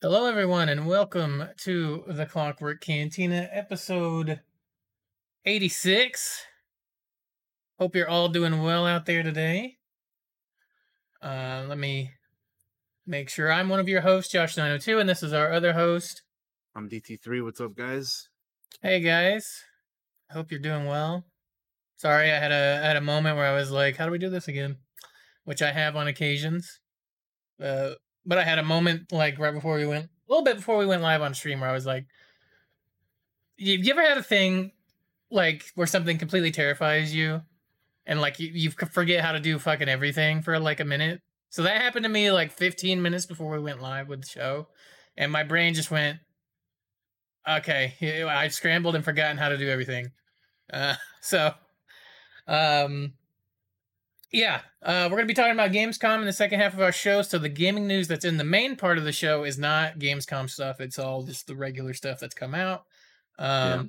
Hello, everyone, and welcome to the Clockwork Cantina, episode 86. Hope you're all doing well out there today. Let me make sure. I'm one of your hosts, Josh902, and this is our other host. I'm DT3. What's up, guys? Hey, guys. I hope you're doing well. Sorry, I had a moment where I was like, how do we do this again? Which I have on occasions. But I had a moment like right before we went, a little bit before we went live on stream, where I was like, you ever had a thing like where something completely terrifies you and like you forget how to do fucking everything for like a minute? So that happened to me like 15 minutes before we went live with the show. And my brain just went, okay, I scrambled and forgotten how to do everything. We're going to be talking about Gamescom in the second half of our show, so the gaming news that's in the main part of the show is not Gamescom stuff. It's all just the regular stuff that's come out. And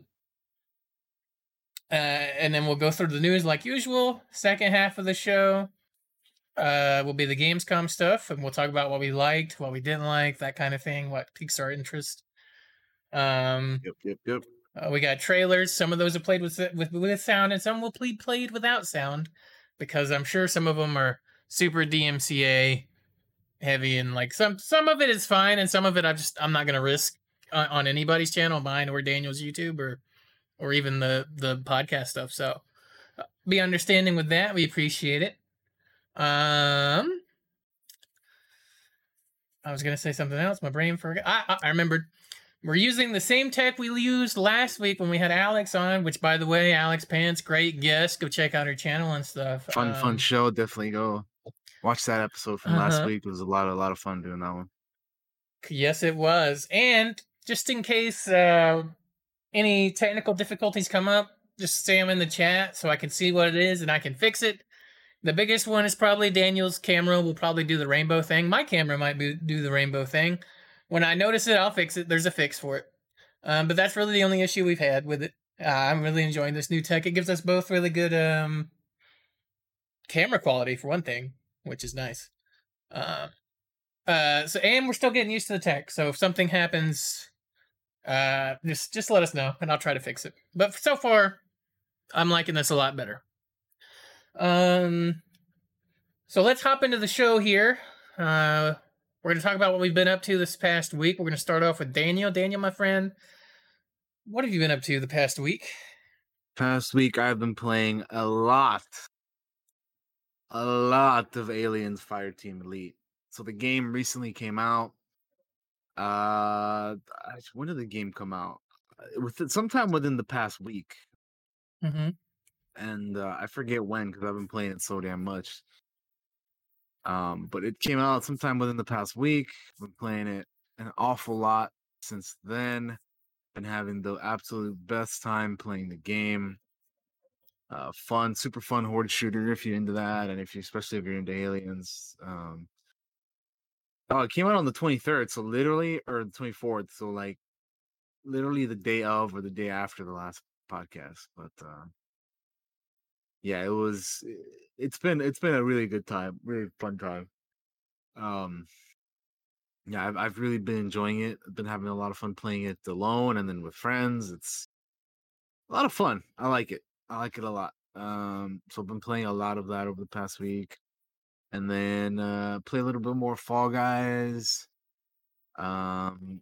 then we'll go through the news like usual. Second half of the show will be the Gamescom stuff, and we'll talk about what we liked, what we didn't like, that kind of thing, what piques our interest. Yep. We got trailers. Some of those are played with sound, and some will be played without sound, because I'm sure some of them are super DMCA heavy, and like some of it is fine, and some of it I'm not gonna risk on anybody's channel, mine or Daniel's YouTube or even the podcast stuff. So be understanding with that. We appreciate it. I was gonna say something else. My brain forgot. I remembered. We're using the same tech we used last week when we had Alex on, which, by the way, Alex Pants, great guest. Go check out her channel and stuff. Fun show. Definitely go watch that episode from last week. It was a lot of fun doing that one. Yes, it was. And just in case any technical difficulties come up, just say them in the chat so I can see what it is and I can fix it. The biggest one is probably Daniel's camera will probably do the rainbow thing. My camera might do the rainbow thing. When I notice it, I'll fix it. There's a fix for it. But that's really the only issue we've had with it. I'm really enjoying this new tech. It gives us both really good camera quality, for one thing, which is nice. And we're still getting used to the tech. So if something happens, just let us know, and I'll try to fix it. But so far, I'm liking this a lot better. So let's hop into the show here. We're going to talk about what we've been up to this past week. We're going to start off with Daniel. Daniel, my friend, what have you been up to the past week? Past week, I've been playing a lot of Aliens Fireteam Elite. So the game recently came out. When did the game come out? Sometime within the past week. Mm-hmm. And I forget when, because I've been playing it so damn much. But it came out sometime within the past week. I've been playing it an awful lot since then. Been having the absolute best time playing the game. Fun, super fun horde shooter if you're into that, and especially if you're into aliens. It came out on the 23rd, so literally, or the 24th, so like literally the day of or the day after the last podcast. But yeah, it was. It's been a really good time, really fun time. I've really been enjoying it. I've been having a lot of fun playing it alone and then with friends. It's a lot of fun. I like it. I like it a lot. So I've been playing a lot of that over the past week, and then play a little bit more Fall Guys. Been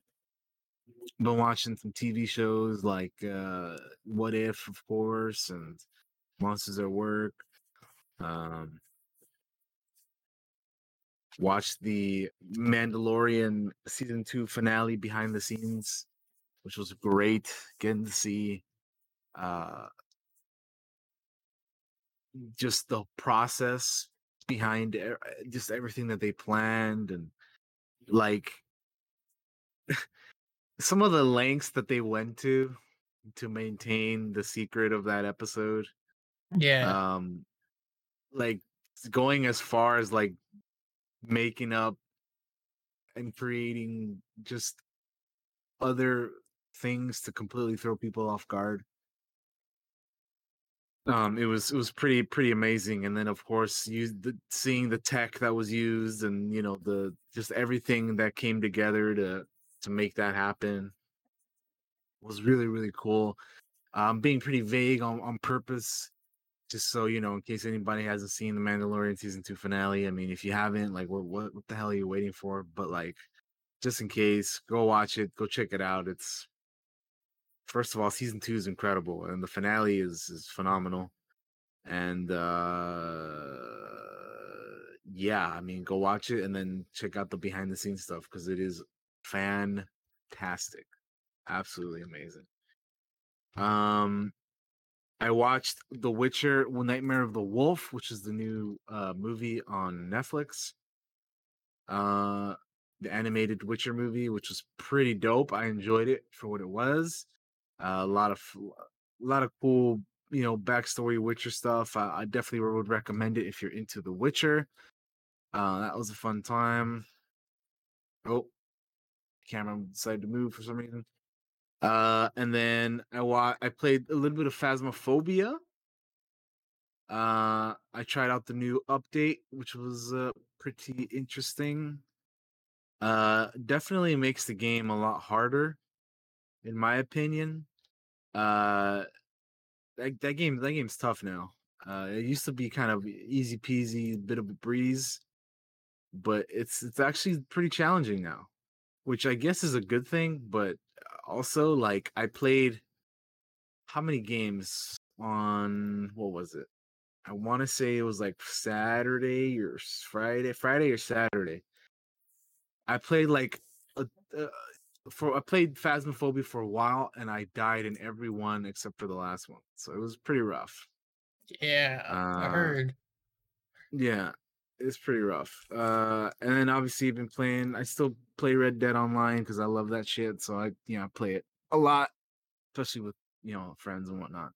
watching some TV shows like What If, of course, and Monsters at Work. Watched the Mandalorian season 2 finale behind the scenes, which was great. Getting to see just the process behind just everything that they planned, and like some of the lengths that they went to maintain the secret of that episode. Yeah. Like going as far as like making up and creating just other things to completely throw people off guard. It was pretty amazing. And then of course seeing the tech that was used, and you know, the just everything that came together to to make that happen was really, really cool. Being pretty vague on purpose, just so you know, in case anybody hasn't seen The Mandalorian season 2 finale. I mean, if you haven't, like, what the hell are you waiting for? But like, just in case, go watch it, go check it out. It's, first of all, season 2 is incredible, and the finale is phenomenal. And yeah, I mean, go watch it and then check out the behind the scenes stuff, because it is fantastic, absolutely amazing. I watched The Witcher: Nightmare of the Wolf, which is the new movie on Netflix. The animated Witcher movie, which was pretty dope. I enjoyed it for what it was. A lot of cool, you know, backstory Witcher stuff. I definitely would recommend it if you're into The Witcher. That was a fun time. Oh, camera decided to move for some reason. And then I played a little bit of Phasmophobia. I tried out the new update, which was pretty interesting. Definitely makes the game a lot harder, in my opinion. That game's tough now. It used to be kind of easy peasy, bit of a breeze, but it's actually pretty challenging now, which I guess is a good thing. But also, like, I played how many games on, what was it? I want to say it was like Friday or Saturday. I played I played Phasmophobia for a while, and I died in every one except for the last one. So it was pretty rough. Yeah, I heard. Yeah, it's pretty rough. And then obviously I've been playing. I still play Red Dead Online because I love that shit. So I play it a lot, especially with, you know, friends and whatnot.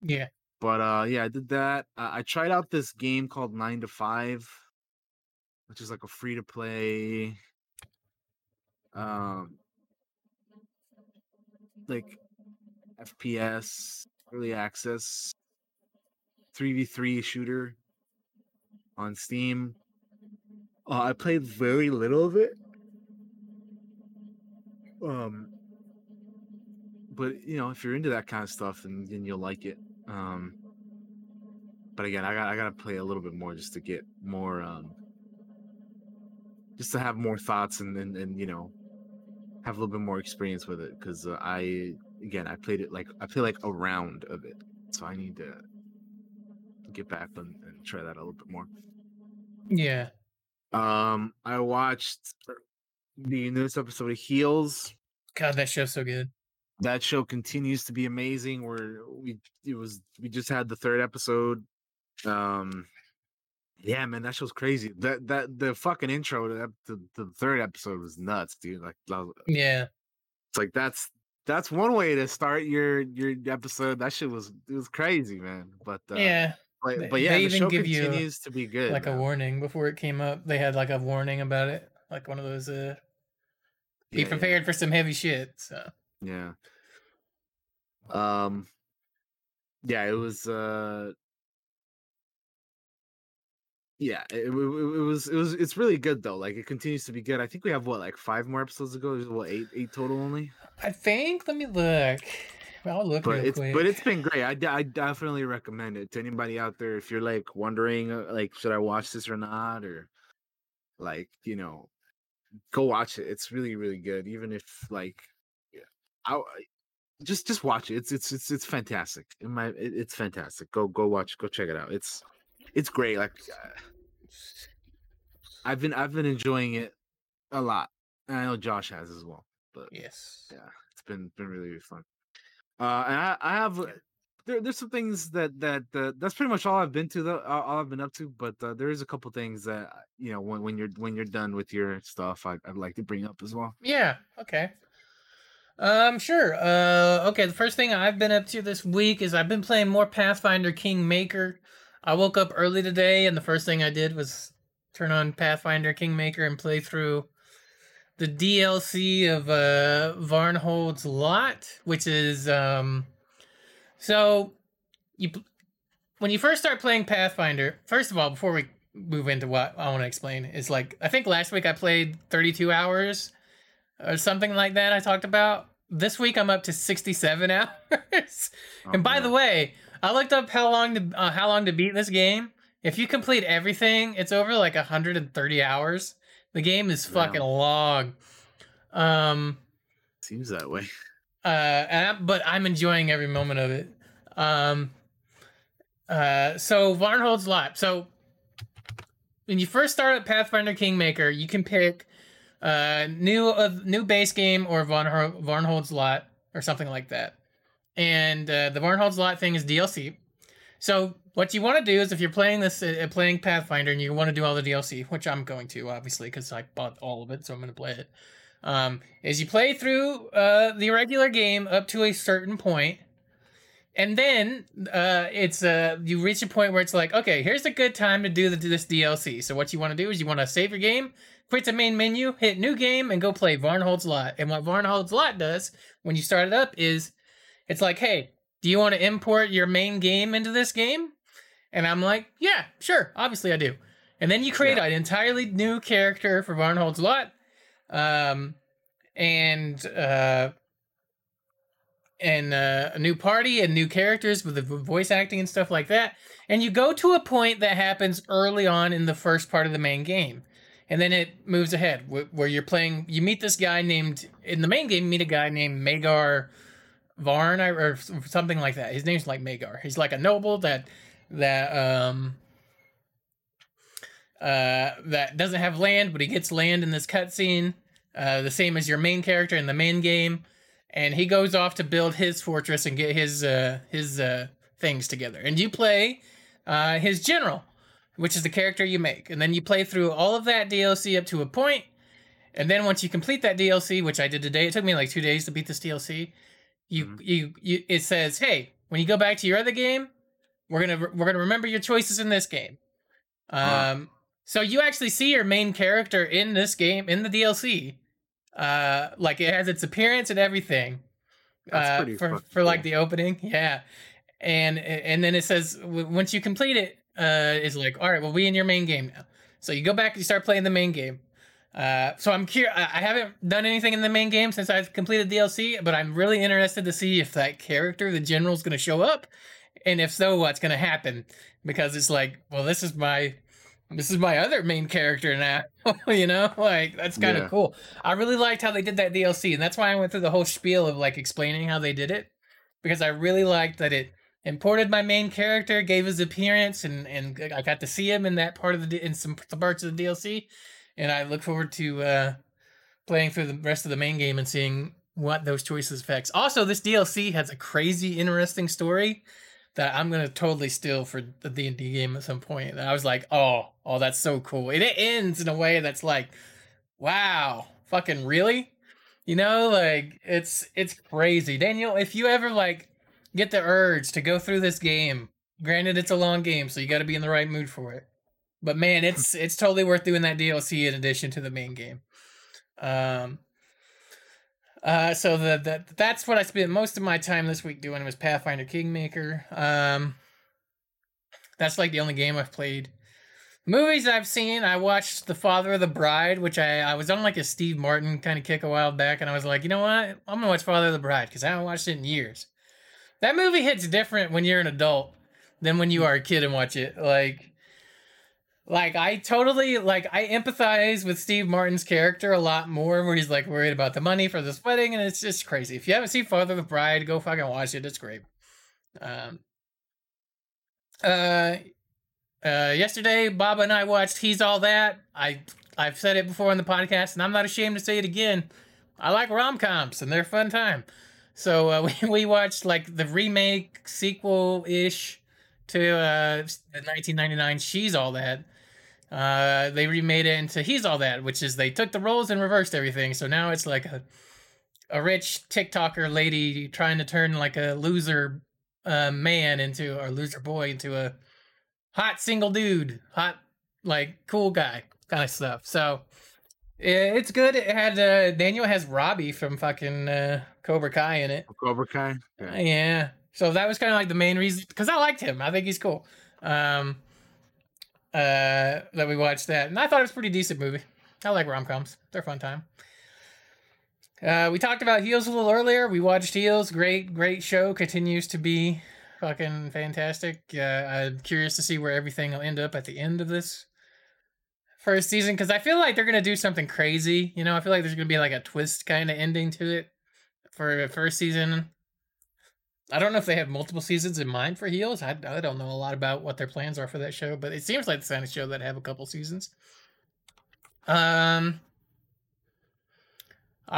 Yeah. But yeah, I did that. I tried out this game called 9 to 5, which is like a free to play. Like FPS, early access, 3v3 shooter on Steam. I played very little of it, but you know, if you're into that kind of stuff, then you'll like it. But again, I gotta play a little bit more just to get more, just to have more thoughts and you know, have a little bit more experience with it, because I played it I played a round of it, so I need to get back and try that a little bit more. Yeah. I watched the newest episode of Heels. God, that show's so good. That show continues to be amazing. We just had the third episode. Yeah, man, that show's crazy. That the fucking intro to the third episode was nuts, dude. Yeah, it's like that's one way to start your episode. That shit was crazy, man. But yeah, but yeah, the show continues to be good. Like, man, a warning before it came up, they had like a warning about it, like one of those. Be prepared for some heavy shit. So yeah, yeah, it was Yeah, it was. It's really good though. Like, it continues to be good. I think we have five more episodes to go. There's eight total only. I think. Let me look. I'll look. But it's been great. I definitely recommend it to anybody out there if you're like wondering, like, should I watch this or not, or like, you know, go watch it. It's really, really good. Even if just watch it. It's fantastic. It's fantastic. Go watch. Go check it out. It's great. Like, I've been enjoying it a lot, and I know Josh has as well. But yes, yeah, it's been really, really fun. And I have there's some things that that's pretty much all I've been to though. All I've been up to, but there is a couple things that, you know, when you're done with your stuff, I'd like to bring up as well. Yeah. Okay. Sure. Okay. The first thing I've been up to this week is I've been playing more Pathfinder Kingmaker. I woke up early today, and the first thing I did was turn on Pathfinder Kingmaker and play through the DLC of Varnhold's Lot, which is... when you first start playing Pathfinder, first of all, before we move into what I want to explain, is I think last week I played 32 hours, or something like that I talked about. This week I'm up to 67 hours. And by the way, I looked up how long to beat this game. If you complete everything, it's over like 130 hours. The game is fucking long. Seems that way. But I'm enjoying every moment of it. So Varnhold's Lot. So when you first start at Pathfinder Kingmaker, you can pick new base game or Varnhold's Lot or something like that. And the Varnhold's Lot thing is DLC. So what you want to do is if you're playing this, playing Pathfinder, and you want to do all the DLC, which I'm going to obviously because I bought all of it, so I'm going to play it. Is you play through the regular game up to a certain point, and then you reach a point where it's like, okay, here's a good time to do this DLC. So what you want to do is you want to save your game, quit the main menu, hit new game, and go play Varnhold's Lot. And what Varnhold's Lot does when you start it up is, it's like, hey, do you want to import your main game into this game? And I'm like, yeah, sure, obviously I do. And then you create an entirely new character for Varnhold's Lot. And a new party and new characters with the voice acting and stuff like that. And you go to a point that happens early on in the first part of the main game. And then it moves ahead where you're playing, you meet this guy named, in the main game, you meet a guy named Magar Varn or something like that. His name's like Magar. He's like a noble that doesn't have land, but he gets land in this cutscene. The same as your main character in the main game, and he goes off to build his fortress and get his things together. And you play his general, which is the character you make, and then you play through all of that DLC up to a point. And then once you complete that DLC, which I did today, it took me like 2 days to beat this DLC. It says, hey, when you go back to your other game, we're gonna remember your choices in this game. So you actually see your main character in this game in the DLC. Like it has its appearance and everything. That's pretty for cool. Like the opening, yeah. And then it says once you complete it, it's like, all right, well, we in your main game now. So you go back and you start playing the main game. So I'm curious. I haven't done anything in the main game since I've completed DLC, but I'm really interested to see if that character, the general, is going to show up, and if so, what's going to happen? Because it's like, well, this is my other main character now, you know, like that's kind of cool. I really liked how they did that DLC, and that's why I went through the whole spiel of like explaining how they did it, because I really liked that it imported my main character, gave his appearance, and I got to see him in that part of the in some parts of the DLC, and I look forward to playing through the rest of the main game and seeing what those choices affects. Also, this DLC has a crazy, interesting story that I'm going to totally steal for the D&D game at some point. And I was like, oh, that's so cool. And it ends in a way that's like, wow, fucking really? You know, like, it's crazy. Daniel, if you ever, like, get the urge to go through this game, granted, it's a long game, so you got to be in the right mood for it. But, man, it's totally worth doing that DLC in addition to the main game. So that's what I spent most of my time this week doing was Pathfinder Kingmaker. That's like the only game I've played. Movies I've seen, I watched The Father of the Bride, which I was on like a Steve Martin kind of kick a while back, and I was like, you know what? I'm going to watch Father of the Bride because I haven't watched it in years. That movie hits different when you're an adult than when you are a kid and watch it. Like, I totally, like, I empathize with Steve Martin's character a lot more where he's, like, worried about the money for this wedding, and it's just crazy. If you haven't seen Father of the Bride, go fucking watch it. It's great. Yesterday, Bob and I watched He's All That. I've said it before on the podcast, and I'm not ashamed to say it again. I like rom-coms, and they're a fun time. So we watched, like, the remake, sequel-ish to the 1999 She's All That. They remade it into He's All That, which is they took the roles and reversed everything. So now it's like a rich TikToker lady trying to turn like a loser man into, or loser boy into a hot single dude, hot, like cool guy kind of stuff. So it's good. It had, Daniel has Robbie from fucking Cobra Kai in it. Cobra Kai? Yeah. So that was kind of like the main reason, because I liked him. I think he's cool. That we watched that, and I thought it was a pretty decent movie. I like rom-coms; they're a fun time. We talked about Heels a little earlier. We watched Heels. Great show. Continues to be fucking fantastic. I'm curious to see where everything will end up at the end of this first season, because I feel like they're going to do something crazy. You know, I feel like there's going to be like a twist kind of ending to it for the first season. I don't know if they have multiple seasons in mind for Heels. I don't know a lot about what their plans are for that show, but it seems like the kind of show that have a couple seasons. I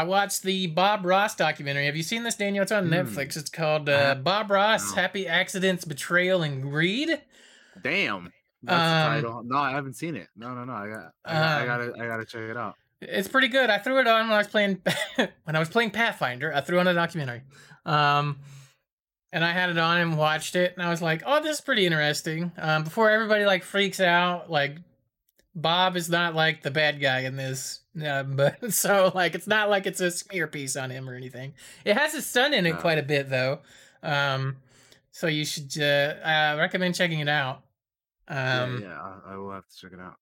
watched the Bob Ross documentary. Have you seen this, Daniel? It's on Netflix. It's called Bob Ross, Happy Accidents, Betrayal, and Greed. Damn. That's the title. No, I haven't seen it. No. I gotta check it out. It's pretty good. I threw it on when I was playing Pathfinder. I threw on a documentary. And I had it on and watched it, and I was like, oh, this is pretty interesting. Before everybody like freaks out, like Bob is not like the bad guy in this. But so like it's not like it's a smear piece on him or anything. It has his son in it quite a bit though. So you should recommend checking it out. I will have to check it out.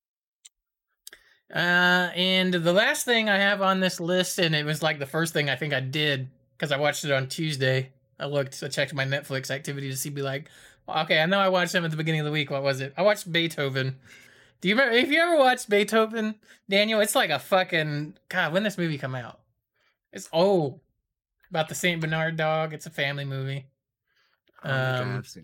And the last thing I have on this list, and it was like the first thing I think I did because I watched it on Tuesday. I checked my Netflix activity to see, be like, okay, I know I watched them at the beginning of the week. What was it? I watched Beethoven. Do you remember? If you ever watched Beethoven, Daniel, it's like a fucking God. When this movie come out, it's old. About the Saint Bernard dog. It's a family movie. It's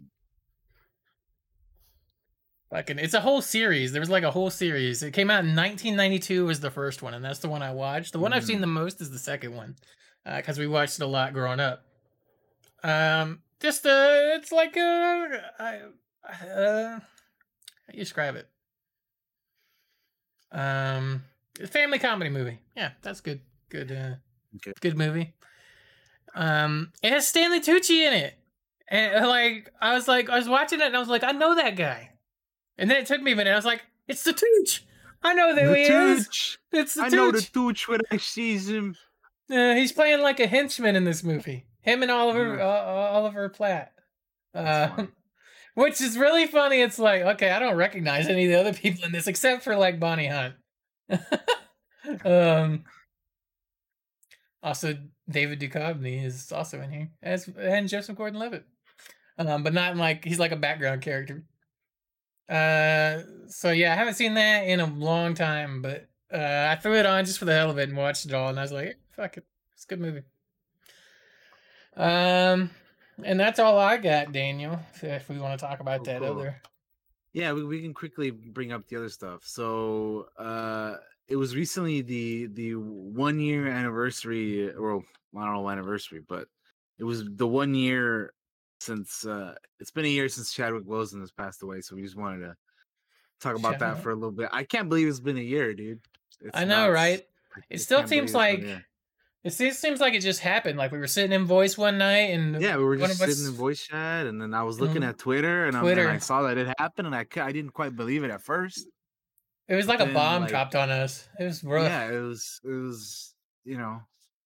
a whole series. There was like a whole series. It came out in 1992 was the first one, and that's the one I watched. The one I've seen the most is the second one, because we watched it a lot growing up. It's like how do you describe it? Family comedy movie. Yeah, that's good. Good movie. It has Stanley Tucci in it, and I was watching it, and I was like, I know that guy. And then it took me a minute. I was like, it's the Tooch. I know that he is. It's the Tooch. I know the Tooch when I see him. He's playing like a henchman in this movie. Him and Oliver Platt. Which is really funny. It's like, okay, I don't recognize any of the other people in this except for like Bonnie Hunt. Also, David Duchovny is also in here, and Joseph Gordon-Levitt. But not in he's like a background character. So yeah, I haven't seen that in a long time, but I threw it on just for the hell of it and watched it all, and I was like, hey, fuck it, it's a good movie. And that's all I got, Daniel, if we want to talk about that cool. Other. Yeah, we can quickly bring up the other stuff. So it was recently the 1 year anniversary, or I don't know anniversary, but it was the 1 year since it's been a year since Chadwick Boseman has passed away, so we just wanted to talk about that for a little bit. I can't believe it's been a year, dude. I know, nuts. Right? It still seems like it just happened. Like we were sitting in voice one night, and we were just sitting in voice chat, and then I was looking at Twitter. And I saw that it happened, and I didn't quite believe it at first. It was like a bomb dropped on us. It was rough. Yeah, it was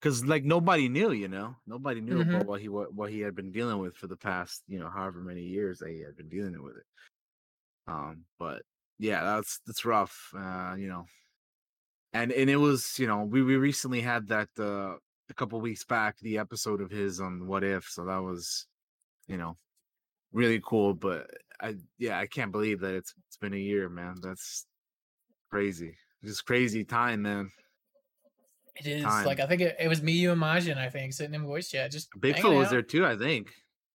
because nobody knew, nobody knew about what he had been dealing with for the past, however many years that he had been dealing with it. But yeah, that's rough, and it was, we recently had that a couple weeks back, the episode of his on What If, so that was, really cool. But I can't believe that it's been a year, man. That's crazy. Just crazy time, man. It is time. I think it was me, you, and Majin, sitting in voice chat. Just Bigfoot was there too, I think.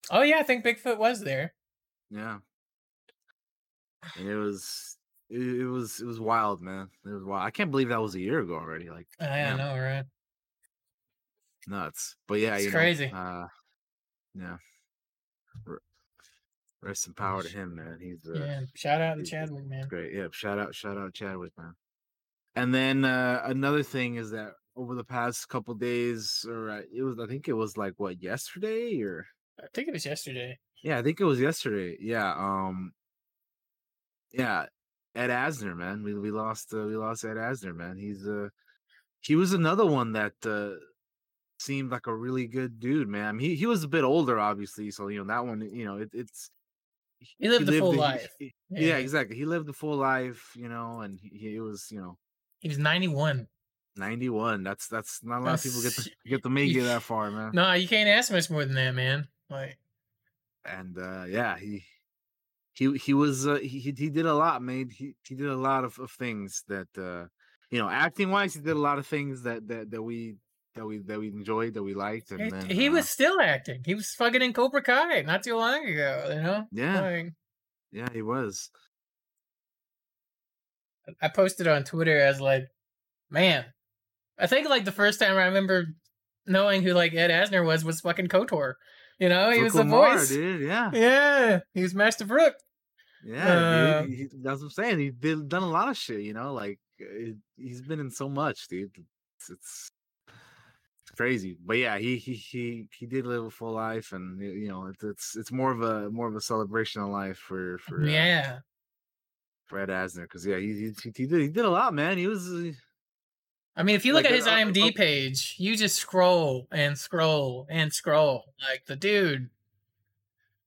Oh yeah, I think Bigfoot was there. Yeah, and it was wild, man. It was wild. I can't believe that was a year ago already. I know, right? Nuts, but yeah, it's crazy. Yeah. Rest in power to him, man. He's shout out to Chadwick, man. Great, yeah. Shout out Chadwick, man. And then another thing is that over the past couple days, I think it was yesterday. Yeah, I think it was yesterday. Yeah, Ed Asner, man. We lost Ed Asner, man. He's he was another one that seemed like a really good dude, man. I mean, he was a bit older, obviously, so that one, it's. He lived a full life. Yeah, exactly. He lived a full life, and he was, he was 91. 91. That's not a lot of people get to make it that far, man. No, you can't ask much more than that, man. Like, and yeah, he was he did a lot, man. He did a lot of things that you know, acting wise, he did a lot of things that we enjoyed, that we liked. And then, he was still acting. He was fucking in Cobra Kai not too long ago, you know? Yeah. Like, yeah, he was. I posted on Twitter as like, man, I think like the first time I remember knowing who like Ed Asner was fucking KOTOR. You know, he was the voice. Dude, yeah. Yeah. He was Master Brook. Yeah. Dude, that's what I'm saying. He's done a lot of shit, you know, like he's been in so much, dude. It's crazy. But yeah, he did live a full life, and you know, it's more of a celebration of life for for Ed Asner, because yeah, he did a lot, man. He was I mean, if you look at his IMDb page, you just scroll and scroll and scroll. Like, the dude,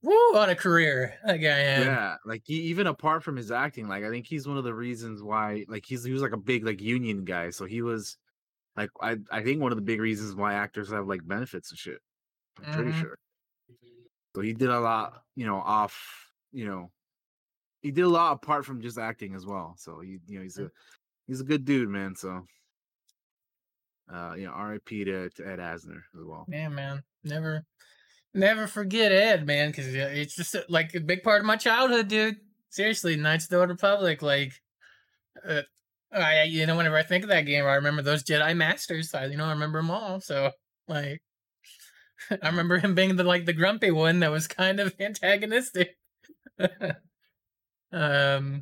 woo, what a career that guy had. Yeah, like, even apart from his acting, like, I think he's one of the reasons why, like, he was, like, a big, like, union guy. So he was, like, I think one of the big reasons why actors have, like, benefits and shit. I'm pretty sure. So he did a lot, you know, he did a lot apart from just acting as well. So, he's a good dude, man, so. You know, R.I.P. to Ed Asner as well. Yeah, man. Never forget Ed, man, because it's just like a big part of my childhood, dude. Seriously, Knights of the Old Republic. Like, you know, whenever I think of that game, I remember those Jedi Masters. I remember them all. So, like, I remember him being the grumpy one that was kind of antagonistic. Yep. But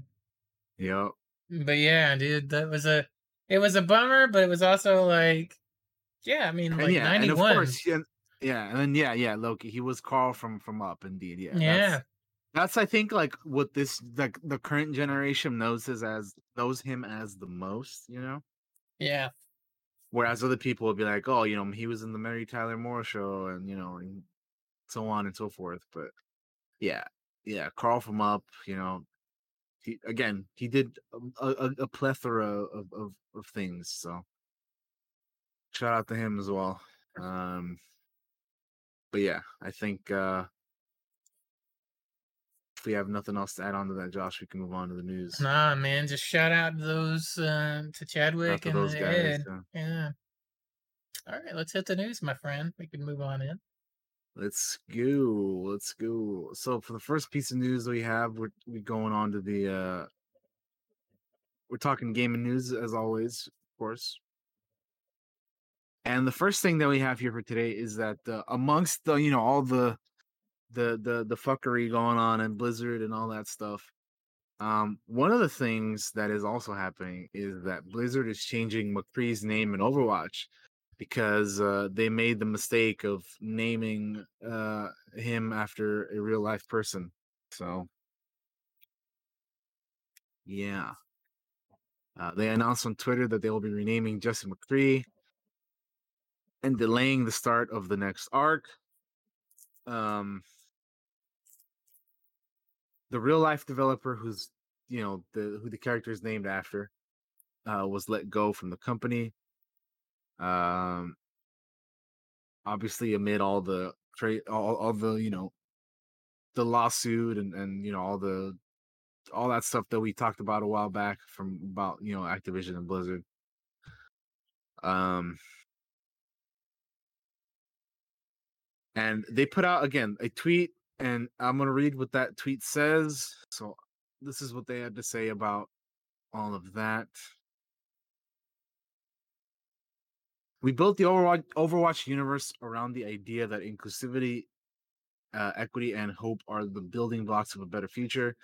yeah, dude, that was a. It was a bummer, but it was also like, yeah, I mean, like 91. And of course, and then Loki. He was Carl from Up, indeed. Yeah, yeah. That's I think like what this like the current generation knows him as the most, you know. Yeah. Whereas other people would be like, oh, you know, he was in the Mary Tyler Moore Show, and you know, and so on and so forth. But yeah, Carl from Up, you know. He did a plethora of things. So shout out to him as well. But yeah, I think if we have nothing else to add on to that, Josh, we can move on to the news. Nah, man, just shout out to Chadwick and those guys, Ed. Yeah. All right, let's hit the news, my friend. We can move on in. Let's go. So for the first piece of news we have, we're going on to the we're talking gaming news as always, of course. And the first thing that we have here for today is that amongst the, you know, all the fuckery going on in Blizzard and all that stuff, one of the things that is also happening is that Blizzard is changing McCree's name in Overwatch, because they made the mistake of naming him after a real-life person. So, yeah. They announced on Twitter that they will be renaming Jesse McCree and delaying the start of the next arc. The real-life developer who the character is named after was let go from the company. Obviously amid all the the lawsuit and you know all that stuff that we talked about a while back about Activision and Blizzard. And they put out again a tweet, and I'm gonna read what that tweet says. So this is what they had to say about all of that. We built the Overwatch universe around the idea that inclusivity, equity, and hope are the building blocks of a better future.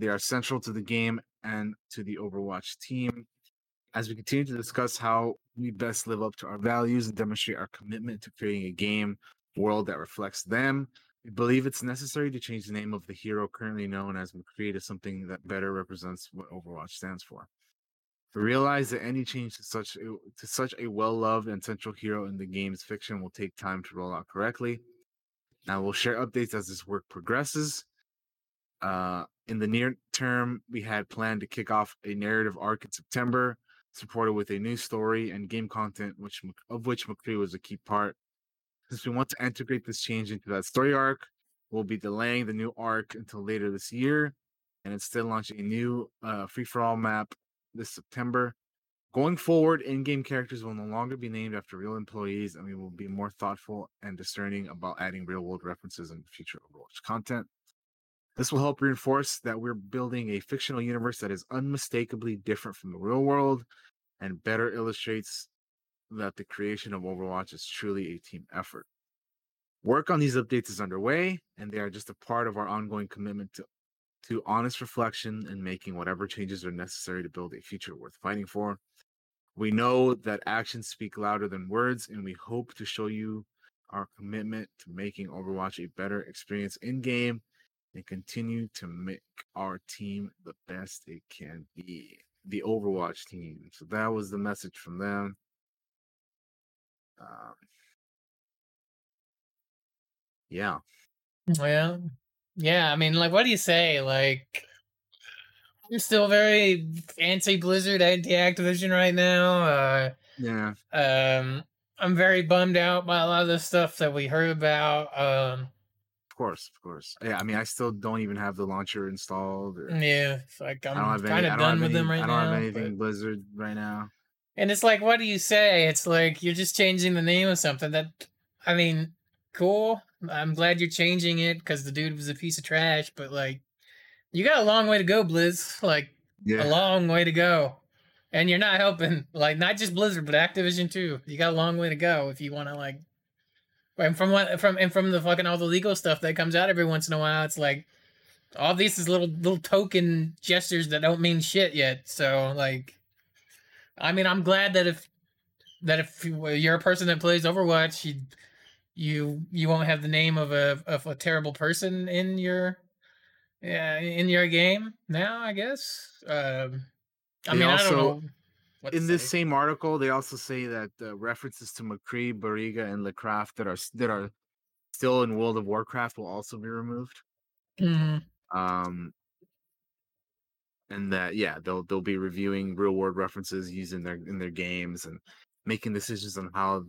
They are central to the game and to the Overwatch team. As we continue to discuss how we best live up to our values and demonstrate our commitment to creating a game world that reflects them, we believe it's necessary to change the name of the hero currently known as McCree to something that better represents what Overwatch stands for. We realize that any change to such a well-loved and central hero in the game's fiction will take time to roll out correctly. Now we'll share updates as this work progresses. In the near term, we had planned to kick off a narrative arc in September, supported with a new story and game content, of which McCree was a key part. Since we want to integrate this change into that story arc, we'll be delaying the new arc until later this year, and instead launching a new free-for-all map this September. Going forward, in-game characters will no longer be named after real employees, and we will be more thoughtful and discerning about adding real-world references in future Overwatch content. This will help reinforce that we're building a fictional universe that is unmistakably different from the real world, and better illustrates that the creation of Overwatch is truly a team effort. Work on these updates is underway, and they are just a part of our ongoing commitment to honest reflection and making whatever changes are necessary to build a future worth fighting for. We know that actions speak louder than words, and we hope to show you our commitment to making Overwatch a better experience in-game and continue to make our team the best it can be. The Overwatch team. So that was the message from them. Yeah. I mean, like, what do you say? Like, I'm still very anti-Blizzard, anti-Activision right now. I'm very bummed out by a lot of the stuff that we heard about. Of course. Yeah, I mean, I still don't even have the launcher installed. I'm kind of done with them right now. I don't have anything Blizzard right now. And it's like, what do you say? It's like, you're just changing the name of something that, I mean, cool. I'm glad you're changing it because the dude was a piece of trash, but like, you got a long way to go, Blizz. A long way to go. And you're not helping, like, not just Blizzard, but Activision too. You got a long way to go if you want to, like, and from the fucking all the legal stuff that comes out every once in a while, it's like all these is little token gestures that don't mean shit yet. So like, I mean, I'm glad that if you're a person that plays Overwatch, you won't have the name of a terrible person in your game now, I guess. I don't know. In this same article, they also say that references to McCree, Barriga, and LeCraft that are still in World of Warcraft will also be removed. Mm-hmm. And that they'll be reviewing real world references used in their games and making decisions on how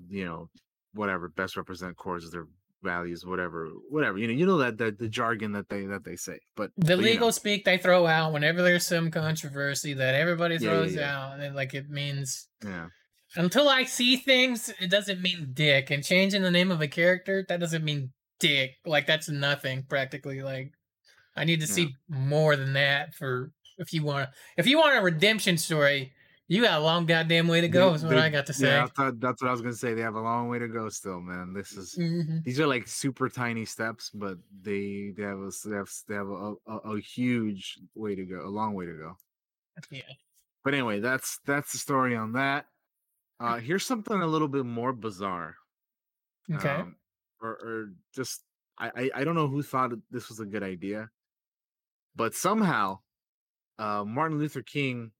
best represent cores of their values, whatever that the jargon that they say, but the legal speak they throw out whenever there's some controversy that everybody throws out, and like it means until I see things, it doesn't mean dick. And changing the name of a character, that doesn't mean dick. Like, that's nothing practically. Like, I need to see more than that. For if you want a redemption story, you got a long goddamn way to go, is what I got to say. Yeah, that's what I was going to say. They have a long way to go still, man. These are like super tiny steps, but they have a huge way to go, a long way to go. Yeah. But anyway, that's the story on that. Here's something a little bit more bizarre. Okay. I don't know who thought this was a good idea, but somehow Martin Luther King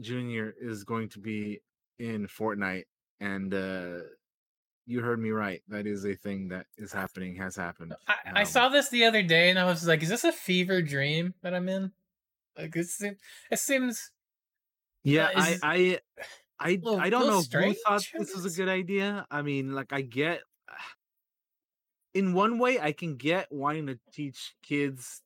Jr. is going to be in Fortnite, and you heard me right. That is a thing that is happening, has happened. I saw this the other day, and I was like, "Is this a fever dream that I'm in?" Like, it seems. Yeah, I don't know who thought this was a good idea. I mean, like, I get. In one way, I can get wanting to teach kids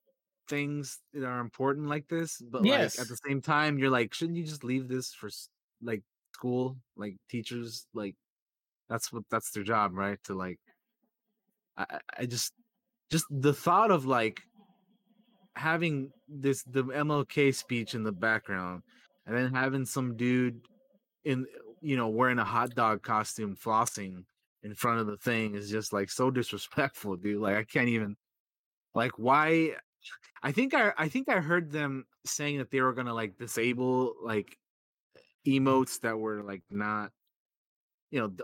things that are important like this, but like at the same time, you're like, shouldn't you just leave this for like school, like teachers, like that's their job, right? To like, I just the thought of like having the MLK speech in the background, and then having some dude in wearing a hot dog costume flossing in front of the thing is just like so disrespectful, dude. Like, I can't even, like, why? I think I heard them saying that they were gonna like disable like emotes that were like not,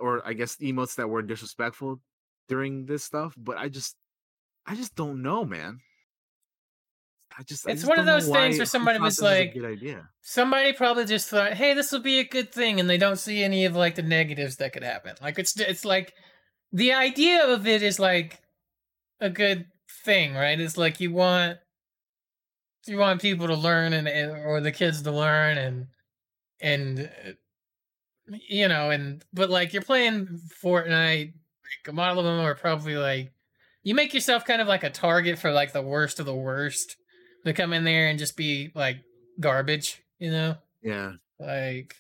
or I guess emotes that were disrespectful during this stuff. But I just don't know, man. It's one of those things where somebody was like, good idea. Somebody probably just thought, hey, this will be a good thing, and they don't see any of like the negatives that could happen. Like it's like the idea of it is like a good thing, right? It's like you want people to learn, and or the kids to learn and you know, and but like you're playing Fortnite, like, a lot of them are probably like, you make yourself kind of like a target for like the worst of the worst to come in there and just be like garbage, you know? Yeah. Like,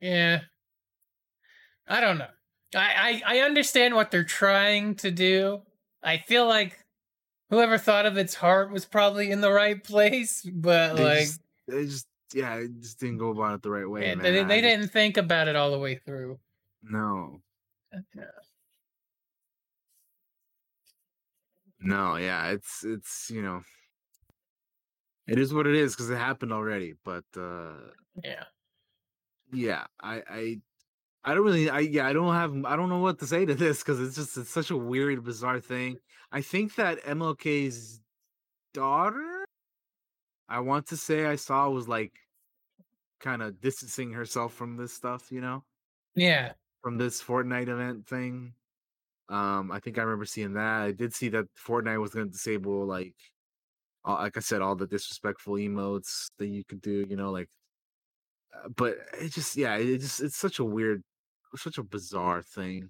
yeah. I don't know. I understand what they're trying to do. I feel like whoever thought of its heart was probably in the right place, but they just didn't go about it the right way. Yeah, man. They didn't think about it all the way through. No. Yeah. No, yeah, it's you know, it is what it is because it happened already. But I don't know what to say to this because it's such a weird, bizarre thing. I think that MLK's daughter, I want to say I saw, was like kind of distancing herself from this stuff, you know? Yeah. From this Fortnite event thing. I think I remember seeing that. I did see that Fortnite was going to disable, like I said, all the disrespectful emotes that you could do, you know, like, but it just, yeah, it just, it's such a weird, such a bizarre thing.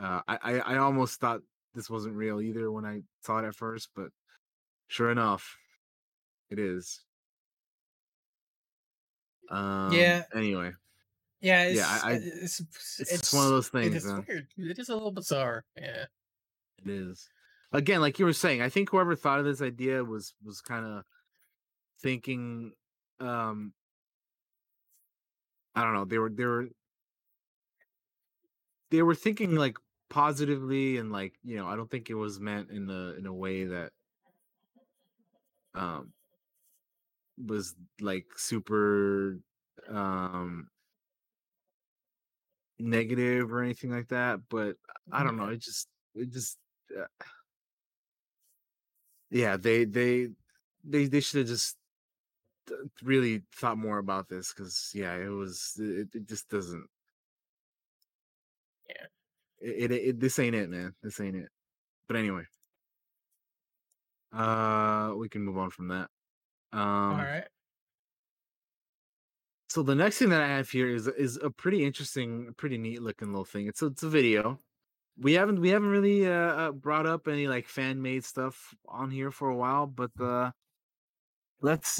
I almost thought this wasn't real either when I saw it at first, but sure enough, it is. Yeah. Anyway. Yeah. It's one of those things. It's weird. It is a little bizarre. Yeah. It is. Again, like you were saying, I think whoever thought of this idea was kind of thinking. I don't know. They were thinking like positively and like, you know, I don't think it was meant in a way that was like super negative or anything like that, but I don't know, it just yeah, they should have just really thought more about this because yeah, it just doesn't. This ain't it, man. This ain't it. But anyway, we can move on from that. All right. So the next thing that I have here is a pretty interesting, pretty neat looking little thing. It's a video. We haven't really brought up any like fan made stuff on here for a while, but let's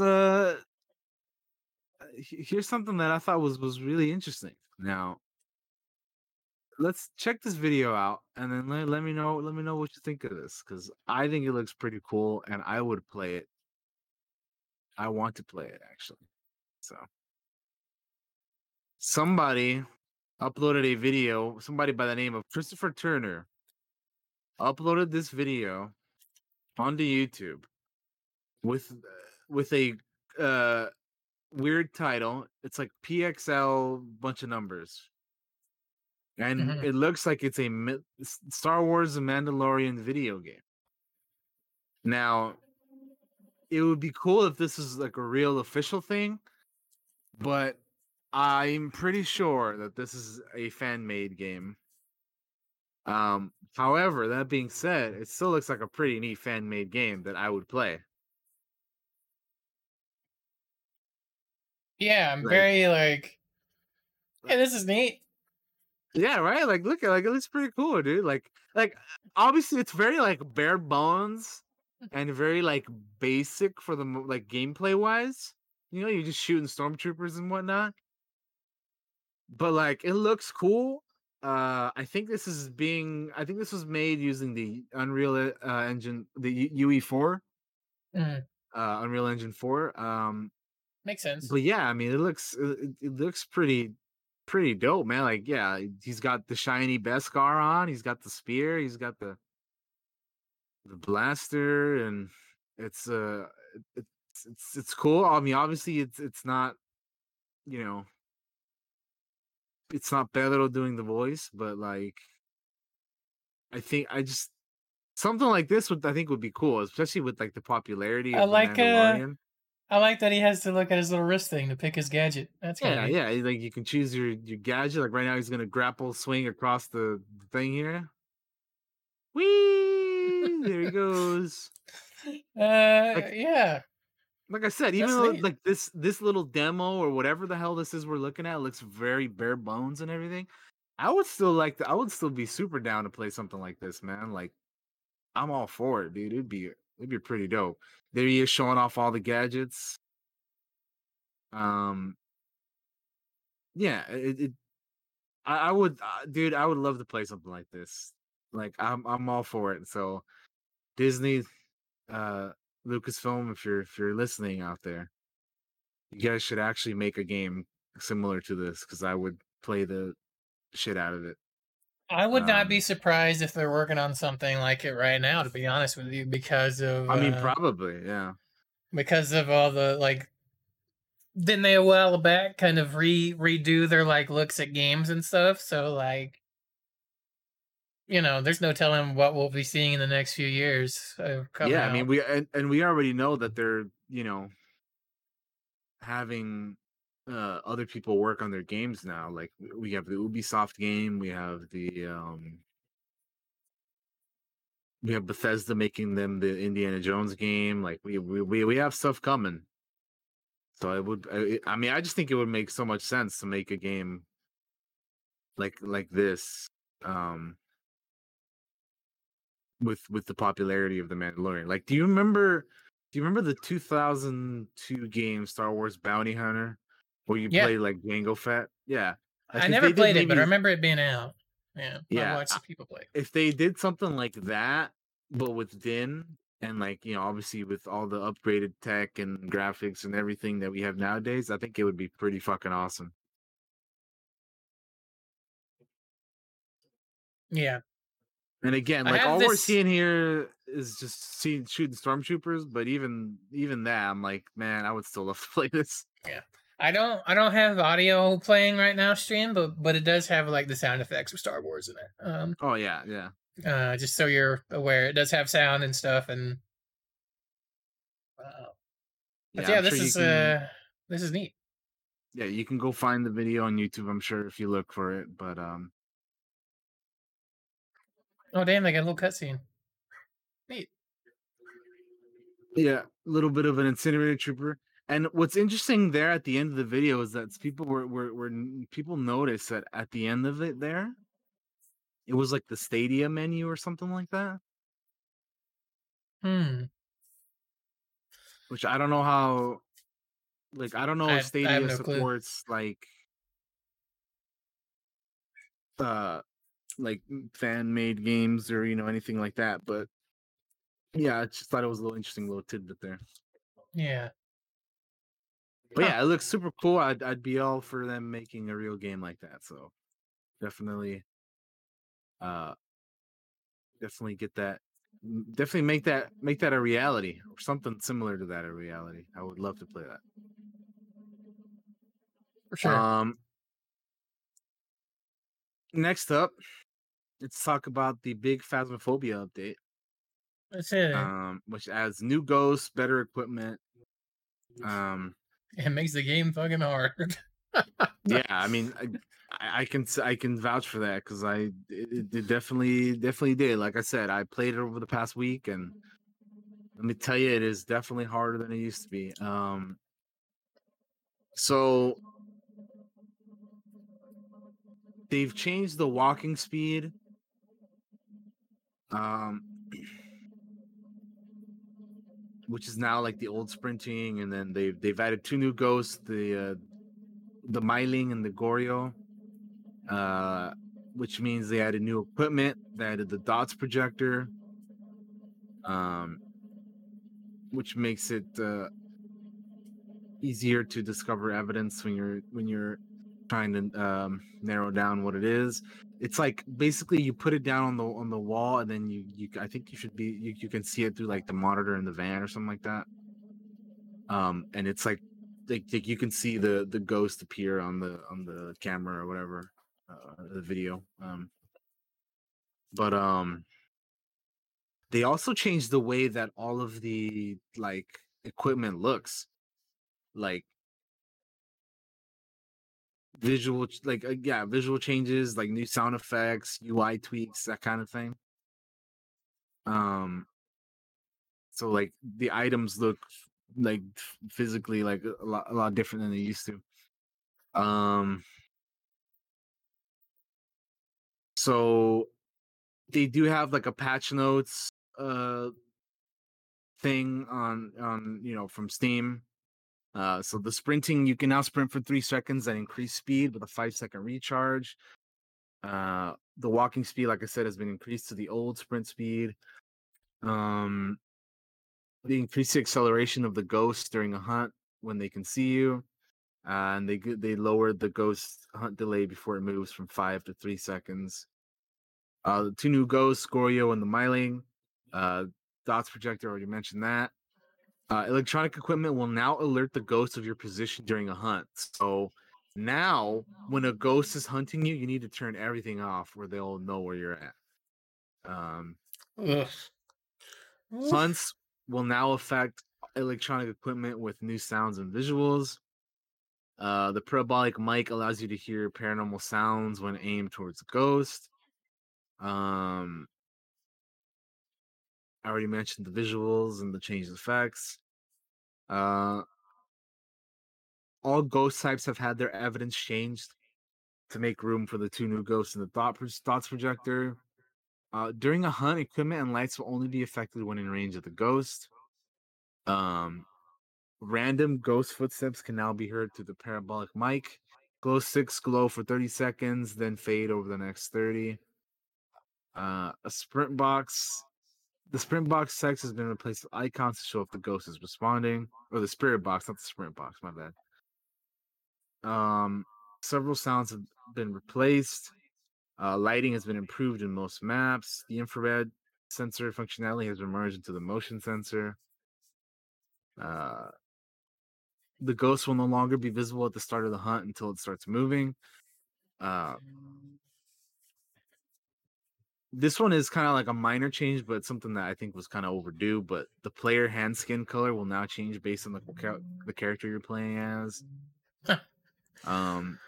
here's something that I thought was really interesting. Now, let's check this video out and then let me know what you think of this, because I think it looks pretty cool and I would play it. I want to play it actually. So somebody uploaded a video, somebody by the name of Christopher Turner uploaded this video onto YouTube with a weird title. It's like PXL bunch of numbers. And It looks like it's a Star Wars The Mandalorian video game. Now, it would be cool if this is like a real official thing, but I'm pretty sure that this is a fan-made game. However, that being said, it still looks like a pretty neat fan-made game that I would play. Yeah, I'm like, very like, hey, this is neat. Yeah, right? Like, look, like it looks pretty cool, dude. Like obviously it's very like bare bones and very like basic for the like gameplay wise. You know, you're just shooting stormtroopers and whatnot. But like, it looks cool. I think this was made using the Unreal Engine, the UE4, Unreal Engine 4. Makes sense. But yeah, I mean, it looks pretty dope, man. Like, yeah, he's got the shiny Beskar on. He's got the spear. He's got the blaster, and it's cool. I mean, obviously, it's not, you know, it's not Pedro doing the voice, but like, I think I just something like this would be cool, especially with like the popularity of the Mandalorian. I like that he has to look at his little wrist thing to pick his gadget. That's kind of neat. Like you can choose your gadget. Like right now, he's gonna grapple swing across the thing here. Whee! There he goes. Like, yeah. Like I said, even though like this little demo or whatever the hell this is we're looking at looks very bare bones and everything, I would still like to, I would still be super down to play something like this, man. Like, I'm all for it, dude. It'd be pretty dope. There he is showing off all the gadgets. Yeah, I would, dude. I would love to play something like this. Like, I'm all for it. So, Disney, Lucasfilm, if you're listening out there, you guys should actually make a game similar to this, because I would play the shit out of it. I would not be surprised if they're working on something like it right now, to be honest with you, because of... I mean, probably, yeah. Because of all the, like... Didn't they a while back kind of redo their, like, looks at games and stuff? So, like... You know, there's no telling what we'll be seeing in the next few years. I mean, we already know that they're, you know, having other people work on their games now. Like, we have the Ubisoft game, we have the we have Bethesda making them the Indiana Jones game. Like, we have stuff coming. So I just think it would make so much sense to make a game like this. With the popularity of The Mandalorian. Like, do you remember the 2002 game Star Wars Bounty Hunter, where you play like Jango Fett? Yeah. I never played it, but I remember it being out. Yeah. I watched people play. If they did something like that, but with Din, and, like, you know, obviously with all the upgraded tech and graphics and everything that we have nowadays, I think it would be pretty fucking awesome. Yeah. And again, like, all we're seeing here is just shooting stormtroopers. But even that, I'm like, man, I would still love to play this. Yeah, I don't have audio playing right now, stream, but it does have like the sound effects of Star Wars in it. Oh yeah. Just so you're aware, it does have sound and stuff. And wow, but yeah, this is neat. Yeah, you can go find the video on YouTube, I'm sure, if you look for it. But Oh, damn, they got a little cutscene. Neat. Yeah, a little bit of an incinerator trooper. And what's interesting there at the end of the video is that people people noticed that at the end of it there, it was like the Stadia menu or something like that. Which I don't know how... Like, I don't know if Stadia no supports, clue. Like fan-made games or, you know, anything like that. But yeah, I just thought it was a little interesting little tidbit there. Yeah. But yeah, it looks super cool. I'd be all for them making a real game like that. So definitely get that. Definitely make that a reality, or something similar to that a reality. I would love to play that. For sure. Next up, let's talk about the big Phasmophobia update. That's it. Which adds new ghosts, better equipment. It makes the game fucking hard. Yeah, I mean, I can vouch for that, because it definitely did. Like I said, I played it over the past week, and let me tell you, it is definitely harder than it used to be. So they've changed the walking speed. Which is now like the old sprinting, and then they've added two new ghosts, the Myling and the Goryeo. Which means they added new equipment. They added the dots projector. Which makes it easier to discover evidence when you're trying to narrow down what it is. It's like, basically, you put it down on the wall, and then you I think you should be you can see it through like the monitor in the van or something like that. And it's like you can see the ghost appear on the camera or whatever, the video. But they also changed the way that all of the like equipment looks, like. Visual changes, like new sound effects, UI tweaks, that kind of thing. So like the items look like physically, like a lot different than they used to. So they do have like a patch notes thing on from Steam. So the sprinting, you can now sprint for 3 seconds at increased speed with a 5-second recharge. The walking speed, like I said, has been increased to the old sprint speed. They increase the acceleration of the ghosts during a hunt when they can see you, and they lowered the ghost hunt delay before it moves from 5 to 3 seconds. The two new ghosts, Goryeo and the Myling. Dots projector, already mentioned that. Electronic equipment will now alert the ghost of your position during a hunt. So now, when a ghost is hunting you, you need to turn everything off, where they'll know where you're at. Hunts will now affect electronic equipment with new sounds and visuals. The parabolic mic allows you to hear paranormal sounds when aimed towards a ghost. I already mentioned the visuals and the changed effects. All ghost types have had their evidence changed to make room for the two new ghosts in the Thoughts projector. During a hunt, equipment and lights will only be affected when in range of the ghost. Random ghost footsteps can now be heard through the parabolic mic. Glow sticks glow for 30 seconds, then fade over the next 30. A sprint box. The sprint box text has been replaced with icons to show if the ghost is responding. Or the spirit box, not the sprint box, my bad. Several sounds have been replaced. Lighting has been improved in most maps. The infrared sensor functionality has been merged into the motion sensor. The ghost will no longer be visible at the start of the hunt until it starts moving. This one is kind of like a minor change, but something that I think was kind of overdue. But the player hand skin color will now change based on the character you're playing as. The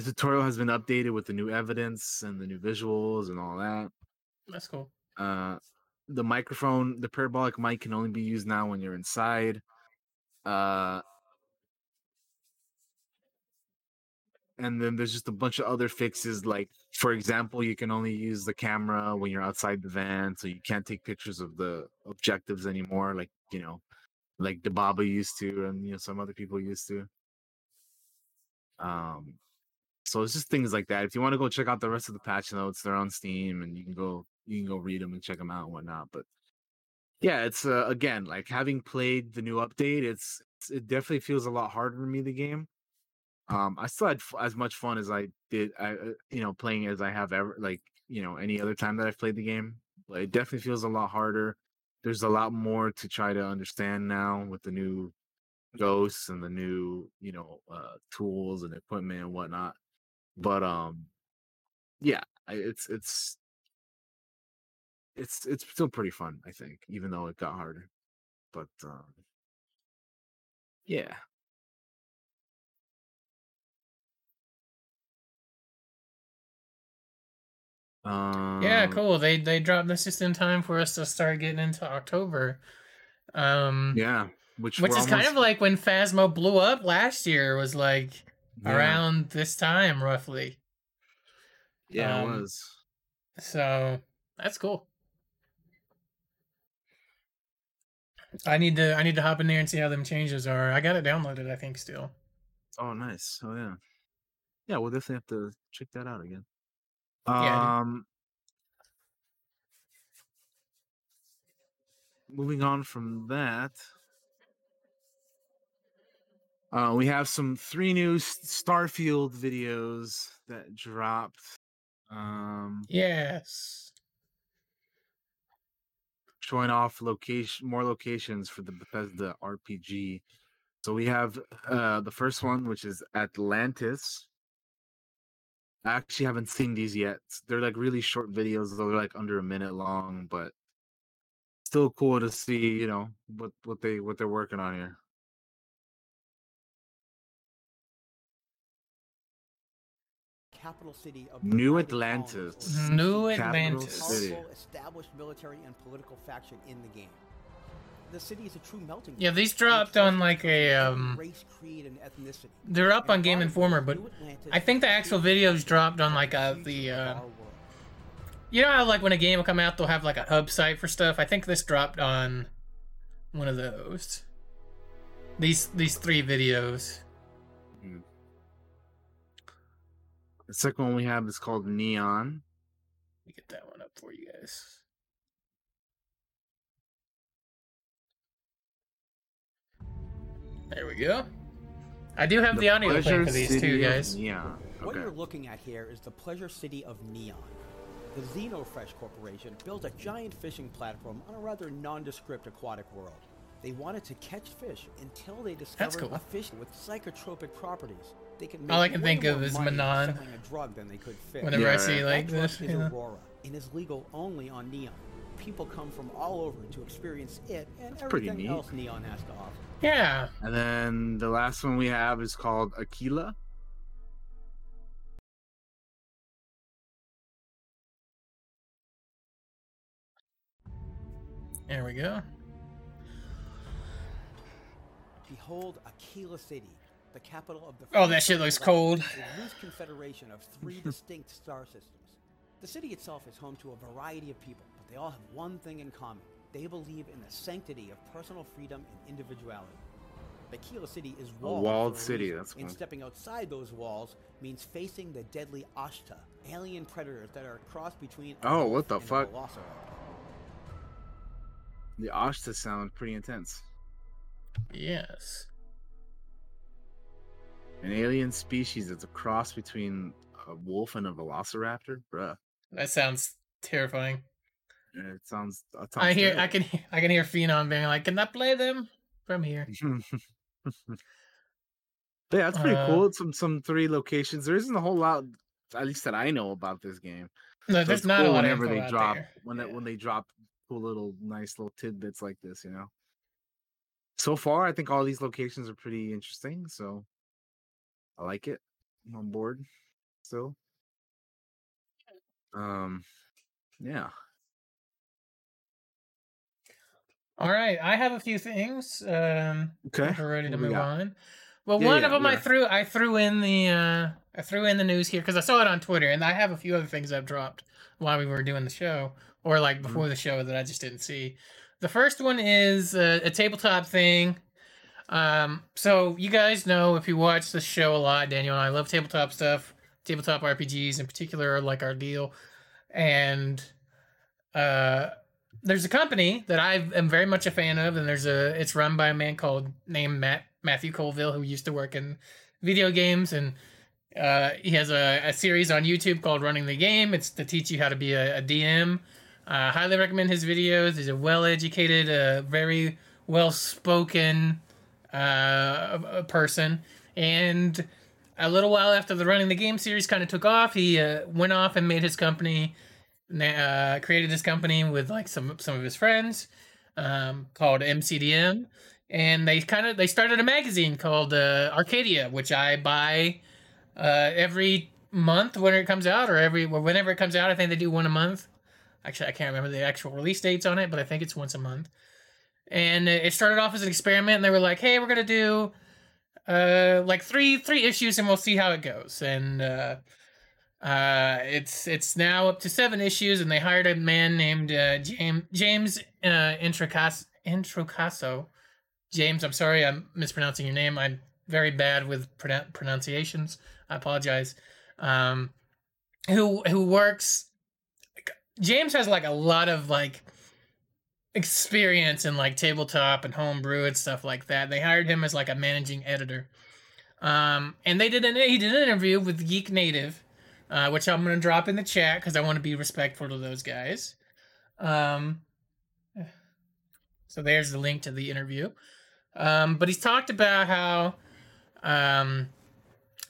tutorial has been updated with the new evidence and the new visuals and all that. That's cool. The microphone, the parabolic mic, can only be used now when you're inside. And then there's just a bunch of other fixes. Like, for example, you can only use the camera when you're outside the van, so you can't take pictures of the objectives anymore. Like, like Dababa used to, and some other people used to. So it's just things like that. If you want to go check out the rest of the patch notes, they're on Steam, and you can go read them and check them out and whatnot. But yeah, it's again, like, having played the new update, it definitely feels a lot harder to me, the game. I still had as much fun as I did, playing as I have ever, any other time that I've played the game. But it definitely feels a lot harder. There's a lot more to try to understand now with the new ghosts and the new, tools and equipment and whatnot. But yeah, it's still pretty fun, I think, even though it got harder. But yeah. Yeah, cool. They dropped this just in time for us to start getting into October. Yeah, which is almost kind of like when Phasmo blew up last year. Was like around this time roughly. Yeah, it was. So that's cool. I need to hop in there and see how them changes are. I got it downloaded, I think, still. Oh, nice. Oh yeah. Yeah, we'll definitely have to check that out again. Moving on from that, we have three new Starfield videos that dropped. Yes, showing off more locations for the Bethesda RPG. So we have the first one, which is Atlantis. I actually haven't seen these yet. They're like really short videos, though. They're like under a minute long, but still cool to see, what they're working on here. Capital city of New Atlantis. New Atlantis. Also established military and political faction in the game. the city is a true melting pot. Yeah, these dropped on like a race, creed, and ethnicity. They're up on Game Informer, but I think the actual videos dropped on like you know how like when a game will come out, they'll have like a hub site for stuff. I think this dropped on one of those. These three videos. The second one we have is called Neon. Let me get that one up for you guys. There we go. I do have the audio playing for these two guys. Neon. Okay. What you're looking at here is the Pleasure City of Neon. The Xenofresh Corporation built a giant fishing platform on a rather nondescript aquatic world. They wanted to catch fish until they discovered a fish with psychotropic properties. They could make all I can think of is Manon. A drug than they could fish. Whenever I see like this, is Aurora, and is legal only on Neon. People come from all over to experience it and everything else Neon has to offer. Yeah. And then the last one we have is called Aquila. There we go. Behold Aquila City, the capital of the... Oh, that shit looks cold. ...a loose confederation of three distinct star systems. The city itself is home to a variety of people, but they all have one thing in common. They believe in the sanctity of personal freedom and individuality. The Aquila City is walled. A walled city, that's cool. And stepping outside those walls means facing the deadly Ashta, alien predators that are a cross between... Oh, what the fuck? The Ashta sound pretty intense. Yes. An alien species that's a cross between a wolf and a velociraptor? Bruh. That sounds terrifying. It sounds... I can hear Phenom being like, can I play them from here? Yeah, that's pretty cool. It's some three locations. There isn't a whole lot, at least that I know about this game. No, so there's not cool a lot of info out drop, there. When they drop cool little, nice little tidbits like this, you know? So far, I think all these locations are pretty interesting, so I like it. I'm on board still. Yeah. All right, I have a few things. Okay, we're ready to move on. Well, one of them. I threw in the news here because I saw it on Twitter, and I have a few other things I've dropped while we were doing the show, or like before the show that I just didn't see. The first one is a tabletop thing. So you guys know if you watch the show a lot, Daniel and I love tabletop stuff. Tabletop RPGs in particular are like our deal, and there's a company that I am very much a fan of, and it's run by a man named Matthew Colville, who used to work in video games, and he has a series on YouTube called Running the Game. It's to teach you how to be a DM. I highly recommend his videos. He's a well-educated, very well-spoken person, and a little while after the Running the Game series kind of took off, he went off and made his company. Created this company with like some of his friends called MCDM, and they started a magazine called Arcadia, which I buy every month when it comes out, or whenever it comes out. I think they do one a month. Actually, I can't remember the actual release dates on it, but I think it's once a month. And it started off as an experiment, and they were like, "Hey, we're gonna do like three issues, and we'll see how it goes." And it's now up to 7 issues, and they hired a man named James Introcaso. James, I'm sorry, I'm mispronouncing your name. I'm very bad with pronunciations. I apologize. Who works? James has like a lot of like experience in like tabletop and homebrew and stuff like that. They hired him as like a managing editor, and he did an interview with Geek Native. Which I'm going to drop in the chat because I want to be respectful to those guys. So there's the link to the interview. But he's talked about how...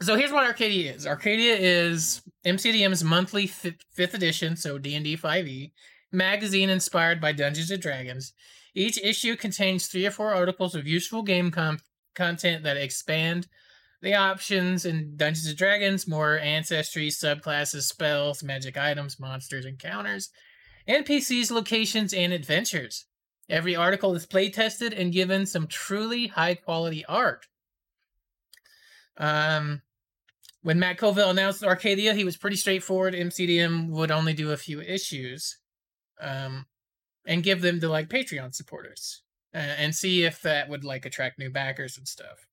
so here's what Arcadia is. Arcadia is MCDM's monthly 5th edition, so D&D 5e, magazine inspired by Dungeons & Dragons. Each issue contains 3 or 4 articles of useful game content that expand the options in Dungeons & Dragons, more ancestry, subclasses, spells, magic items, monsters, encounters, NPCs, locations, and adventures. Every article is play tested and given some truly high quality art. When Matt Covell announced Arcadia, he was pretty straightforward. MCDM would only do a few issues, and give them to like Patreon supporters, and see if that would like attract new backers and stuff.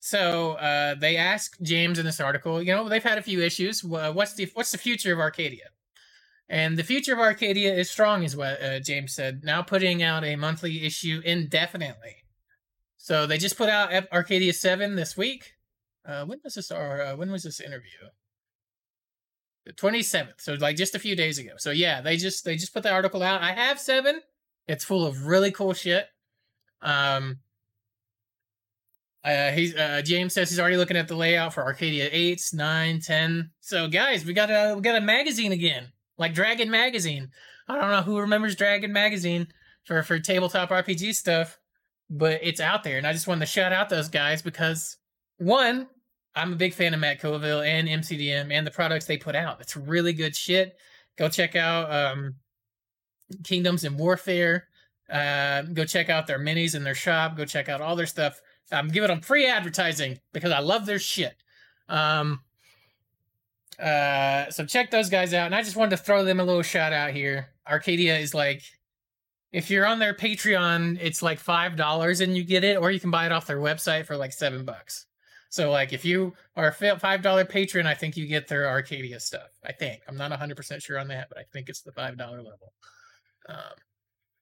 So they asked James in this article, you know, they've had a few issues. What's the future of Arcadia? And the future of Arcadia is strong, is what James said. Now putting out a monthly issue indefinitely. So they just put out Arcadia 7 this week. When was this interview? The 27th. So like just a few days ago. So yeah, they just put the article out. I have 7. It's full of really cool shit. James says he's already looking at the layout for Arcadia 8, 9, 10. So guys, we got a magazine again, like Dragon Magazine. I don't know who remembers Dragon Magazine for tabletop RPG stuff, but it's out there. And I just wanted to shout out those guys because one, I'm a big fan of Matt Covell and MCDM and the products they put out. It's really good shit. Go check out Kingdoms and Warfare. Go check out their minis in their shop. Go check out all their stuff. I'm giving them free advertising because I love their shit. So check those guys out. And I just wanted to throw them a little shout out here. Arcadia is like, if you're on their Patreon, it's like $5 and you get it, or you can buy it off their website for like $7. So like if you are a $5 patron, I think you get their Arcadia stuff. I think. I'm not 100% sure on that, but I think it's the $5 level.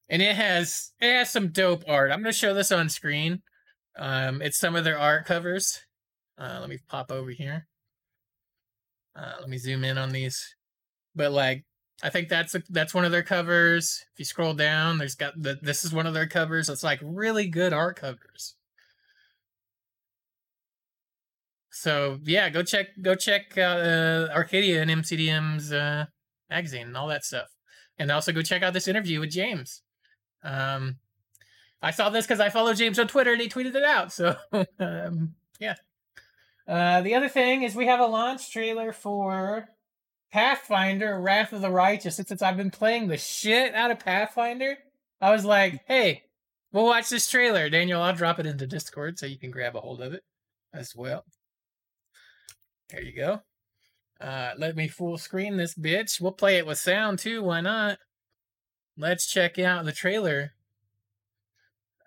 And it has some dope art. I'm going to show this on screen. It's some of their art covers. Let me pop over here. Let me zoom in on these. But like, I think that's one of their covers. If you scroll down, this is one of their covers. It's like really good art covers. So yeah, go check out Arcadia and MCDM's magazine and all that stuff, and also go check out this interview with James. I saw this because I follow James on Twitter and he tweeted it out. So, yeah. The other thing is we have a launch trailer for Pathfinder Wrath of the Righteous. Since I've been playing the shit out of Pathfinder, I was like, hey, we'll watch this trailer. Daniel, I'll drop it into Discord so you can grab a hold of it as well. There you go. Let me full screen this bitch. We'll play it with sound too. Why not? Let's check out the trailer.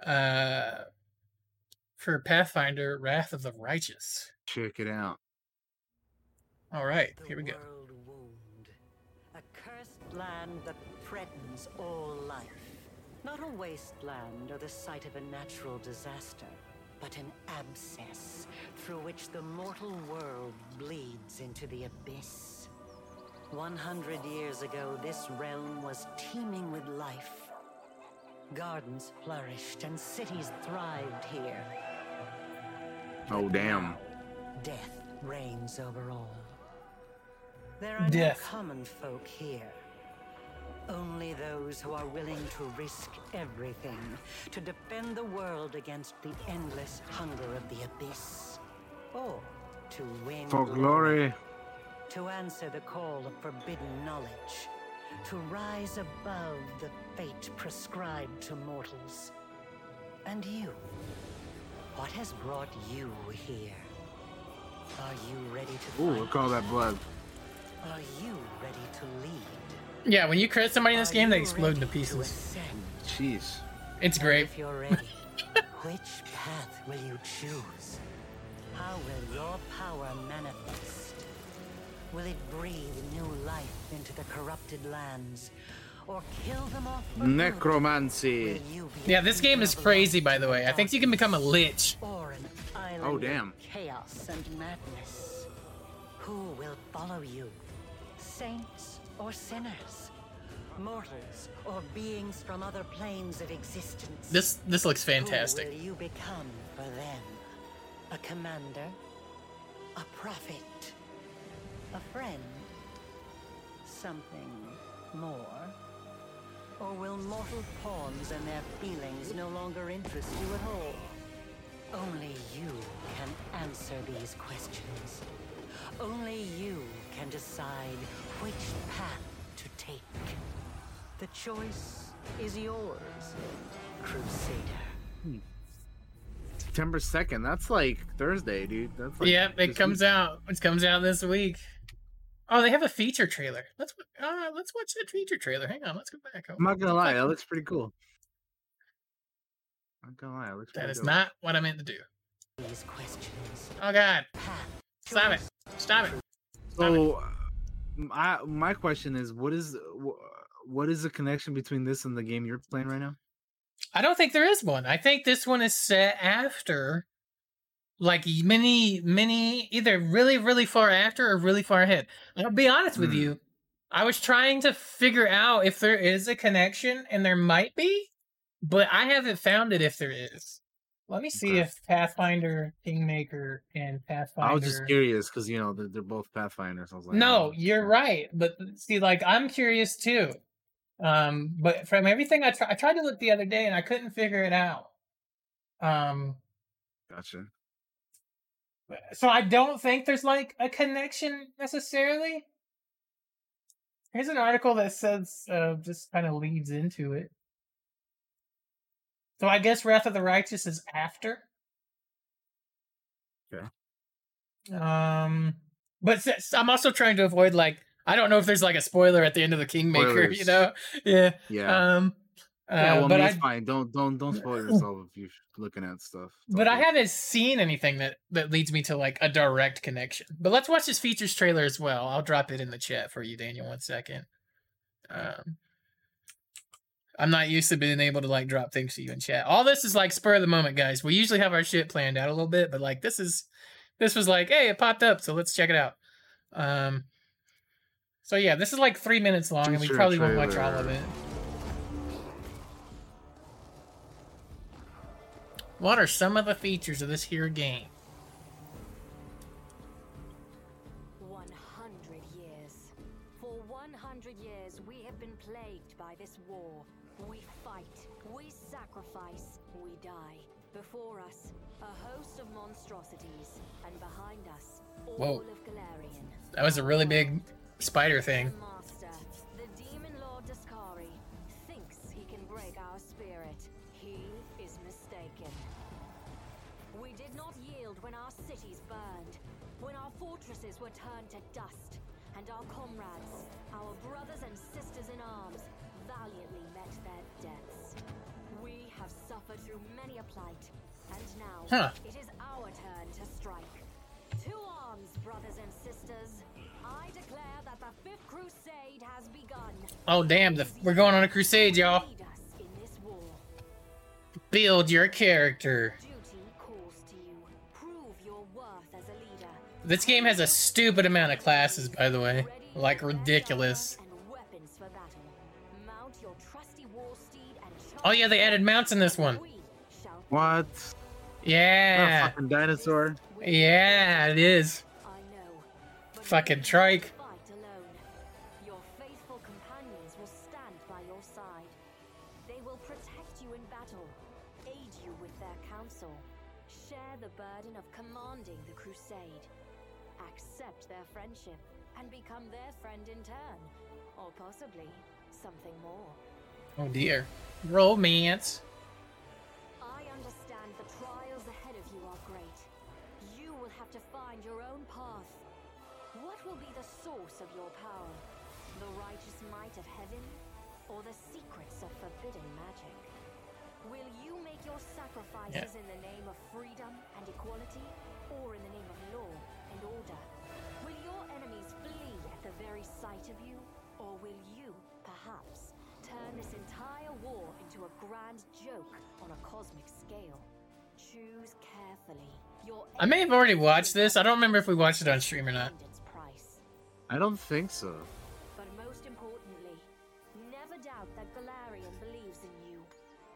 For Pathfinder Wrath of the Righteous. Check it out. All right, here we go. A cursed land that threatens all life. Not a wasteland or the site of a natural disaster, but an abscess through which the mortal world bleeds into the abyss. 100 years ago, this realm was teeming with life. Gardens flourished and cities thrived here. Oh, damn. Death reigns over all. There are no common folk here. Only those who are willing to risk everything to defend the world against the endless hunger of the abyss. Or to win. For glory. To answer the call of forbidden knowledge. To rise above the fate prescribed to mortals. And you, what has brought you here? Are you ready to fight? Ooh, call that blood. Are you ready to lead? Yeah, when you crit somebody in this game, they explode into pieces. Jeez. It's great. If you're ready, which path will you choose? How will your power manifest? Will it breathe new life into the corrupted lands, or kill them off? Necromancy. Yeah, this game is crazy, by the way. I think you can become a lich. Oh, damn. Chaos and madness. Who will follow you? Saints or sinners? Mortals or beings from other planes of existence? This looks fantastic. Who will you become for them? A commander? A prophet? A friend? Something more? Or will mortal pawns and their feelings no longer interest you at all? Only you can answer these questions. Only you can decide which path to take. The choice is yours, Crusader. September 2nd. That's like Thursday, dude. That's like it comes out. It comes out this week. Oh, they have a feature trailer. Let's watch that feature trailer. Hang on, let's go back. I'm not gonna lie, that looks pretty cool. I'm not gonna lie, it looks pretty cool. That is not what I meant to do. These questions. Oh God! Stop it! Stop it! So, my question is, what is the connection between this and the game you're playing right now? I don't think there is one. I think this one is set after, like, many, either really, really far after or really far ahead. I'll be honest with you. I was trying to figure out if there is a connection, and there might be, but I haven't found it if there is. Let me see if Pathfinder, Kingmaker, and Pathfinder... I was just curious, because, you know, they're both Pathfinders. I was like, no, you're right. But, see, like, I'm curious, too. But from everything I tried to look the other day and I couldn't figure it out. Gotcha. So I don't think there's like a connection necessarily. Here's an article that says, just kind of leads into it. So I guess Wrath of the Righteous is after. Okay. But I'm also trying to avoid, like, I don't know if there's like a spoiler at the end of the Kingmaker, spoilers. You know? Yeah. Yeah. Well, but it's fine. Don't spoil yourself if you're looking at stuff. I haven't seen anything that leads me to like a direct connection. But let's watch this features trailer as well. I'll drop it in the chat for you, Daniel, one second. I'm not used to being able to like drop things to you in chat. All this is like spur of the moment, guys. We usually have our shit planned out a little bit, but like this was like, hey, it popped up, so let's check it out. So yeah, this is like 3 minutes long, and we probably won't watch all of it. What are some of the features of this here game? 100 years. For 100 years, we have been plagued by this war. We fight, we sacrifice, we die. Before us, a host of monstrosities, and behind us, all of Galarian. That was a really big spider thing. Master, the demon lord Daskari, thinks he can break our spirit. He is mistaken. We did not yield when our cities burned, when our fortresses were turned to dust, and our comrades, our brothers and sisters in arms, valiantly met their deaths. We have suffered through many a plight, and now it is our turn to strike. To arms, brothers and sisters. I declare that the Fifth Crusade has begun. Oh, damn. We're going on a crusade, y'all. Build your character. Duty calls to you. Prove your worth as a leader. This game has a stupid amount of classes, by the way. Like, ridiculous. Oh, yeah, they added mounts in this one. What? Yeah. Not a fucking dinosaur. Yeah, it is. Fucking trike. Your faithful companions will stand by your side. They will protect you in battle, aid you with their counsel, share the burden of commanding the crusade, accept their friendship, and become their friend in turn, or possibly something more. Oh dear. Romance. I understand the trials ahead of you are great. You will have to find your own path. What will be the source of your power? The righteous might of heaven, or the secrets of forbidden magic? Will you make your sacrifices in the name of freedom and equality, or in the name of law and order? Will your enemies flee at the very sight of you, or will you, perhaps, turn this entire war into a grand joke on a cosmic scale? Choose carefully. I may have already watched this. I don't remember if we watched it on stream or not. I don't think so. But most importantly, never doubt that Galarian believes in you,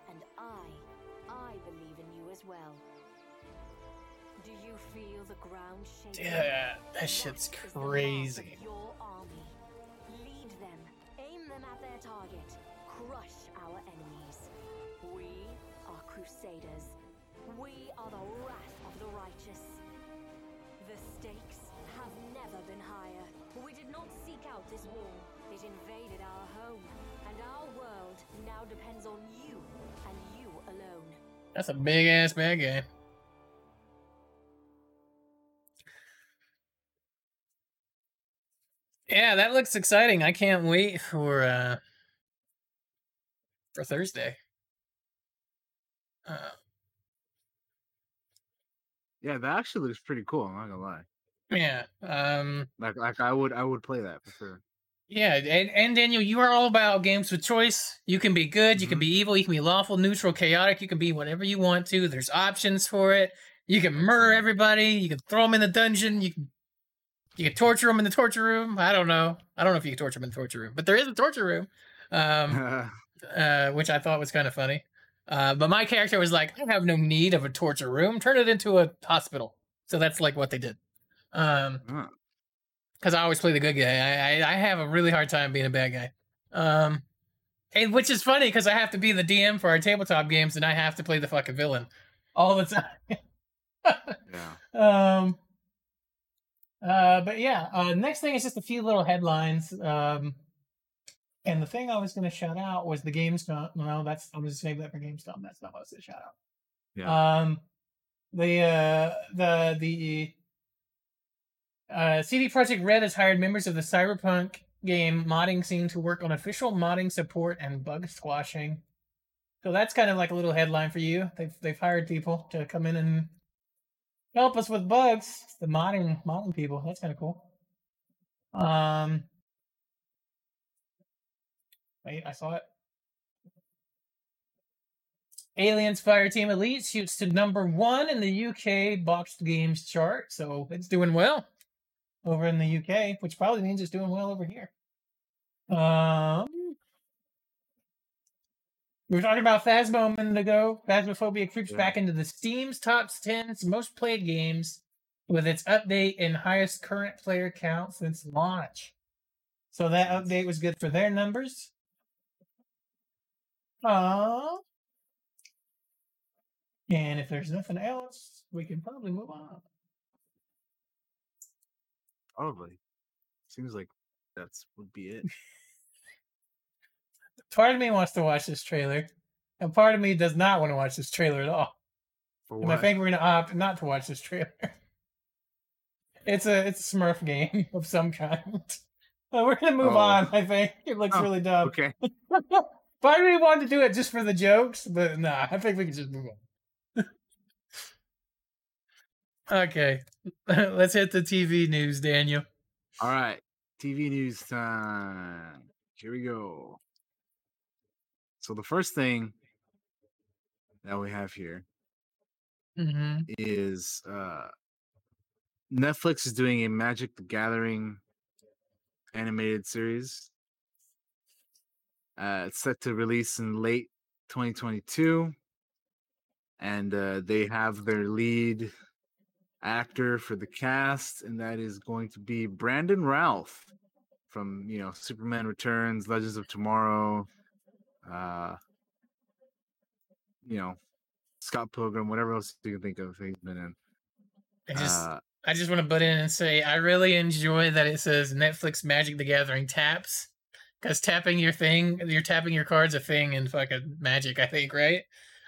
and I believe in you as well. Do you feel the ground shaking? Yeah, that shit's crazy. Your army. Lead them, aim them at their target, crush our enemies. We are Crusaders. We are the wrath of the righteous. The stakes have never been higher. We did not seek out this war. It invaded our home, and our world now now depends on you and you alone. That's a big ass bad guy. Yeah, that looks exciting. I can't wait for Thursday. Yeah, that actually looks pretty cool, I'm not gonna lie. Yeah. I would play that for sure. Yeah, and Daniel, you are all about games with choice. You can be good, you can be evil, you can be lawful, neutral, chaotic, you can be whatever you want to. There's options for it. You can murder everybody, you can throw them in the dungeon, you can torture them in the torture room. I don't know if you can torture them in the torture room, but there is a torture room. Which I thought was kind of funny. But my character was like, I have no need of a torture room. Turn it into a hospital. So that's like what they did. Because I always play the good guy. I have a really hard time being a bad guy. And which is funny because I have to be the DM for our tabletop games and I have to play the fucking villain all the time. Yeah. But yeah, next thing is just a few little headlines. And the thing I was going to shout out was the Gamescom. No, that's, I'm going to save that for Gamescom. That's not what I was going to shout out. Yeah. The CD Projekt Red has hired members of the Cyberpunk game modding scene to work on official modding support and bug squashing. So that's kind of like a little headline for you. They've hired people to come in and help us with bugs. The modding people. That's kind of cool. Wait, I saw it. Aliens Fireteam Elite shoots to number 1 in the UK boxed games chart. So it's doing well over in the UK, which probably means it's doing well over here. We were talking about Phasmo a minute ago. Phasmophobia creeps back into the Steam's top 10 most played games with its update and highest current player count since launch. So that update was good for their numbers. And if there's nothing else, we can probably move on. Probably. Seems like that's would be it. Part of me wants to watch this trailer, and part of me does not want to watch this trailer at all. For what? And I think we're going to opt not to watch this trailer. It's a Smurf game of some kind. But we're going to move on, I think. It looks really dumb. Okay. Part of me wanted to do it just for the jokes, but nah, I think we can just move on. Okay. Let's hit the TV news, Daniel. All right. TV news time. Here we go. So the first thing that we have here is Netflix is doing a Magic the Gathering animated series. It's set to release in late 2022, and they have their lead actor for the cast, and that is going to be Brandon Routh from, Superman Returns, Legends of Tomorrow, Scott Pilgrim, whatever else you can think of he's been in. I just want to butt in and say I really enjoy that it says Netflix Magic the Gathering taps. Because tapping your card's a thing in fucking Magic, I think, right?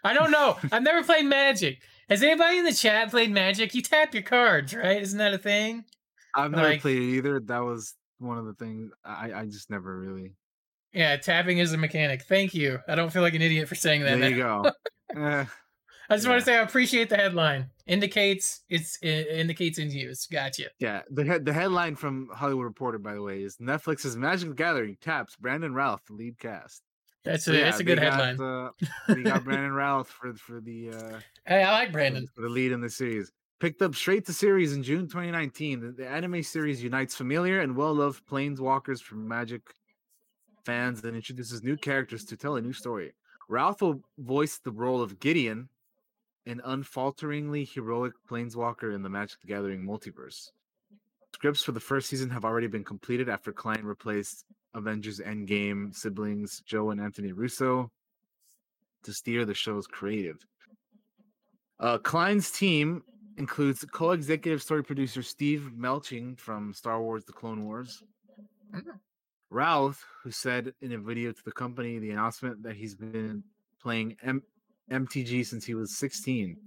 I don't know. I've never played Magic. Has anybody in the chat played Magic? You tap your cards, right? Isn't that a thing? I've never played it either. That was one of the things I just never really. Yeah, tapping is a mechanic. Thank you. I don't feel like an idiot for saying that. There you go. I just want to say I appreciate the headline. Indicates in use. Gotcha. Yeah. The headline from Hollywood Reporter, by the way, is Netflix's Magic the Gathering taps Brandon Routh, the lead cast. That's a good headline. They got Brandon Routh for the. Hey, I like Brandon for the lead in the series. Picked up straight to series in June 2019. The anime series unites familiar and well-loved planeswalkers from Magic fans and introduces new characters to tell a new story. Routh will voice the role of Gideon, an unfalteringly heroic planeswalker in the Magic the Gathering multiverse. Scripts for the first season have already been completed after Klein replaced Avengers Endgame siblings Joe and Anthony Russo to steer the show's creative. Klein's team includes co-executive story producer Steve Melching from Star Wars The Clone Wars, Routh, who said in a video to the company the announcement that he's been playing MTG since he was 16.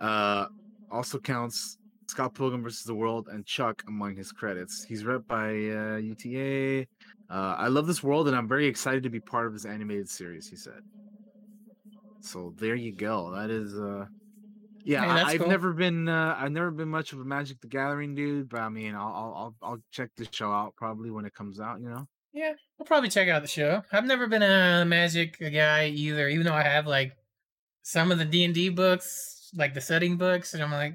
Also counts Scott Pilgrim vs. the World and Chuck among his credits. He's repped by UTA. I love this world and I'm very excited to be part of this animated series, he said. So there you go. That is I've never been much of a Magic the Gathering dude, but I mean, I'll check this show out probably when it comes out, you know? Yeah, I'll probably check out the show. I've never been a Magic guy either, even though I have like some of the D&D books, like the setting books, and I'm like,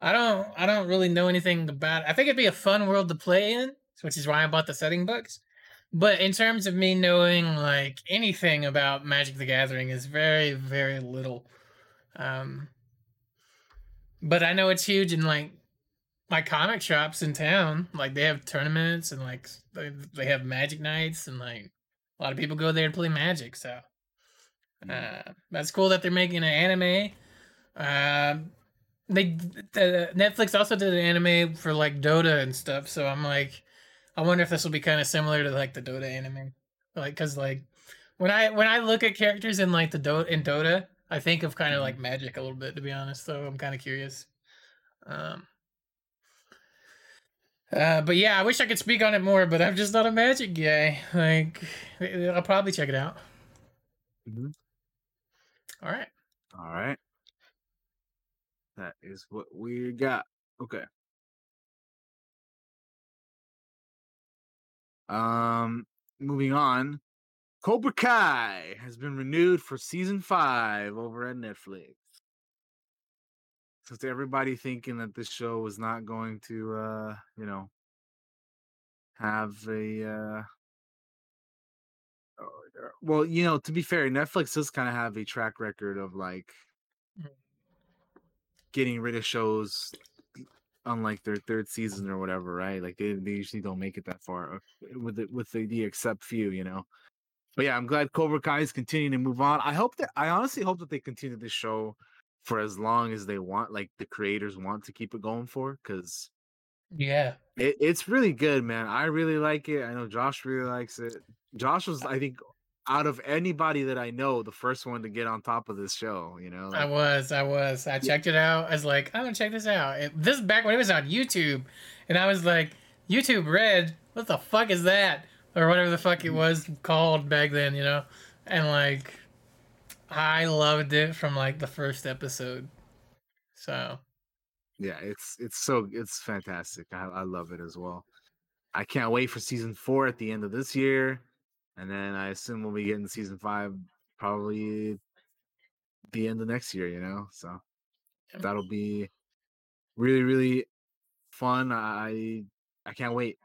I don't really know anything about it. I think it'd be a fun world to play in, which is why I bought the setting books. But in terms of me knowing like anything about Magic the Gathering, is very, very little. But I know it's huge in, like, my comic shops in town. Like, they have tournaments and, like, they have Magic nights. And, like, a lot of people go there to play Magic. So, that's cool that they're making an anime. Netflix also did an anime for, like, Dota and stuff. So, I'm like, I wonder if this will be kind of similar to, like, the Dota anime. Like, because, like, when I look at characters in, like, Dota... I think of kind of like Magic a little bit, to be honest. So I'm kind of curious. But yeah, I wish I could speak on it more, but I'm just not a Magic guy. Like, I'll probably check it out. Mm-hmm. All right. That is what we got. Okay. Moving on. Cobra Kai has been renewed for season 5 over at Netflix. So to everybody thinking that this show was not going to, have a... well, you know, to be fair, Netflix does kind of have a track record of, like, getting rid of shows on, like, their third season or whatever, right? Like, they usually don't make it that far, with the except few, you know? But yeah, I'm glad Cobra Kai is continuing to move on. I honestly hope that they continue this show for as long as they want, like the creators want to keep it going for, because yeah, it's really good, man. I really like it. I know Josh really likes it. Josh was, I think, out of anybody that I know, the first one to get on top of this show. You know, like, I was. I checked it out. I was like, I'm gonna check this out. This back when it was on YouTube, and I was like, YouTube Red, what the fuck is that? Or whatever the fuck it was called back then, you know? And, like, I loved it from, like, the first episode. So. Yeah, it's fantastic. I love it as well. I can't wait for season 4 at the end of this year. And then I assume we'll be getting season 5 probably the end of next year, you know? So that'll be really, really fun. I can't wait.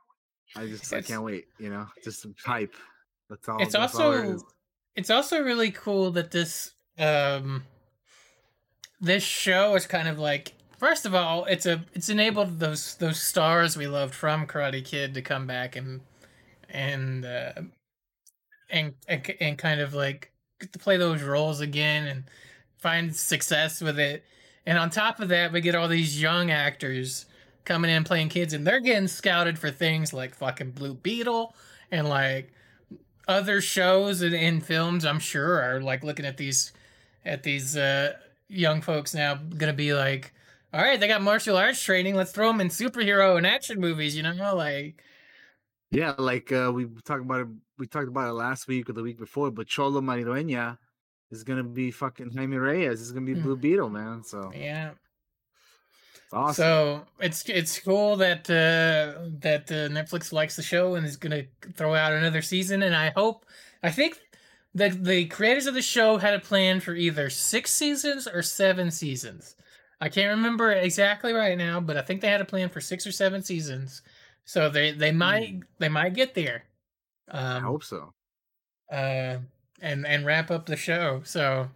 I can't wait, you know, just some hype. That's all. It's also really cool that this this show is kind of like, first of all, it's enabled those stars we loved from Karate Kid to come back and kind of like get to play those roles again and find success with it. And on top of that, we get all these young actors coming in playing kids, and they're getting scouted for things like fucking Blue Beetle and like other shows and films. I'm sure are like looking at these young folks now, gonna be like, all right, they got martial arts training, let's throw them in superhero and action movies, you know? Like, yeah, like we talked about it last week or the week before, but Cholo Maridueña is gonna be fucking Jaime Reyes. It's gonna be Blue Beetle, man. So yeah. Awesome. So it's cool that Netflix likes the show and is going to throw out another season. And I think that the creators of the show had a plan for either 6 seasons or 7 seasons. I can't remember exactly right now, but I think they had a plan for 6 or 7 seasons. So they might get there. I hope so. And wrap up the show. So.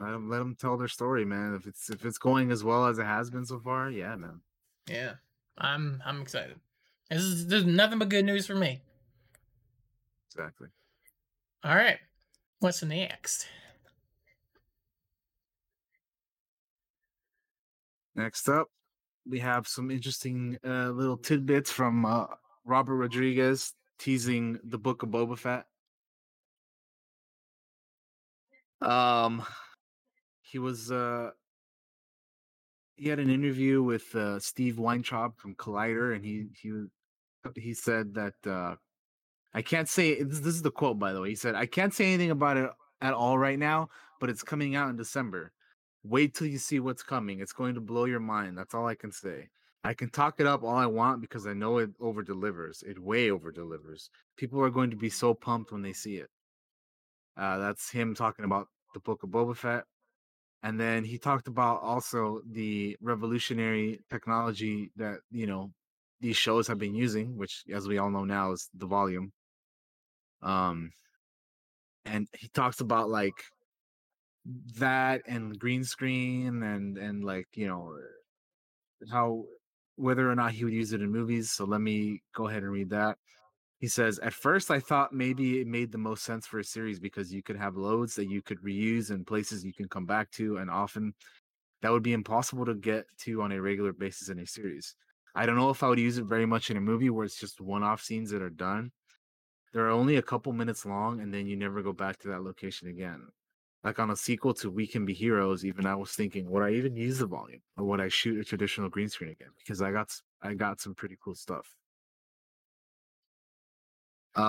Let them tell their story, man. If it's going as well as it has been so far, yeah, man. Yeah, I'm excited. There's nothing but good news for me. Exactly. All right, what's next? Next up, we have some interesting little tidbits from Robert Rodriguez teasing the Book of Boba Fett. He was he had an interview with Steve Weintraub from Collider, and he said that I can't say this is the quote, by the way. He said, "I can't say anything about it at all right now, but it's coming out in December. Wait till you see what's coming. It's going to blow your mind. That's all I can say. I can talk it up all I want because I know it over delivers. It way over delivers. People are going to be so pumped when they see it." That's him talking about the Book of Boba Fett. And then he talked about also the revolutionary technology that, you know, these shows have been using, which, as we all know now, is the volume. And he talks about like that and green screen and like, you know, how, whether or not he would use it in movies. So let me go ahead and read that. He says, "At first, I thought maybe it made the most sense for a series because you could have loads that you could reuse and places you can come back to, and often that would be impossible to get to on a regular basis in a series. I don't know if I would use it very much in a movie where it's just one-off scenes that are done. They're only a couple minutes long, and then you never go back to that location again. Like on a sequel to We Can Be Heroes, even I was thinking, would I even use the volume, or would I shoot a traditional green screen again? Because I got some pretty cool stuff."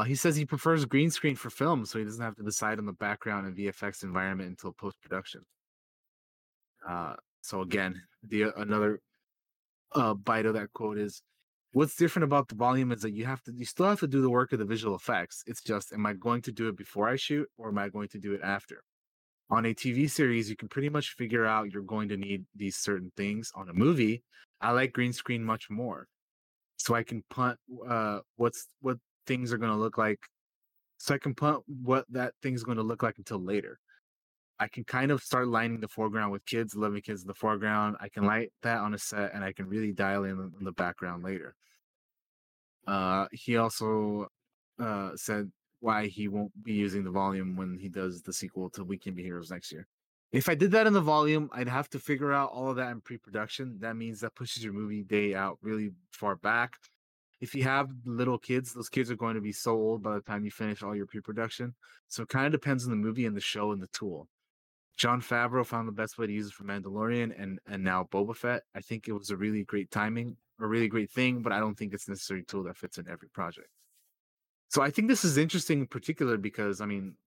He says he prefers green screen for film, so he doesn't have to decide on the background and VFX environment until post-production. So again, another bite of that quote is, "What's different about the volume is that you still have to do the work of the visual effects. It's just, am I going to do it before I shoot, or am I going to do it after? On a TV series, you can pretty much figure out you're going to need these certain things. On a movie, I like green screen much more, so I can punt what things are going to look like. So I can punt what that thing's going to look like until later. I can kind of start lining the foreground with kids, loving kids in the foreground. I can light that on a set, and I can really dial in the background later." He also said why he won't be using the volume when he does the sequel to We Can Be Heroes next year. "If I did that in the volume, I'd have to figure out all of that in pre-production. That means that pushes your movie day out really far back. If you have little kids, those kids are going to be so old by the time you finish all your pre-production. So it kind of depends on the movie and the show and the tool. Jon Favreau found the best way to use it for Mandalorian and now Boba Fett. I think it was a really great timing, a really great thing, but I don't think it's necessarily a tool that fits in every project." So I think this is interesting in particular because, I mean,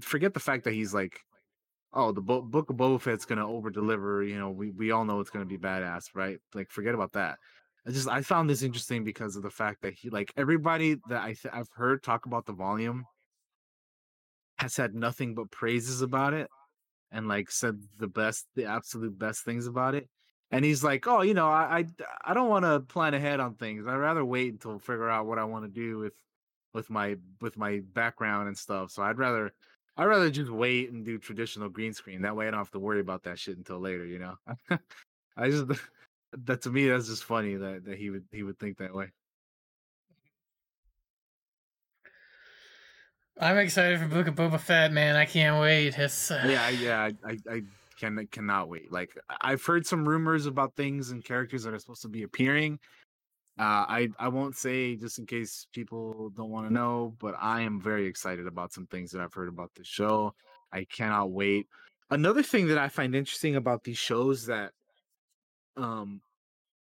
forget the fact that he's like, oh, the Book of Boba Fett's going to over-deliver. You know, we all know it's going to be badass, right? Like, forget about that. I found this interesting because of the fact that he, like, everybody that I've heard talk about the volume has had nothing but praises about it and like said the absolute best things about it. And he's like, oh, you know, I don't want to plan ahead on things. I'd rather wait until figure out what I want to do with my background and stuff. So I'd rather just wait and do traditional green screen. That way I don't have to worry about that shit until later, you know. That to me, that's just funny that he would think that way. I'm excited for Book of Boba Fett, man. I can't wait. I cannot wait. Like, I've heard some rumors about things and characters that are supposed to be appearing. I won't say just in case people don't want to know, but I am very excited about some things that I've heard about this show. I cannot wait. Another thing that I find interesting about these shows that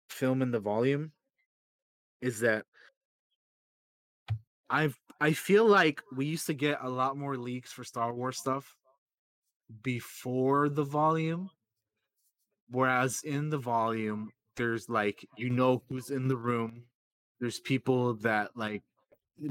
film in the volume is that I feel like we used to get a lot more leaks for Star Wars stuff before the volume, whereas in the volume there's like, you know, who's in the room, there's people that like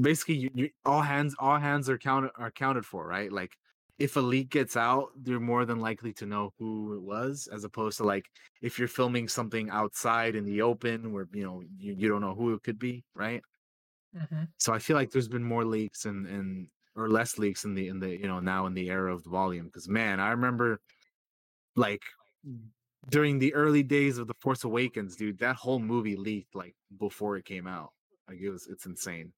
basically you all hands are counted for, right? Like, if a leak gets out, they're more than likely to know who it was, as opposed to like if you're filming something outside in the open where, you know, you don't know who it could be, right? Mm-hmm. So I feel like there's been more leaks and or less leaks in the you know, now in the era of the volume. Because, man, I remember like during the early days of The Force Awakens, dude, that whole movie leaked like before it came out. Like, it's insane.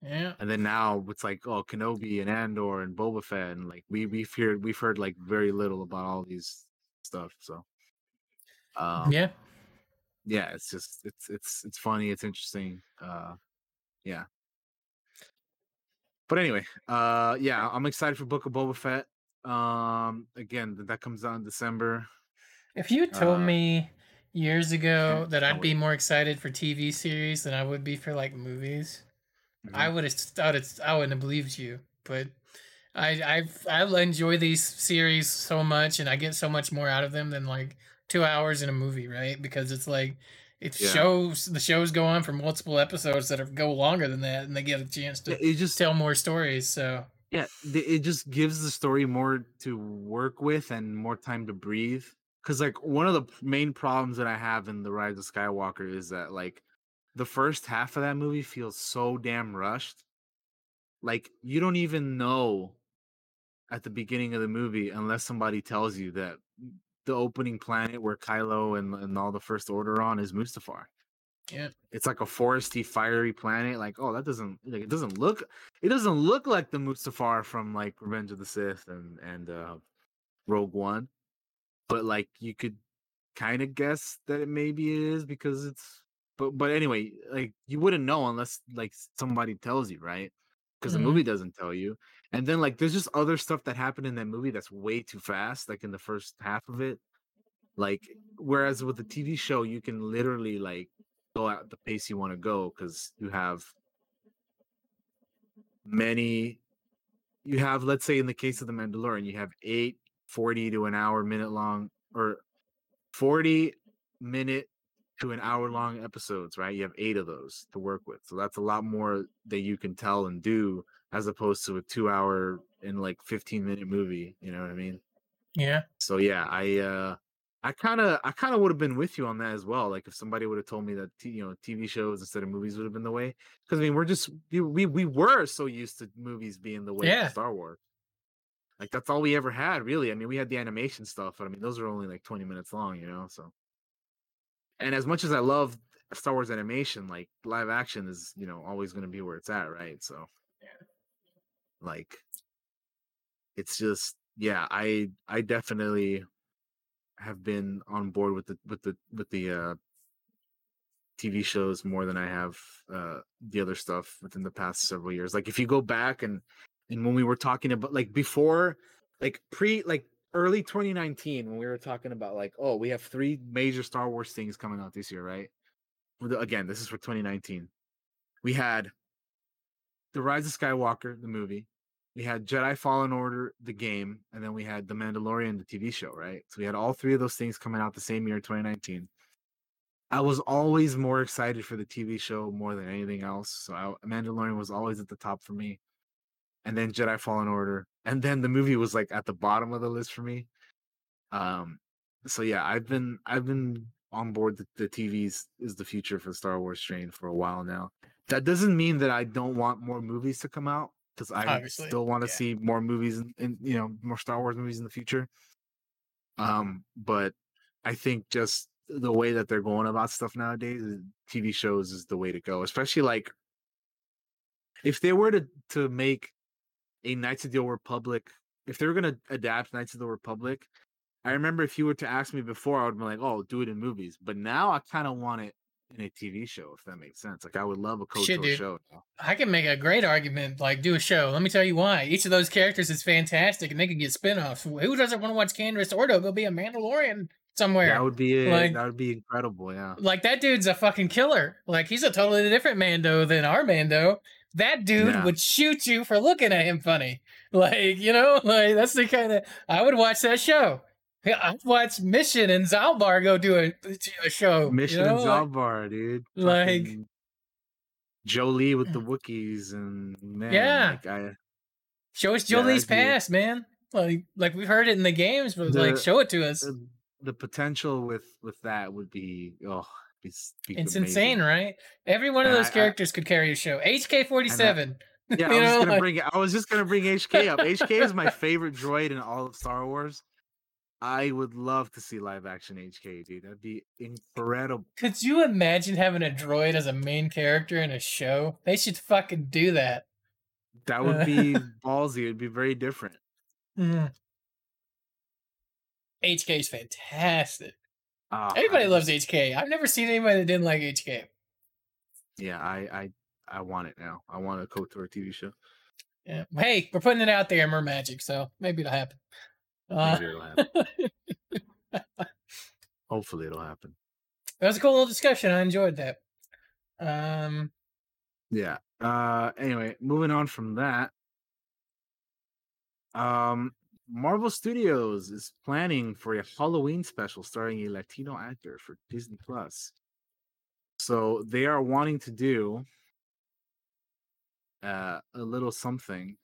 Yeah, and then now it's like, oh, Kenobi and Andor and Boba Fett, and like we've heard like very little about all these stuff. So, yeah, yeah, it's just it's funny, it's interesting. Yeah. But anyway, yeah, I'm excited for Book of Boba Fett. Again, that comes out in December. If you told me years ago that I'd be more excited for TV series than I would be for like movies, mm-hmm. I wouldn't have believed you. But I enjoy these series so much, and I get so much more out of them than like 2 hours in a movie, right? Because it's like shows go on for multiple episodes that go longer than that, and they get a chance to tell more stories. So yeah, it just gives the story more to work with and more time to breathe. Because like one of the main problems that I have in The Rise of Skywalker is that like the first half of that movie feels so damn rushed. Like you don't even know at the beginning of the movie unless somebody tells you that the opening planet where Kylo and all the First Order on is Mustafar. Yeah, it's like a foresty, fiery planet. Like, oh, that doesn't like it doesn't look like the Mustafar from like Revenge of the Sith and Rogue One. But like you could kind of guess that it maybe is because it's. But anyway, like you wouldn't know unless like somebody tells you, right? Because the movie doesn't tell you. And then like there's just other stuff that happened in that movie that's way too fast, like in the first half of it. Like whereas with the TV show, you can literally like go at the pace you want to go because you have many. You have, let's say, in the case of The Mandalorian, you have 8 40 to an hour minute long or 40 minute to an hour long episodes, right? You have 8 of those to work with. So that's a lot more that you can tell and do as opposed to a 2 hour and like 15 minute movie. You know what I mean? Yeah. So yeah, I kind of would have been with you on that as well. Like if somebody would have told me that, TV shows instead of movies would have been the way, because I mean, we were so used to movies being the way of Star Wars. Like that's all we ever had, really. I mean, we had the animation stuff, but I mean, those are only like 20 minutes long, So, and as much as I love Star Wars animation, like live action is, always going to be where it's at, right? So, like, it's just, yeah. I definitely have been on board with the TV shows more than I have the other stuff within the past several years. Like, if you go back and when we were talking about like before, like early 2019, when we were talking about like, oh, we have 3 major Star Wars things coming out this year, right? Again, this is for 2019. We had The Rise of Skywalker, the movie. We had Jedi Fallen Order, the game. And then we had The Mandalorian, the TV show, right? So we had all 3 of those things coming out the same year, 2019. I was always more excited for the TV show more than anything else. So Mandalorian was always at the top for me. And then Jedi Fallen Order. And then the movie was like at the bottom of the list for me. So yeah, I've been on board the TVs is the future for the Star Wars train for a while now. That doesn't mean that I don't want more movies to come out, because I obviously still want to see more movies and more Star Wars movies in the future. But I think just the way that they're going about stuff nowadays, TV shows is the way to go. Especially like if they were to make a Knights of the Old Republic, if they were going to adapt Knights of the Old Republic, I remember if you were to ask me before, I would be like, oh, do it in movies. But now I kind of want it in a TV show, if that makes sense. Like, I would love a KOTOR show. I can make a great argument, like, do a show. Let me tell you why. Each of those characters is fantastic, and they could get spinoffs. Who doesn't want to watch Candace Ordo go be a Mandalorian somewhere? That would be it. Like, that would be incredible, yeah. Like, that dude's a fucking killer. Like, he's a totally different Mando than our Mando. That dude would shoot you for looking at him funny. Like, like that's the kind of, I would watch that show. I'd watch Mission and Zalbar go do a show. Mission and Zalbar, like, dude. Like fucking Jolie with the Wookiees and man. Yeah. Like show us Jolie's past, man. Like we've heard it in the games, but show it to us. The potential with that would be, it's amazing. Insane, right? Every one of those characters could carry a show. HK-47. Yeah, I was just gonna bring HK up. HK is my favorite droid in all of Star Wars. I would love to see live action HK, dude. That'd be incredible. Could you imagine having a droid as a main character in a show? They should fucking do that. That would be ballsy. It'd be very different. Mm. HK is fantastic. Everybody loves HK. I've never seen anybody that didn't like HK. Yeah, I want it now. I want a KOTOR TV show. Yeah. Hey, we're putting it out there in Mermagic, so maybe it'll happen. Maybe it'll happen. Hopefully it'll happen. That was a cool little discussion. I enjoyed that. Yeah. Anyway, moving on from that. Marvel Studios is planning for a Halloween special starring a Latino actor for Disney Plus. So they are wanting to do a little something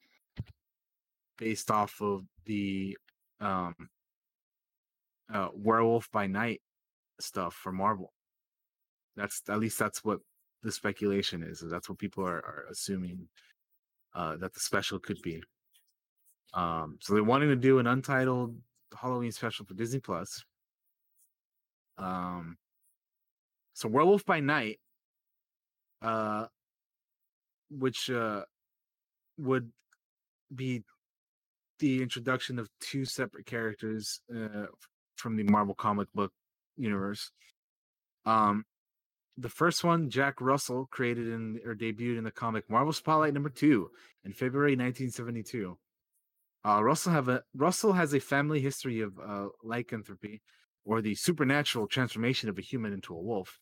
based off of the Werewolf by Night stuff for Marvel. That's what the speculation is. That's what people are assuming that the special could be. So they're wanting to do an untitled Halloween special for Disney Plus. So Werewolf by Night, which would be the introduction of two separate characters from the Marvel comic book universe. The first one, Jack Russell, debuted in the comic Marvel Spotlight number 2 in February 1972. Russell has a family history of lycanthropy, or the supernatural transformation of a human into a wolf,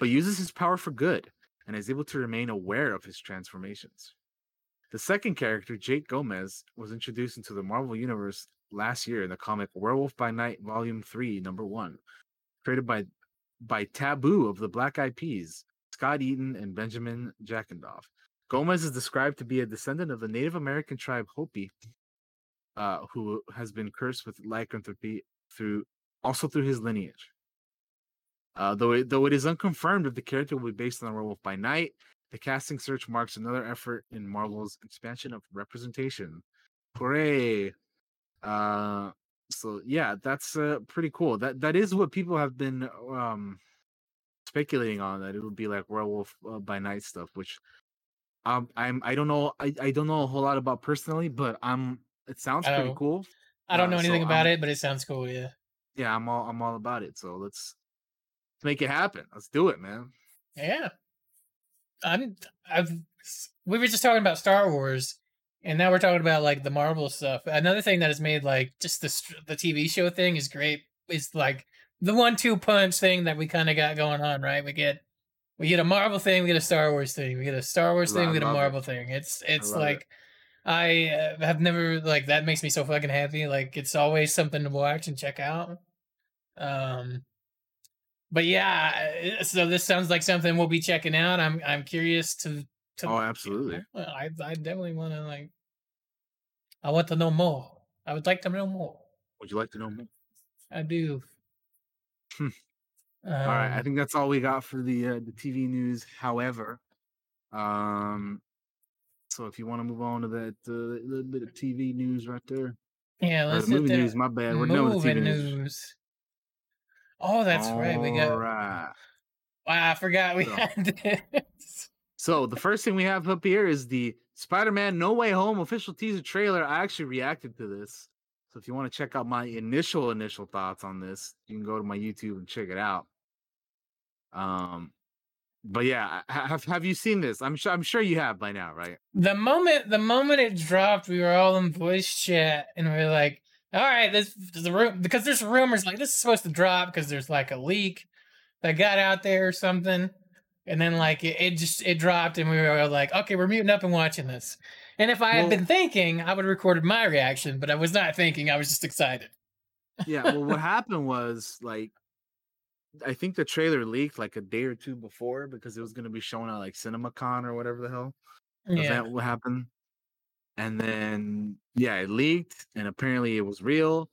but uses his power for good and is able to remain aware of his transformations. The second character, Jake Gomez, was introduced into the Marvel Universe last year in the comic Werewolf by Night Volume 3, Number 1, created by Taboo of the Black Eyed Peas, Scott Eaton, and Benjamin Jackendoff. Gomez is described to be a descendant of the Native American tribe Hopi, who has been cursed with lycanthropy through his lineage. Though it is unconfirmed if the character will be based on Werewolf by Night, the casting search marks another effort in Marvel's expansion of representation. Hooray! So yeah, that's pretty cool. That is what people have been speculating on, that it would be like Werewolf by Night stuff, which I don't know a whole lot about personally, but it sounds pretty cool. I don't know anything about it, but it sounds cool. Yeah. Yeah, I'm all about it. So let's make it happen. Let's do it, man. Yeah. We were just talking about Star Wars, and now we're talking about like the Marvel stuff. Another thing that has made like just the TV show thing is great. It's like the 1-2 punch thing that we kind of got going on, right? We get a Marvel thing, we get a Star Wars thing, we get a Star Wars thing, we get a Marvel thing. It's like it. I have never, like, that makes me so fucking happy. Like, it's always something to watch and check out. But yeah, so this sounds like something we'll be checking out. I'm curious to oh, absolutely. I definitely want to, like, I want to know more. I would like to know more. Would you like to know more? I do. All right, I think that's all we got for the TV news. However, so if you want to move on to that little bit of TV news right there. Yeah, let's do that. News, my bad. We're done with TV news. Oh, that's all right. We got. Right. Wow, I forgot we had this. So the first thing we have up here is the Spider-Man No Way Home official teaser trailer. I actually reacted to this. So if you want to check out my initial thoughts on this, you can go to my YouTube and check it out. But yeah, have you seen this? I'm sure you have by now, right? The moment it dropped, we were all in voice chat and we were like, "All right, this is room," because there's rumors like this is supposed to drop because there's like a leak that got out there or something, and then like it just dropped and we were like, "Okay, we're muting up and watching this." And if I had been thinking, I would have recorded my reaction, but I was not thinking. I was just excited. Yeah. Well, what happened was like, I think the trailer leaked like a day or two before because it was going to be shown at like CinemaCon or whatever the hell event will happen. And then, yeah, it leaked and apparently it was real.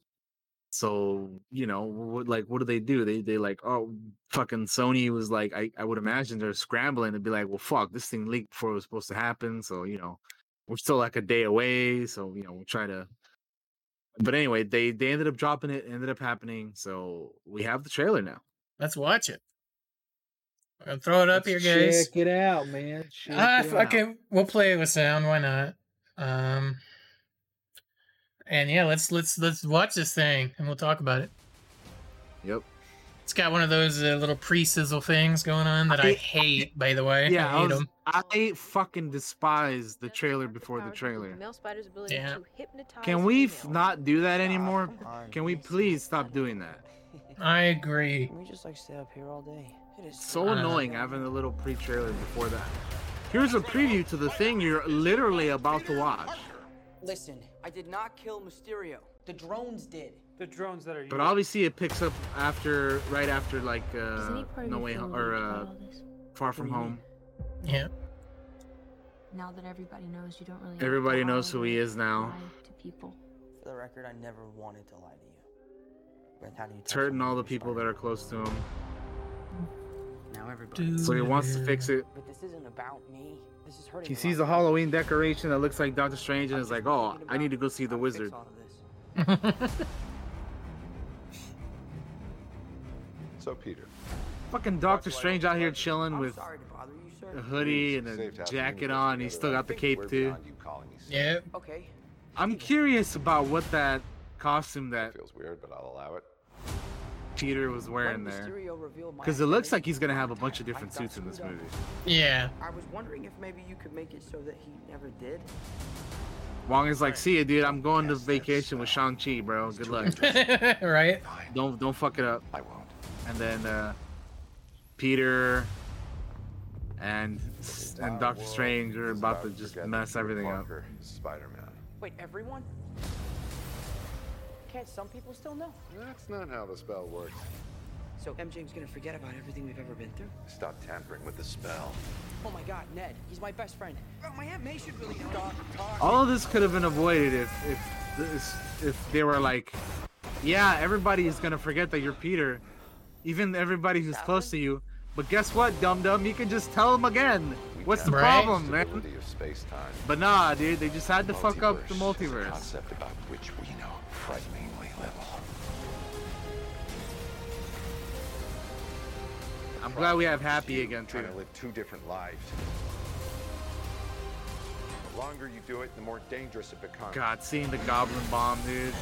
So, you know, what do they do? They like, oh, fucking Sony was like, I would imagine they're scrambling to be like, well, fuck, this thing leaked before it was supposed to happen. So, you know, we're still like a day away. So, you know, we'll try to. But anyway, they ended up dropping it, ended up happening. So we have the trailer now. Let's watch it. I'm going to throw it up here, guys. Check it out, man. Okay, we'll play it with sound. Why not? And yeah, let's watch this thing and we'll talk about it. Yep. It's got one of those little pre-sizzle things going on that I hate, by the way. Yeah, I hate them. I fucking despise the trailer before the trailer. Yeah. Can we not do that anymore? Can we please stop doing that? I agree. We just like stay up here all day. It is so annoying having a little pre-trailer before that. Here's a preview to the thing you're literally about to watch. Listen, I did not kill Mysterio. The drones did. The drones that are used. But obviously it picks up after, right after, like, No Way Home, or Far From Home. Yeah. Now that everybody knows, you don't really. Everybody knows who he is now. To people. For the record, I never wanted to lie to you. But how do you? It's hurting all the people that are close to him. Now everybody. Dude. So he wants to fix it. But this isn't about me. This is hurting. He sees a Halloween decoration that looks like Doctor Strange and is like, "Oh, I need to go see the wizard." So Peter, fucking Doctor Strange out here chilling with a hoodie and a jacket on. He's still got the cape too. Yeah. Okay. I'm curious about what that costume that feels weird, but I'll allow it. Peter was wearing there, because it looks like he's gonna have a bunch of different suits in this movie. Yeah. I was wondering if maybe you could make it so that he never did. Wong is like, see ya, dude. I'm going to vacation with Shang-Chi, bro. Good luck. Right? Don't fuck it up. I won't. And then Peter and Doctor Strange are about to just mess everything up. Spider-Man. Wait, everyone? Can't some people still know? That's not how the spell works. So MJ's gonna forget about everything we've ever been through? Stop tampering with the spell. Oh my God, Ned, he's my best friend. Oh, my Aunt May should really talk. All of this could have been avoided if they were like, yeah, everybody is gonna forget that you're Peter, even everybody who's close to you. But guess what, Dum Dum, you can just tell them again. What's the problem, man? But nah, dude, they just had to fuck up the multiverse. The concept about which we know frighteningly little. I'm glad we have Happy again too. Trying to live two different lives. The longer you do it, the more dangerous it becomes. God, seeing the Goblin Bomb, dude.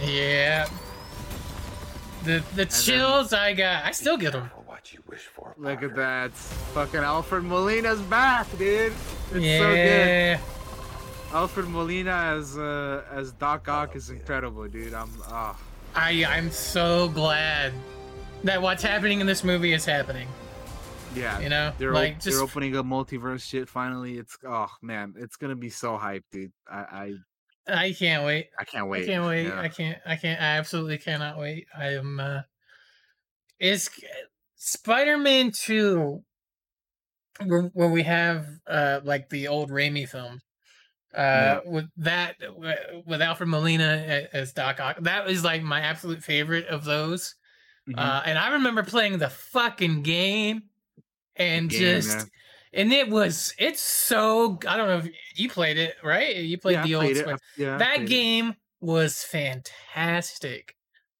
Yeah. The chills I got. I still get them. What you wish for, look at that. Fucking Alfred Molina's back, dude. It's so good. Alfred Molina as Doc Ock is incredible, dude. I'm so glad that what's happening in this movie is happening. Yeah, you know, they're opening up multiverse shit finally. It's it's gonna be so hyped, dude. I can't wait. I can't wait. Yeah. I absolutely cannot wait. I am. Is Spider-Man 2, where we have like the old Raimi film, with that with Alfred Molina as Doc Ock. That is like my absolute favorite of those. And I remember playing the fucking game and it's so, I don't know if you played it, right? You played the old one. Yeah, that game was fantastic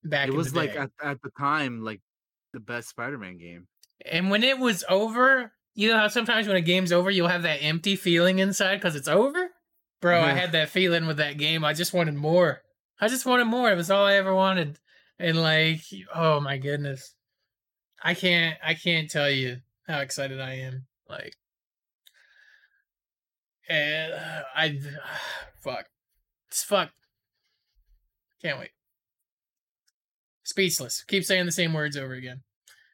back in the day. It was like at the time, like the best Spider-Man game. And when it was over, you know how sometimes when a game's over, you'll have that empty feeling inside because it's over? Bro, I had that feeling with that game. I just wanted more. It was all I ever wanted. And like, oh my goodness, I can't tell you how excited I am. Like, and it's fucked. Can't wait. Speechless. Keep saying the same words over again.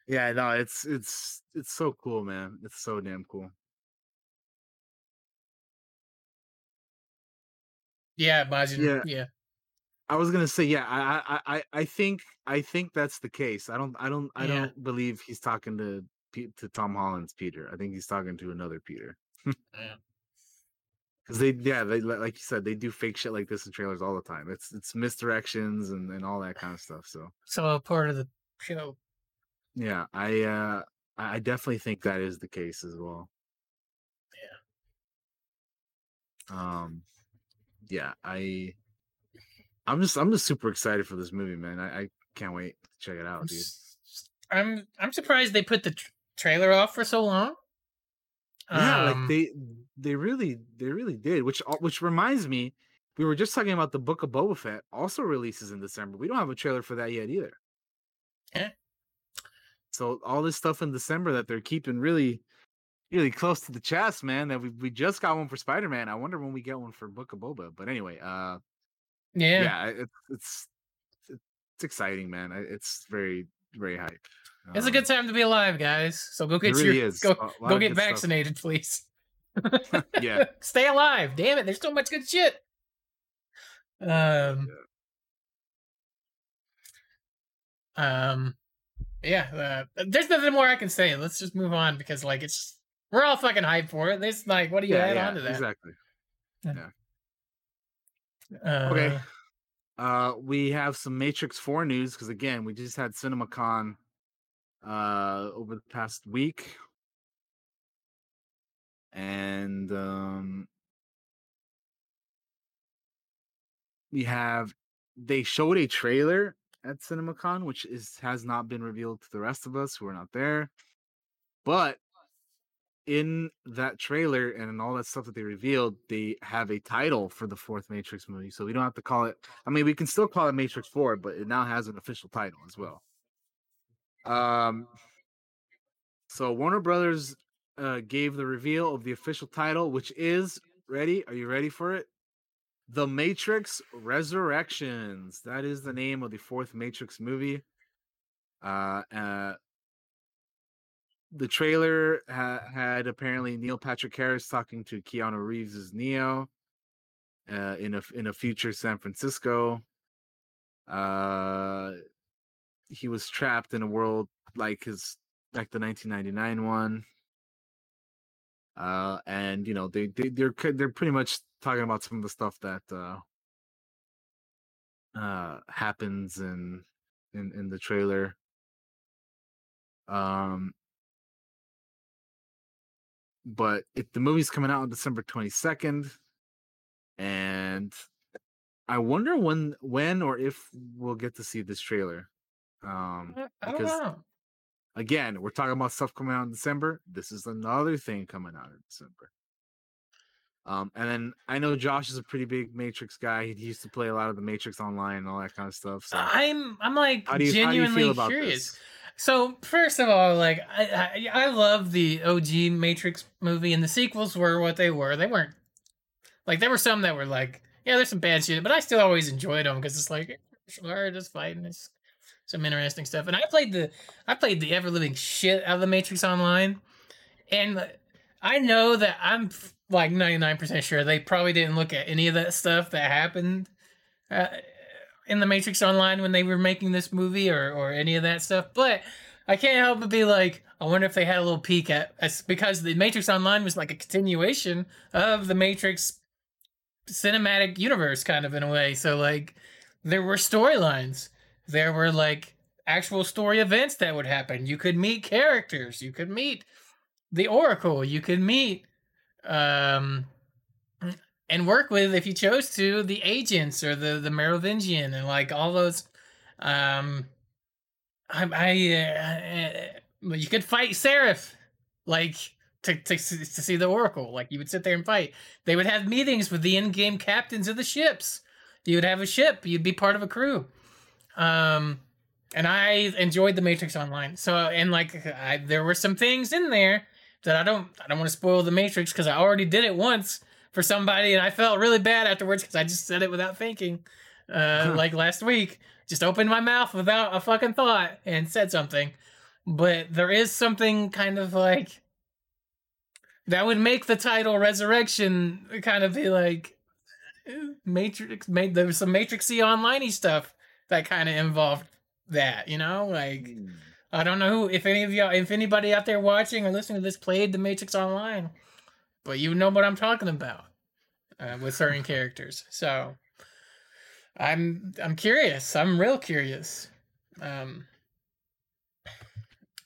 Yeah, no, it's so cool, man. It's so damn cool. Yeah, Majin. Yeah. I was gonna say, I think that's the case. I don't believe he's talking to Tom Holland's Peter. I think he's talking to another Peter. Because they like you said, they do fake shit like this in trailers all the time. It's misdirections and all that kind of stuff. So a part of the show. Yeah, I definitely think that is the case as well. Yeah. I'm just super excited for this movie, man. I can't wait to check it out, dude. I'm surprised they put the trailer off for so long. Yeah, like they really did. Which reminds me, we were just talking about the Book of Boba Fett also releases in December. We don't have a trailer for that yet either. Yeah, So all this stuff in December that they're keeping really, really close to the chest, man. That we just got one for Spider-Man. I wonder when we get one for Book of Boba. But anyway, yeah, it's exciting, man. It's very, very hype. It's a good time to be alive, guys. So go get go get vaccinated, please. Yeah, stay alive. Damn it, there's so much good shit. There's nothing more I can say. Let's just move on because we're all fucking hyped for it. It's like, what do you add on to that? Exactly. Yeah. Okay. We have some Matrix 4 news because again, we just had CinemaCon over the past week, and they showed a trailer at CinemaCon, which has not been revealed to the rest of us who are not there. But in that trailer and in all that stuff that they revealed, they have a title for the fourth Matrix movie. So we don't have to call it... I mean, we can still call it Matrix 4, but it now has an official title as well. So Warner Brothers gave the reveal of the official title, which is... Ready? Are you ready for it? The Matrix Resurrections. That is the name of the fourth Matrix movie. The trailer had apparently Neil Patrick Harris talking to Keanu Reeves' Neo in a future San Francisco. He was trapped in a world like the 1999 one. And you know they're pretty much talking about some of the stuff that happens in the trailer. But the movie's coming out on December 22nd, and I wonder when or if we'll get to see this trailer. I don't know. Again, we're talking about stuff coming out in December. This is another thing coming out in December. And then I know Josh is a pretty big Matrix guy. He used to play a lot of the Matrix Online and all that kind of stuff. So I'm like genuinely curious. This? So first of all, I love the OG Matrix movie, and the sequels were what they were. They weren't there were some that were there's some bad shit, but I still always enjoyed them because it's martial art, it's fighting, it's some interesting stuff. And I played the ever living shit out of the Matrix Online, and I know that I'm 99% sure they probably didn't look at any of that stuff that happened in the Matrix Online when they were making this movie or any of that stuff. But I can't help but be I wonder if they had a little peek at because the Matrix Online was a continuation of the Matrix cinematic universe kind of in a way. So there were storylines. There were actual story events that would happen. You could meet characters. You could meet the Oracle. You could meet... and work with, if you chose to, the agents or the Merovingian and all those. You could fight Seraph, to see the Oracle. You would sit there and fight. They would have meetings with the in-game captains of the ships. You would have a ship. You'd be part of a crew. And I enjoyed the Matrix Online. So and there were some things in there that I don't want to spoil the Matrix because I already did it once for somebody and I felt really bad afterwards because I just said it without thinking. Last week, just opened my mouth without a fucking thought and said something. But there is something kind of that would make the title Resurrection kind of be Matrix. There was some Matrixy online-y stuff that kind of involved that, you know, I don't know if anybody out there watching or listening to this played The Matrix Online, but you know what I'm talking about with certain characters. So I'm curious. I'm real curious. Am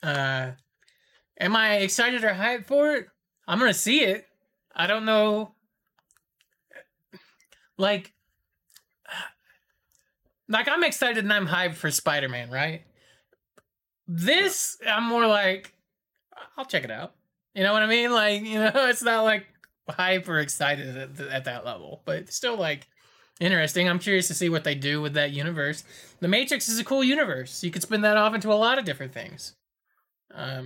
I excited or hyped for it? I'm gonna see it. I don't know. I'm excited and I'm hyped for Spider-Man, right? This, I'm more I'll check it out. You know what I mean? It's not hyper excited at that level, but it's still interesting. I'm curious to see what they do with that universe. The Matrix is a cool universe. You could spin that off into a lot of different things.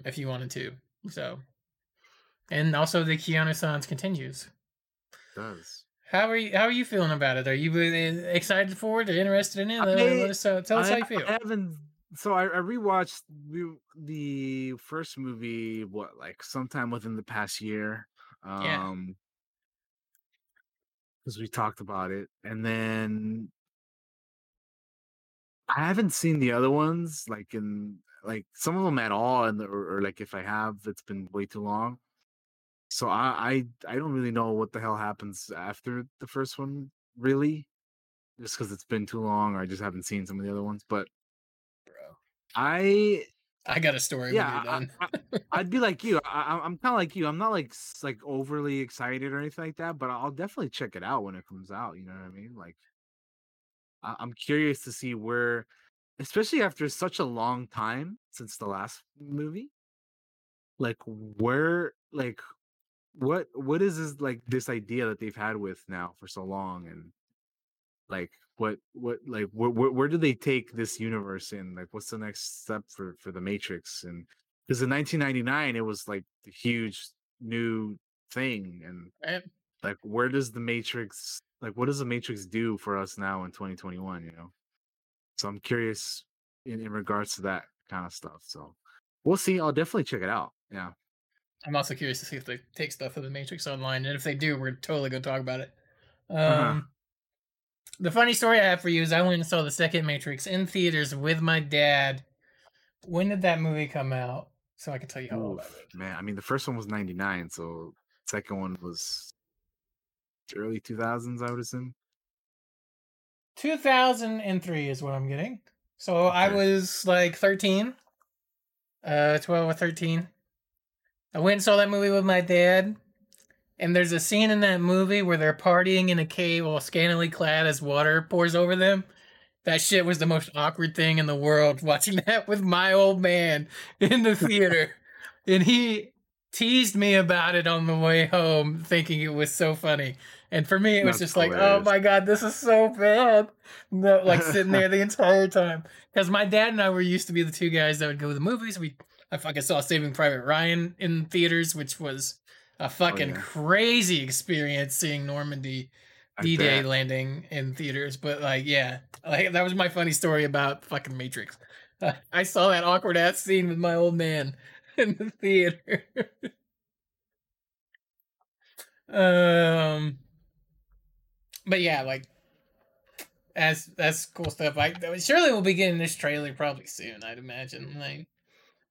if you wanted to. So, and also the Keanu-sans continues. It does. How are you feeling about it? Are you really excited for it or interested in it? Tell us how you feel. I rewatched the first movie sometime within the past year. Because we talked about it, and then I haven't seen the other ones, some of them at all, or if I have, it's been way too long. So I don't really know what the hell happens after the first one, really, just because it's been too long, or I just haven't seen some of the other ones. But I got a story. Yeah, when you're done. I'd be like you. I'm kind of like you. I'm not like overly excited or anything like that, but I'll definitely check it out when it comes out. You know what I mean? Like, I'm curious to see where, especially after such a long time since the last movie, what is this this idea that they've had with now for so long, and where do they take this universe in? What's the next step for the Matrix? And because in 1999 it was the huge new thing, and where does the Matrix, what does the Matrix do for us now in 2021? You know, so I'm curious in regards to that kind of stuff. So we'll see. I'll definitely check it out. Yeah, I'm also curious to see if they take stuff from the Matrix online, and if they do, we're totally gonna talk about it. The funny story I have for you is I went and saw the second Matrix in theaters with my dad. When did that movie come out? So I can tell you how old I was. Man, I mean, the first one was 1999, so the second one was early 2000s, I would assume. 2003 is what I'm getting. So okay. I was 13, 12 or 13. I went and saw that movie with my dad. And there's a scene in that movie where they're partying in a cave while scantily clad as water pours over them. That shit was the most awkward thing in the world, watching that with my old man in the theater. And he teased me about it on the way home, thinking it was so funny. And for me, it was just hilarious. Oh my God, this is so bad. No, sitting there the entire time. Because my dad and I were used to be the two guys that would go to the movies. I fucking saw Saving Private Ryan in theaters, which was a fucking crazy experience, seeing Normandy D-Day landing in theaters. But that was my funny story about fucking Matrix. I saw that awkward ass scene with my old man in the theater. But yeah, that's cool stuff. Surely we'll be getting this trailer probably soon, I'd imagine.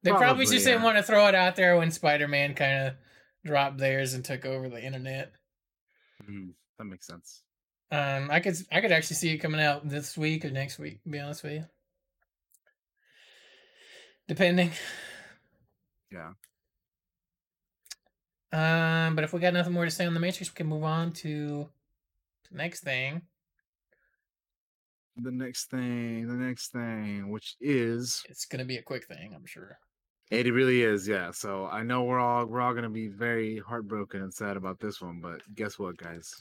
They probably just didn't want to throw it out there when Spider-Man kind of dropped theirs and took over the internet. That makes sense. I could actually see it coming out this week or next week, to be honest with you. Depending. Yeah. But if we got nothing more to say on the Matrix, we can move on to the next thing. The next thing, which is... It's going to be a quick thing, I'm sure. It really is, yeah. So I know we're all going to be very heartbroken and sad about this one, but guess what, guys?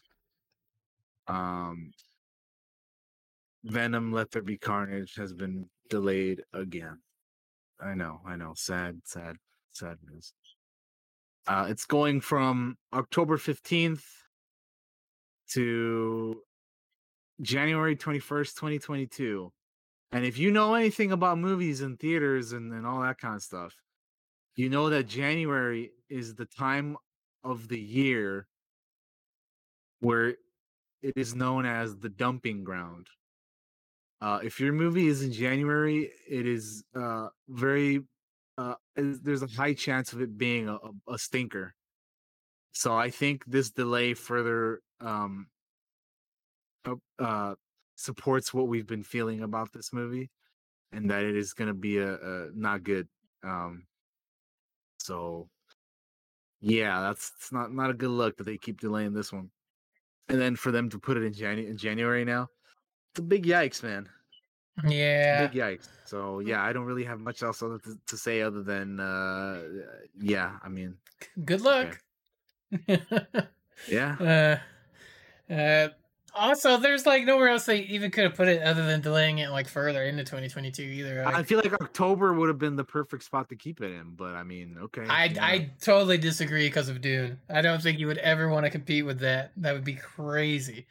Venom: Let There Be Carnage has been delayed again. I know. Sad news. It's going from October 15th to January 21st, 2022. And if you know anything about movies and theaters and all that kind of stuff, you know that January is the time of the year where it is known as the dumping ground. If your movie is in January, it is there's a high chance of it being a stinker. So I think this delay further supports what we've been feeling about this movie, and that it is going to be a not good. So yeah, it's not a good look that they keep delaying this one, and then for them to put it in January now, it's a big yikes, man. Yeah, big yikes. So yeah, I don't really have much else to say other than yeah. I mean, good luck. Okay. Yeah. Also, there's like nowhere else they even could have put it other than delaying it like further into 2022 either. Like, I feel like October would have been the perfect spot to keep it in, but I mean, okay. I totally disagree because of Dune. I don't think you would ever want to compete with that. That would be crazy.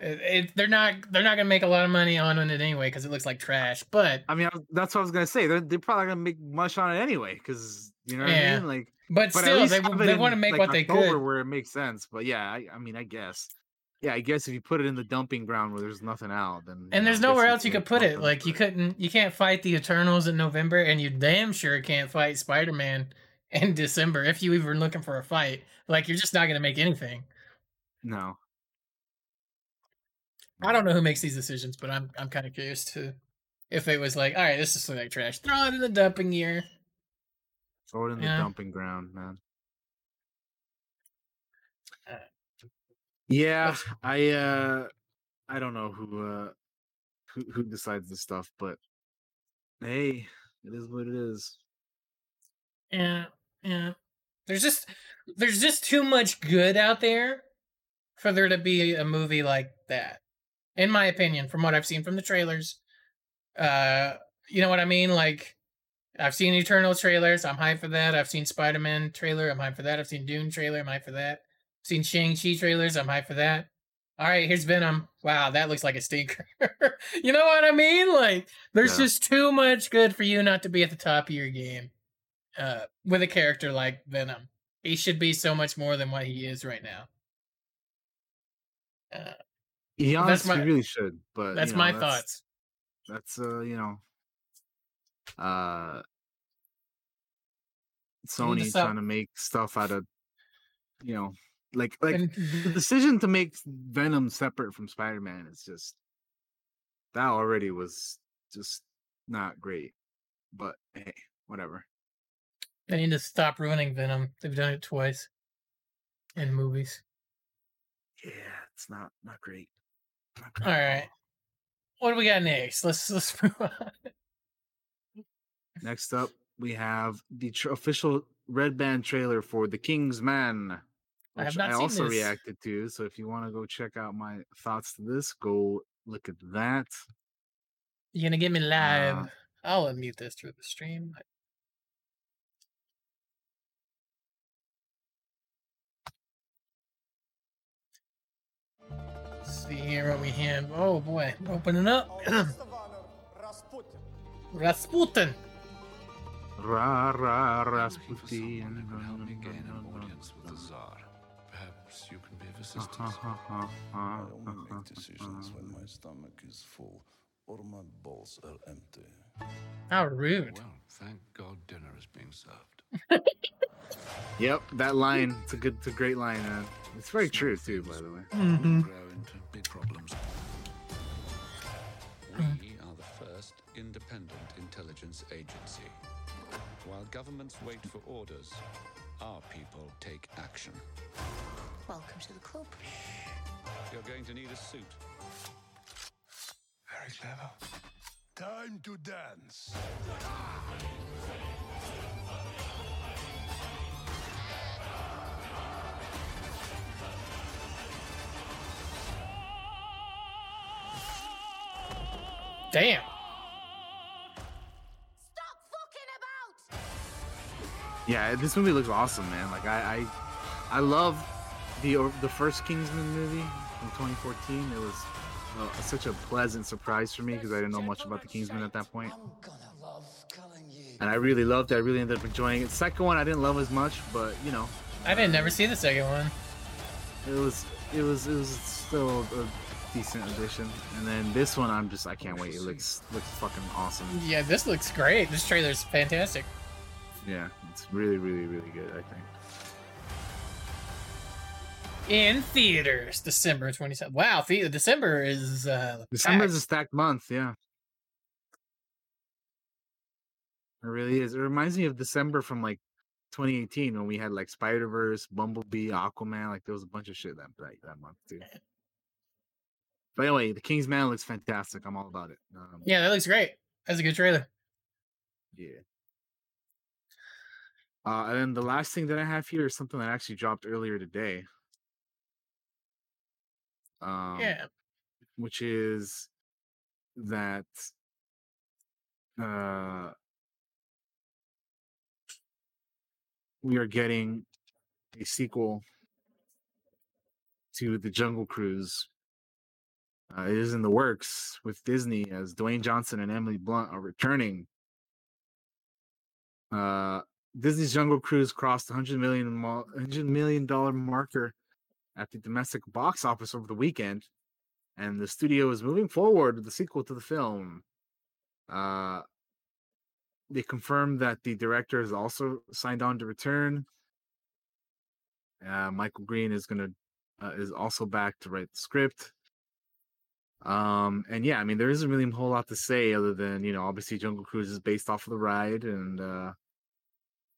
They're not gonna make a lot of money on it anyway because it looks like trash. But I mean, that's what I was gonna say. They're probably gonna make much on it anyway because you know what I mean. Like, but still, they want to make like, what October they could where it makes sense. But yeah, I mean, I guess. Yeah, I guess if you put it in the dumping ground where there's nothing out, then... And there's nowhere else you could put it. Like, you can't fight the Eternals in November, and you damn sure can't fight Spider-Man in December if you even looking for a fight. Like, you're just not going to make anything. No. I don't know who makes these decisions, but I'm kind of curious, too. If it was like, all right, this is like trash. Throw it in the dumping year. Throw it in the dumping ground, man. Yeah, I don't know who decides this stuff, but hey, it is what it is. Yeah. There's just too much good out there for there to be a movie like that. In my opinion, from what I've seen from the trailers. You know what I mean? Like, I've seen Eternal trailers, I'm hyped for that. I've seen Spider-Man trailer, I'm hyped for that. I've seen Dune trailer, I'm hyped for that. Seen Shang-Chi trailers, I'm hyped for that. All right, here's Venom. Wow, that looks like a stinker. You know what I mean? Like, there's just too much good for you not to be at the top of your game with a character like Venom. He should be so much more than what he is right now. He honestly really should, but... That's my thoughts. That's, you know... Sony trying to make stuff out of, you know... Like the decision to make Venom separate from Spider-Man is just that already was just not great. But hey, whatever. They need to stop ruining Venom. They've done it twice in movies. Yeah, it's not great. Not great. All right, what do we got next? Let's move on. Next up, we have the official Red Band trailer for The King's Man. Which I also reacted to, so if you want to go check out my thoughts to this, go look at that. You're going to get me live. I'll unmute this through the stream. Let's see here what we have. Oh, boy. Opening up. Rasputin. Rasputin. You can be of assistance. I only make decisions when my stomach is full or my balls are empty. How rude. Well, thank God dinner is being served. Yep, that line. It's a great line, man. It's very true, too, by the way. Mm-hmm. Grow into big problems. We are the first independent intelligence agency. While governments wait for orders, our people take action. Welcome to the club. You're going to need a suit. Very clever. Time to dance. Damn. Stop fucking about. Yeah, this movie looks awesome, man. Like I love the first Kingsman movie in 2014. It was such a pleasant surprise for me because I didn't know much about the Kingsman at that point. And I really loved it. I really ended up enjoying it. Second one I didn't love as much, but you know. I didn't never see the second one. It was still a decent addition. And then this one I can't wait. It looks fucking awesome. Yeah, this looks great. This trailer's fantastic. Yeah, it's really, really, really good, I think. In theaters, December 27th. Wow, December is December's a stacked month, yeah. It really is. It reminds me of December from like 2018 when we had like Spider-Verse, Bumblebee, Aquaman. Like there was a bunch of shit that month too. But anyway, The King's Man looks fantastic. I'm all about it. Yeah, that looks great. That's a good trailer. Yeah. And then the last thing that I have here is something that I actually dropped earlier today. which is that we are getting a sequel to The Jungle Cruise. It is in the works with Disney, as Dwayne Johnson and Emily Blunt are returning. Disney's Jungle Cruise crossed the $100 million marker at the domestic box office over the weekend, and the studio is moving forward with the sequel to the film. They confirmed that the director has also signed on to return. Michael Green is also back to write the script. And yeah, I mean, there isn't really a whole lot to say other than, you know, obviously Jungle Cruise is based off of the ride, and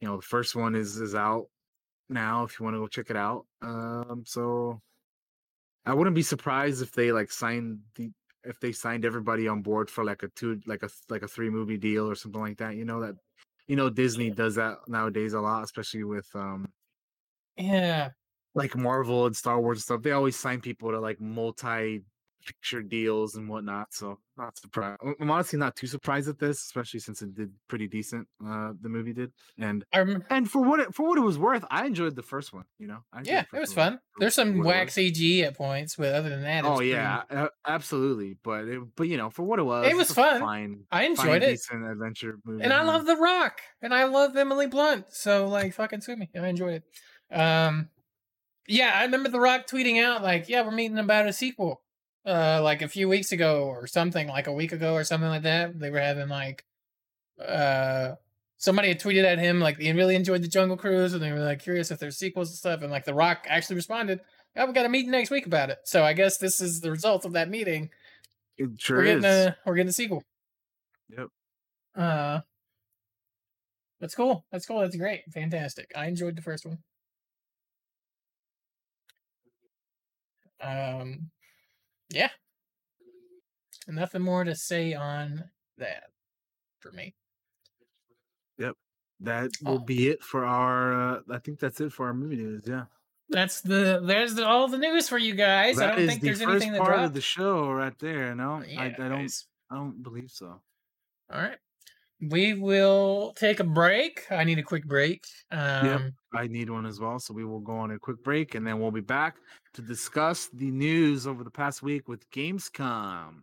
you know, the first one is out now if you want to go check it out. So I wouldn't be surprised if they signed everybody on board for like a three movie deal or something like that. You know Disney does that nowadays a lot, especially with like Marvel and Star Wars and stuff. They always sign people to like multi-picture deals and whatnot. So not surprised. I'm honestly not too surprised at this, especially since it did pretty decent. The movie did, and for what it was worth, I enjoyed the first one. You know, it was fun. There's some whack CG at points, but other than that, absolutely. But you know, for what it was fun. Fine, I enjoyed it. Decent adventure movie, and I love The Rock, and I love Emily Blunt. So like, fucking sue me. I enjoyed it. Yeah, I remember The Rock tweeting out, like, yeah, we're meeting about a sequel, like a few weeks ago or something, like a week ago or something like that. They were having, like, somebody had tweeted at him, like, they really enjoyed The Jungle Cruise, and they were, like, curious if there's sequels and stuff, and, like, The Rock actually responded, yeah, we got a meeting next week about it. So I guess this is the result of that meeting. It sure is. We're getting a sequel. Yep. That's cool. That's cool. That's great. Fantastic. I enjoyed the first one. Yeah, nothing more to say on that for me. Yep, that will be it for our. I think that's it for our movie news. Yeah, there's all the news for you guys. That I don't think there's anything that dropped. That is the first part of the show right there. No, yeah, I don't believe so. All right, we will take a break. I need a quick break. Yep, I need one as well. So we will go on a quick break, and then we'll be back to discuss the news over the past week with Gamescom.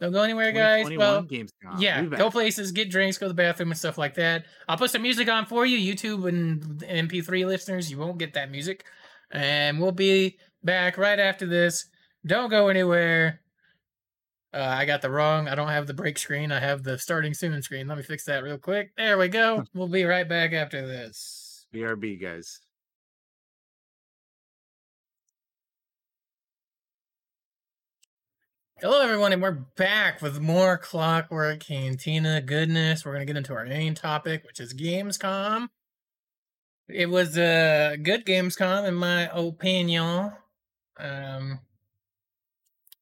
Don't go anywhere, guys. Well, Gamescom. Yeah, go places, get drinks, go to the bathroom and stuff like that. I'll put some music on for you, YouTube and MP3 listeners. You won't get that music. And we'll be back right after this. Don't go anywhere. I don't have the break screen. I have the starting soon screen. Let me fix that real quick. There we go. We'll be right back after this. BRB, guys. Hello, everyone, and we're back with more Clockwork Cantina goodness. We're going to get into our main topic, which is Gamescom. It was a good Gamescom, in my opinion. We're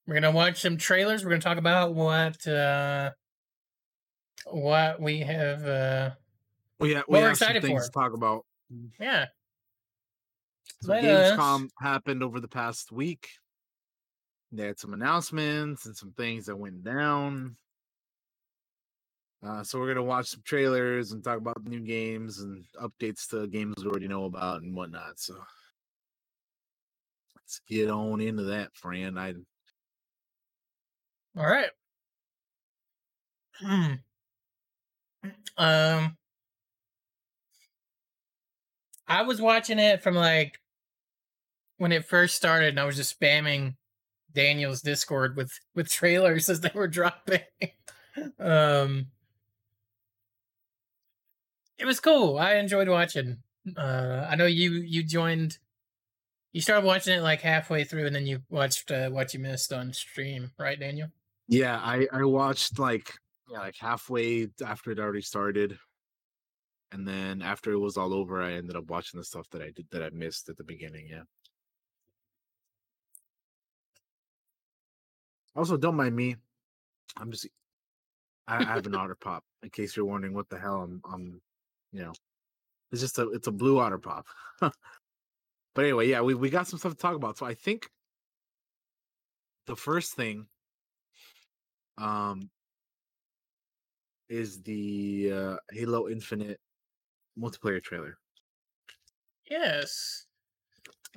going to watch some trailers. We're going to talk about what we have. We have some things to talk about. Yeah. So Gamescom happened over the past week. They had some announcements and some things that went down. So we're going to watch some trailers and talk about new games and updates to games we already know about and whatnot. So let's get on into that, friend. All right. I was watching it from like when it first started, and I was just spamming Daniel's Discord with trailers as they were dropping. It was cool. I enjoyed watching. I know you joined. You started watching it like halfway through, and then you watched what you missed on stream, right, Daniel? Yeah, I watched like halfway after it already started, and then after it was all over, I ended up watching the stuff that I did that I missed at the beginning. Yeah. Also, don't mind me. I have an otter pop. In case you're wondering what the hell I'm you know, it's just it's a blue otter pop. But anyway, yeah, we got some stuff to talk about. So I think the first thing is the Halo Infinite multiplayer trailer. Yes.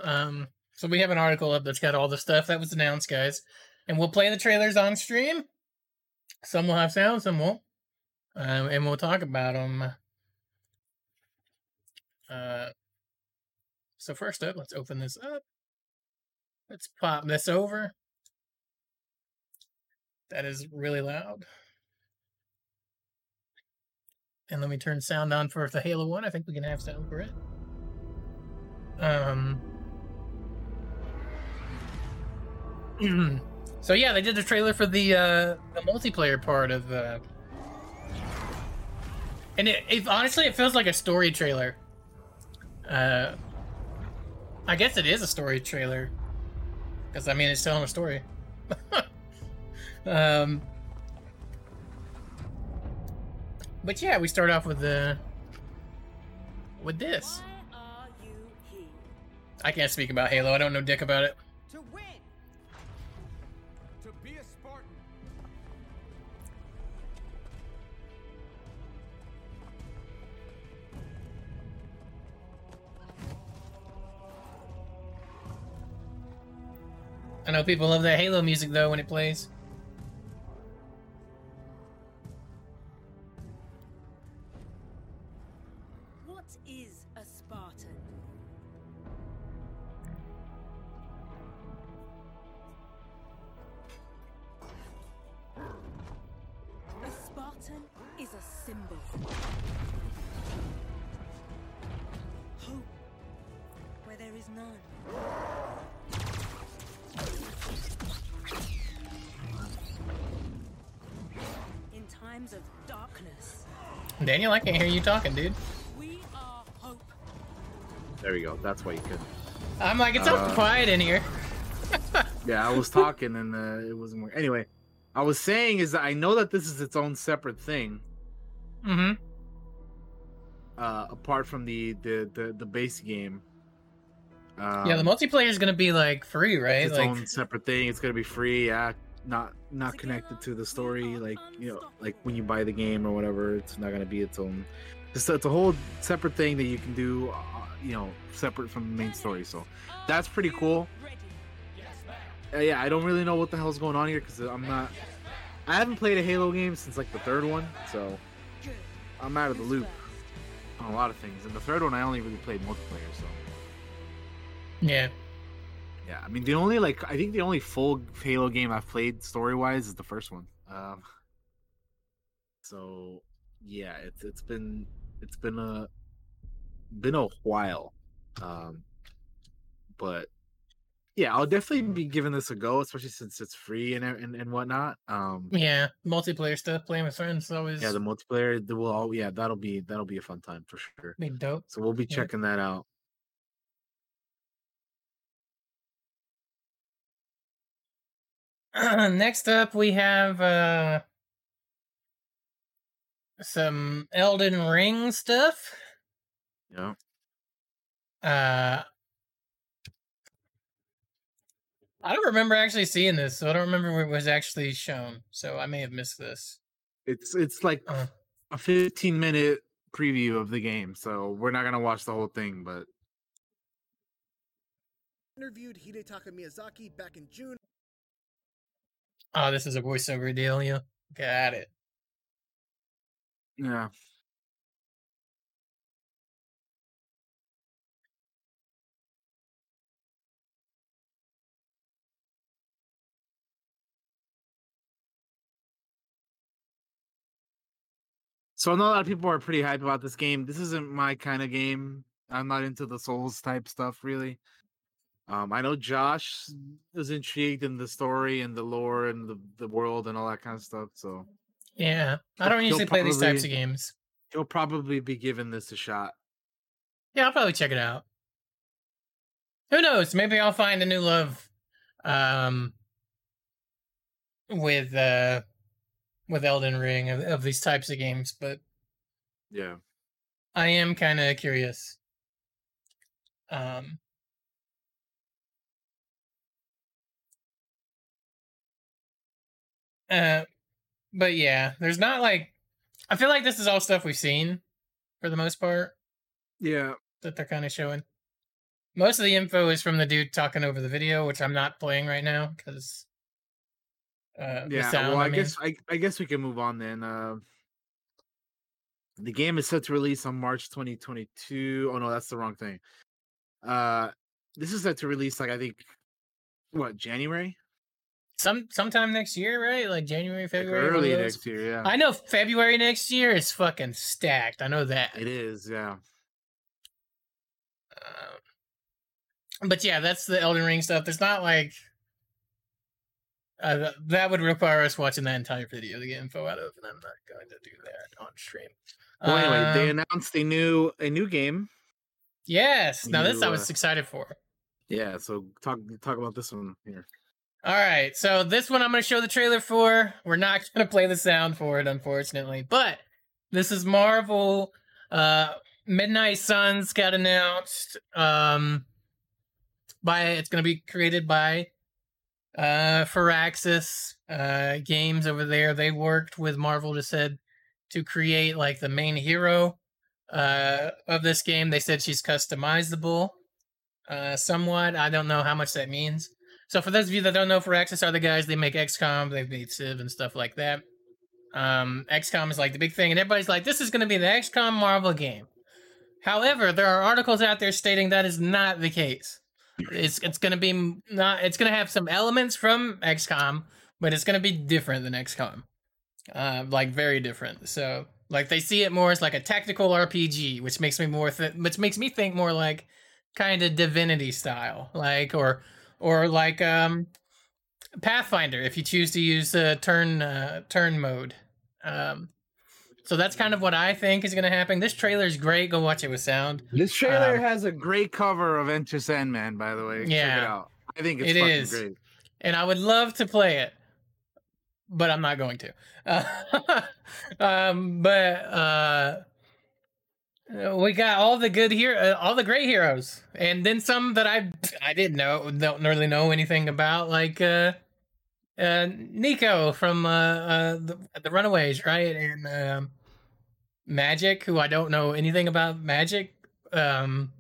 So we have an article up that's got all the stuff that was announced, guys. And we'll play the trailers on stream. Some will have sound, some won't. And we'll talk about them. So first up, let's open this up. Let's pop this over. That is really loud. And let me turn sound on for the Halo one. I think we can have sound for it. So yeah, they did the trailer for the multiplayer part of the... And it honestly, it feels like a story trailer. I guess it is a story trailer. Because, I mean, it's telling a story. But yeah, we start off with the... with this. I can't speak about Halo. I don't know dick about it. To win. To be a Spartan. I know people love that Halo music, though, when it plays. Daniel, I can't hear you talking, dude. We are hope. There we go. That's why you couldn't. I'm like, it's so quiet in here. Yeah, I was talking and it wasn't working. Anyway, I was saying is that I know that this is its own separate thing. Mm-hmm. Apart from the base game. Yeah, the multiplayer is going to be like free, right? It's its own separate thing. It's going to be free. Yeah. Not connected to the story, like, you know, like when you buy the game or whatever, it's not gonna be its own. It's a whole separate thing that you can do, you know, separate from the main story. So that's pretty cool. Yeah, I don't really know what the hell's going on here because I haven't played a Halo game since like the third one, so I'm out of the loop on a lot of things. And the third one, I only really played multiplayer. So yeah. Yeah, I mean, I think the only full Halo game I've played story-wise is the first one. So yeah, it's been a while. But yeah, I'll definitely be giving this a go, especially since it's free and whatnot. Yeah, multiplayer stuff, playing with friends is always. Yeah, the multiplayer that'll be a fun time for sure. Be dope. So we'll be checking that out. Next up, we have some Elden Ring stuff. Yeah. I don't remember actually seeing this, so I don't remember where it was actually shown. So I may have missed this. It's like a 15-minute preview of the game, so we're not gonna watch the whole thing. But interviewed Hidetaka Miyazaki back in June. Oh, this is a voiceover deal, yeah. Got it. Yeah. So I know a lot of people are pretty hype about this game. This isn't my kind of game. I'm not into the Souls type stuff, really. I know Josh is intrigued in the story and the lore and the world and all that kind of stuff. So yeah, I don't usually play these types of games. He'll probably be giving this a shot. Yeah, I'll probably check it out. Who knows? Maybe I'll find a new love with Elden Ring of these types of games. But yeah, I am kind of curious. But yeah, there's not like, I feel like this is all stuff we've seen for the most part. Yeah. That they're kind of showing. Most of the info is from the dude talking over the video, which I'm not playing right now because the sound. Well, I guess we can move on then. The game is set to release on March 2022. Oh no, that's the wrong thing. This is set to release like I think what, January? Sometime next year, right? Like January, February. Like early next year, yeah. I know February next year is fucking stacked. I know that. It is, yeah. But yeah, that's the Elden Ring stuff. There's not like... that would require us watching that entire video to get info out of, and I'm not going to do that on stream. Well, anyway, they announced a new game. Yes. Now this I was excited for. Yeah, so talk about this one here. All right, so this one I'm going to show the trailer for. We're not going to play the sound for it, unfortunately. But this is Marvel. Midnight Suns got announced. It's going to be created by Firaxis Games over there. They worked with Marvel to create like the main hero of this game. They said she's customizable somewhat. I don't know how much that means. So for those of you that don't know, Firaxis are the guys, they make XCOM, they've made Civ and stuff like that. XCOM is like the big thing, and everybody's like, this is going to be the XCOM Marvel game. However, there are articles out there stating that is not the case. It's going to have some elements from XCOM, but it's going to be different than XCOM. Like very different. So like they see it more as like a tactical RPG, which makes me think more like kind of Divinity style, like or like Pathfinder, if you choose to use turn mode. So that's kind of what I think is going to happen. This trailer is great. Go watch it with sound. This trailer has a great cover of Enter Sandman, by the way. Yeah. Check it out. I think it's fucking great. And I would love to play it, but I'm not going to. We got all the all the great heroes, and then some that I didn't know, don't really know anything about, like Nico from the Runaways, right? And Magic, who I don't know anything about Magic. I'm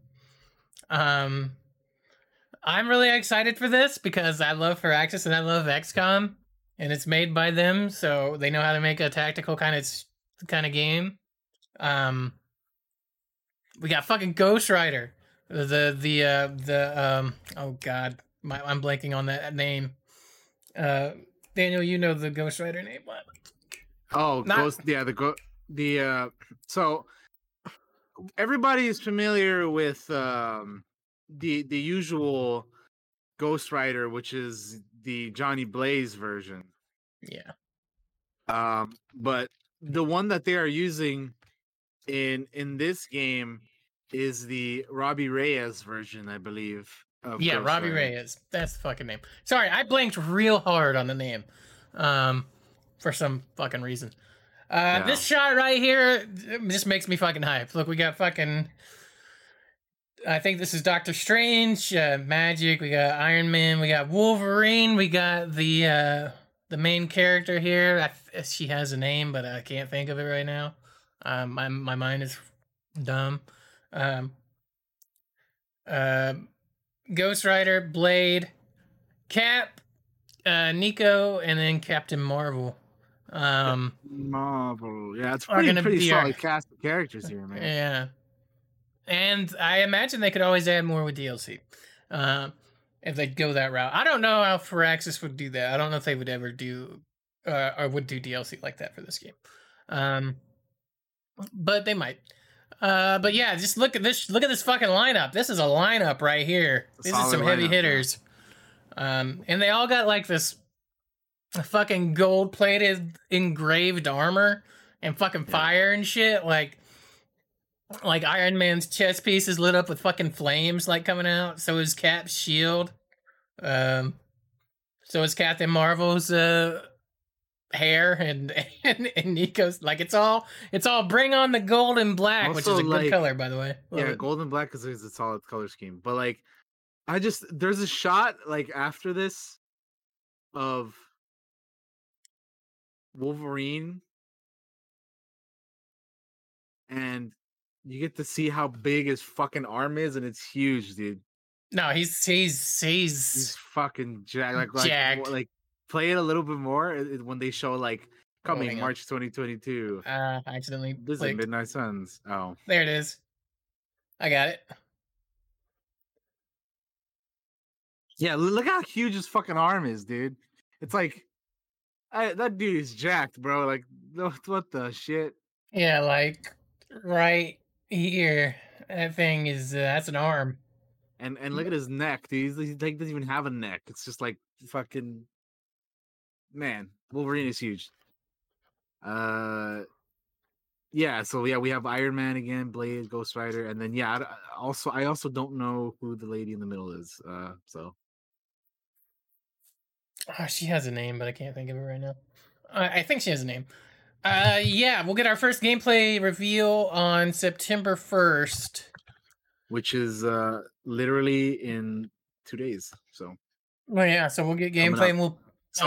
really excited for this because I love Firaxis and I love XCOM, and it's made by them, so they know how to make a tactical kind of game. We got fucking Ghost Rider, oh god, I'm blanking on that name. Daniel, you know the Ghost Rider name? What? Oh, so everybody is familiar with the usual Ghost Rider, which is the Johnny Blaze version. Yeah. But the one that they are using in this game is the Robbie Reyes version, I believe. Yeah, Ghost Robbie Rider. Reyes. That's the fucking name. Sorry, I blanked real hard on the name for some fucking reason. This shot right here just makes me fucking hype. Look, we got fucking... I think this is Doctor Strange, Magic, we got Iron Man, we got Wolverine, we got the main character here. She has a name, but I can't think of it right now. My mind is dumb. Ghost Rider, Blade, Cap, Nico, and then Captain Marvel. Marvel, yeah, it's pretty solid cast of characters here, man. Yeah, and I imagine they could always add more with DLC if they go that route. I don't know how Firaxis would do that. I don't know if they would ever do or would do DLC like that for this game, but they might. But yeah, just look at this. Look at this fucking lineup. This is a lineup right here. These are some heavy hitters, and they all got like this fucking gold-plated engraved armor and fucking fire and shit. Like Iron Man's chest piece is lit up with fucking flames, like coming out. So is Cap's shield. So is Captain Marvel's hair and Nico's. Like it's all bring on the gold and black, also, which is a good color, by the way. Gold and black is a solid color scheme. But like, I just there's a shot like after this of Wolverine, and you get to see how big his fucking arm is, and it's huge, dude. No, he's fucking jacked. Like play it a little bit more when they show like coming March 2022. I accidentally clicked. This is Midnight Suns. Oh, there it is. I got it. Yeah, look how huge his fucking arm is, dude. It's like that dude is jacked, bro. Like, what the shit? Yeah, like right here, that thing is that's an arm. And look at his neck, dude. He doesn't even have a neck. It's just like fucking man. Wolverine is huge. So we have Iron Man again, Blade, Ghost Rider, and then I also don't know who the lady in the middle is. Oh, she has a name, but I can't think of it right now. I think she has a name. We'll get our first gameplay reveal on September 1st. Which is literally in 2 days. So. Well, yeah, so we'll get gameplay and we'll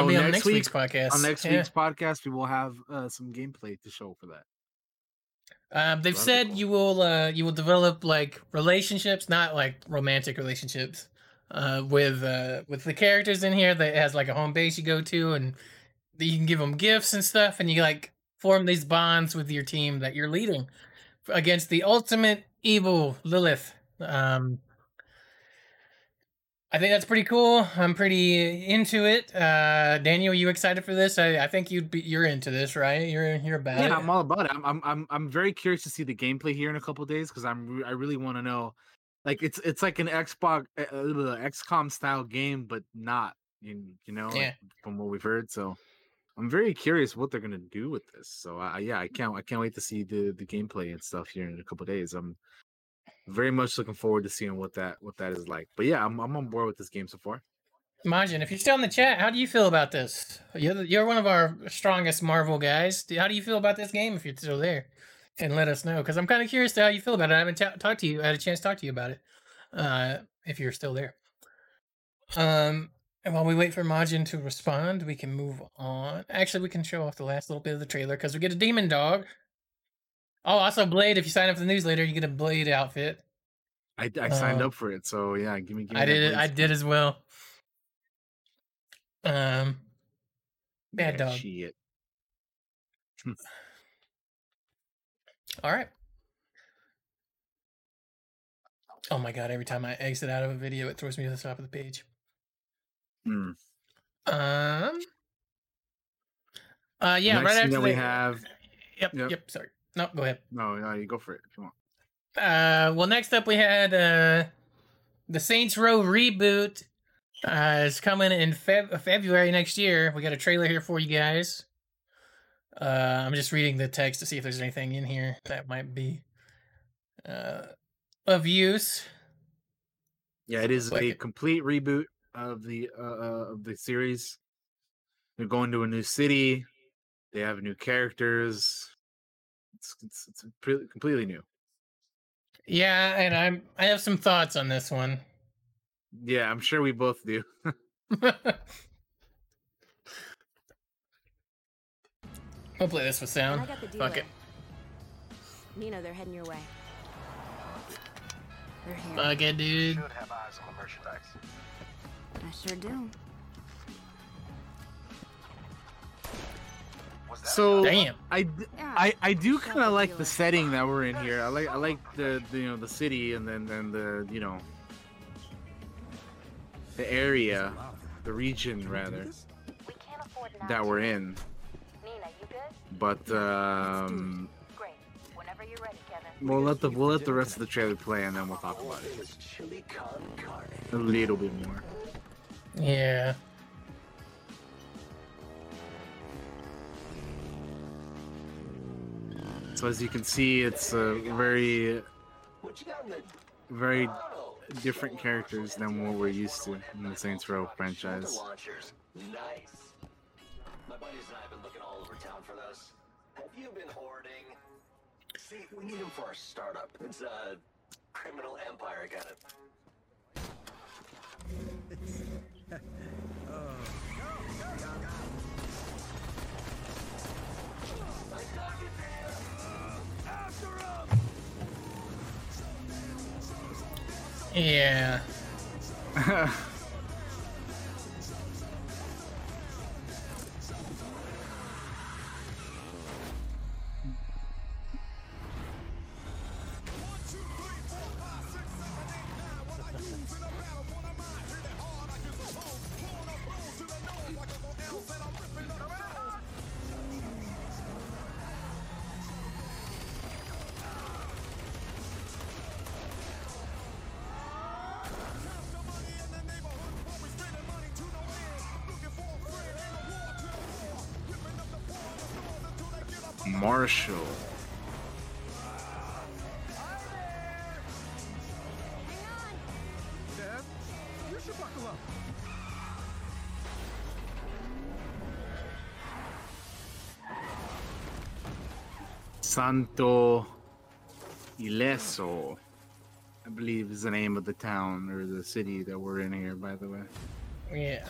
be on next week's podcast. On next week's podcast, we will have some gameplay to show for that. They've said cool. You will develop like relationships, not like romantic relationships. With the characters in here that has like a home base you go to, and you can give them gifts and stuff, and you like form these bonds with your team that you're leading against the ultimate evil, Lilith. I think that's pretty cool. I'm pretty into it. Daniel, you excited for this? I think you're into this, right? You're about it. Yeah, I'm all about it. I'm very curious to see the gameplay here in a couple of days because I really want to know. Like it's like an XCOM style game, but not from what we've heard. So I'm very curious what they're gonna do with this. So I can't wait to see the gameplay and stuff here in a couple of days. I'm very much looking forward to seeing what that is like. But yeah, I'm on board with this game so far. Majin, if you're still in the chat, how do you feel about this? You're one of our strongest Marvel guys. How do you feel about this game if you're still there? And let us know, because I'm kind of curious to how you feel about it. I haven't talked to you. I had a chance to talk to you about it, if you're still there. And while we wait for Majin to respond, we can move on. Actually, we can show off the last little bit of the trailer, because we get a demon dog. Oh, also Blade, if you sign up for the newsletter, you get a Blade outfit. I signed up for it, so yeah, give me I did it. I did as well. Bad dog. Shit. All right. Oh my God, every time I exit out of a video, it throws me to the top of the page. Next right after we have... Yep, sorry. No, go ahead. No, you go for it if you want. Next up we had the Saints Row reboot. It's coming in February next year. We got a trailer here for you guys. I'm just reading the text to see if there's anything in here that might be of use. Yeah, it is a complete reboot of the series. They're going to a new city. They have new characters. It's completely new. Yeah, and I have some thoughts on this one. Yeah, I'm sure we both do. I'll play this with sound. Fuck it. Nino, they're heading your way. They're here. Fuck it, dude. Should have eyes on the merchandise. I sure do. So damn. I do kind of like the setting that we're in here. I like the city and then the area, the region rather that we're in. But great. Whenever you're ready, Kevin. We'll let the rest of the trailer play and then we'll talk about it a little bit more. Yeah. So as you can see, it's very, very different characters than what we're used to in the Saints Row franchise. Nice. My buddies and I have been looking all over town for this. Have you been hoarding? See, we need him for our startup. It's a criminal empire, got it. Oh. Go, go, go, go. Yeah. Marshall. Santo Ileso, I believe, is the name of the town or the city that we're in here, by the way. Yeah.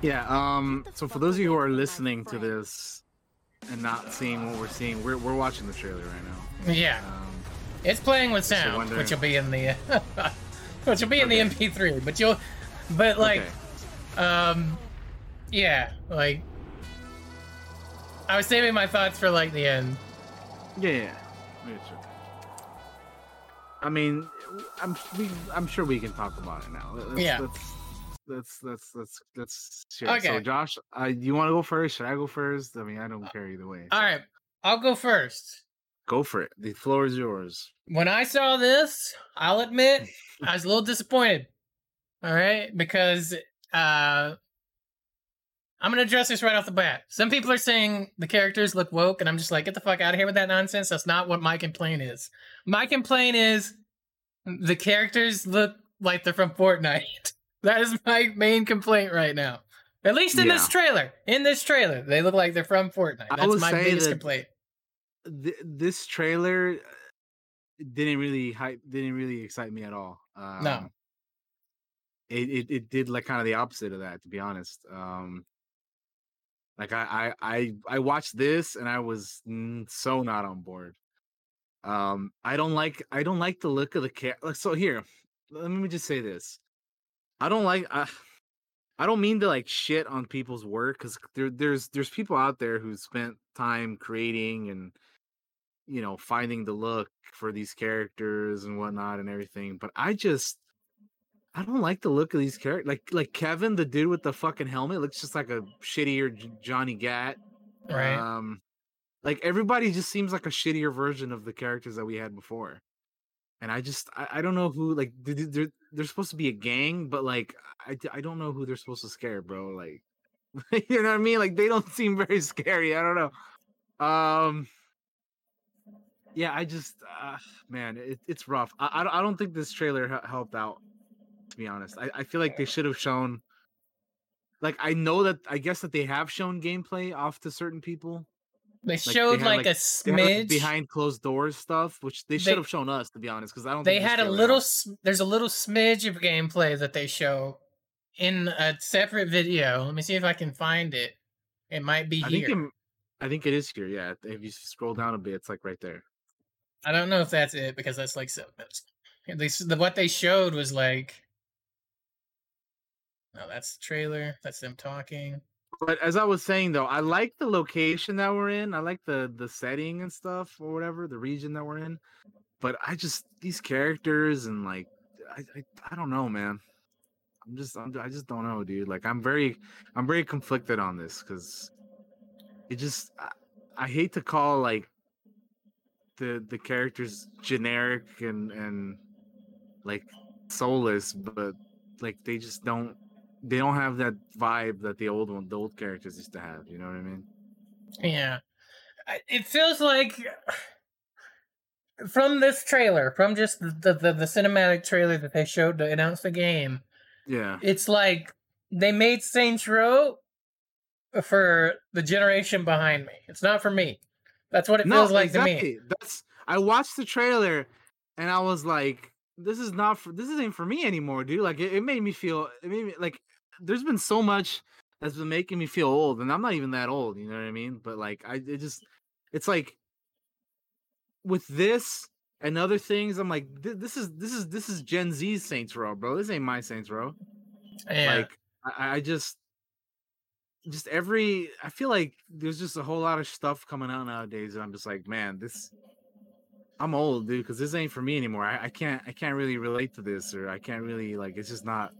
Yeah, so for those of you who are listening to this and not seeing what we're seeing, we're watching the trailer right now. Yeah. It's playing with sound, which will be in the in the MP3, but I was saving my thoughts for like the end. Yeah. I mean, I'm sure we can talk about it now. Let's share. Okay. So Josh, you want to go first? Should I go first? I mean, I don't care either way. All right, I'll go first. Go for it. The floor is yours. When I saw this, I'll admit I was a little disappointed. All right, because I'm gonna address this right off the bat. Some people are saying the characters look woke, and I'm just like, get the fuck out of here with that nonsense. That's not what my complaint is. My complaint is the characters look like they're from Fortnite. That is my main complaint right now. At least in this trailer. In this trailer, they look like they're from Fortnite. That's my biggest complaint. This trailer didn't really excite me at all. No. It did like kind of the opposite of that, to be honest. I watched this and I was so not on board. I don't like the look of the character. So here, let me just say this. I don't mean to like shit on people's work, because there's people out there who spent time creating and, you know, finding the look for these characters and whatnot and everything. But I don't like the look of these characters. Like Kevin, the dude with the fucking helmet, looks just like a shittier Johnny Gat. Right. Like everybody just seems like a shittier version of the characters that we had before, and I don't know who, like, they're supposed to be a gang, but like I don't know who they're supposed to scare, bro. Like, you know what I mean? Like, they don't seem very scary. I don't know. Yeah, I just man, it's rough. I don't think this trailer helped out, to be honest. I feel like they should have shown. Like, I guess that they have shown gameplay off to certain people. They showed they had a smidge behind closed doors stuff, which they should have shown us, to be honest, because I don't. They think had a little. There's a little smidge of gameplay that they show in a separate video. Let me see if I can find it. It might be here. I think it is here. Yeah, if you scroll down a bit, it's like right there. I don't know if that's it, because that's like 7 minutes. What they showed was like. No, that's the trailer. That's them talking. But as I was saying, though, I like the location that we're in. I like the setting and stuff, or whatever, the region that we're in. But I just, these characters and like, I don't know, man. I just don't know, dude. Like, I'm very conflicted on this, because it just, I hate to call like the characters generic and like soulless, but like they just don't. They don't have that vibe that the old characters used to have. You know what I mean? Yeah. It feels like from this trailer, from just the cinematic trailer that they showed to announce the game. Yeah. It's like they made Saints Row for the generation behind me. It's not for me. That's what it feels like exactly. To me. I watched the trailer and I was like, this isn't for me anymore, dude. Like it made me feel. It made me like there's been so much that's been making me feel old, and I'm not even that old, you know what I mean? But like, it's like with this and other things, I'm like, this is Gen Z's Saints Row, bro. This ain't my Saints Row. Yeah. Like, I feel like there's just a whole lot of stuff coming out nowadays, and I'm just like, man, this. I'm old, dude, because this ain't for me anymore. I can't really relate to this, or I can't really, like, it's just not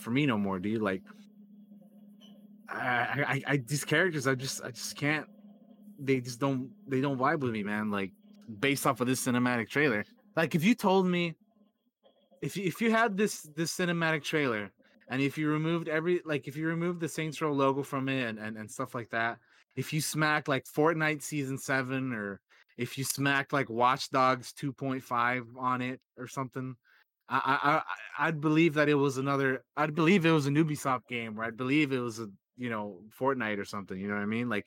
for me no more, dude. Like, I these characters, I just can't. They don't vibe with me, man. Like, based off of this cinematic trailer, like, if you told me, if you had this cinematic trailer, and if you removed if you removed the Saints Row logo from it and stuff like that, if you smacked like Fortnite Season 7 or if you smacked like Watch Dogs 2.5 on it or something, I'd believe that it was another. I'd believe it was an Ubisoft game, or I'd believe it was Fortnite or something. You know what I mean? Like,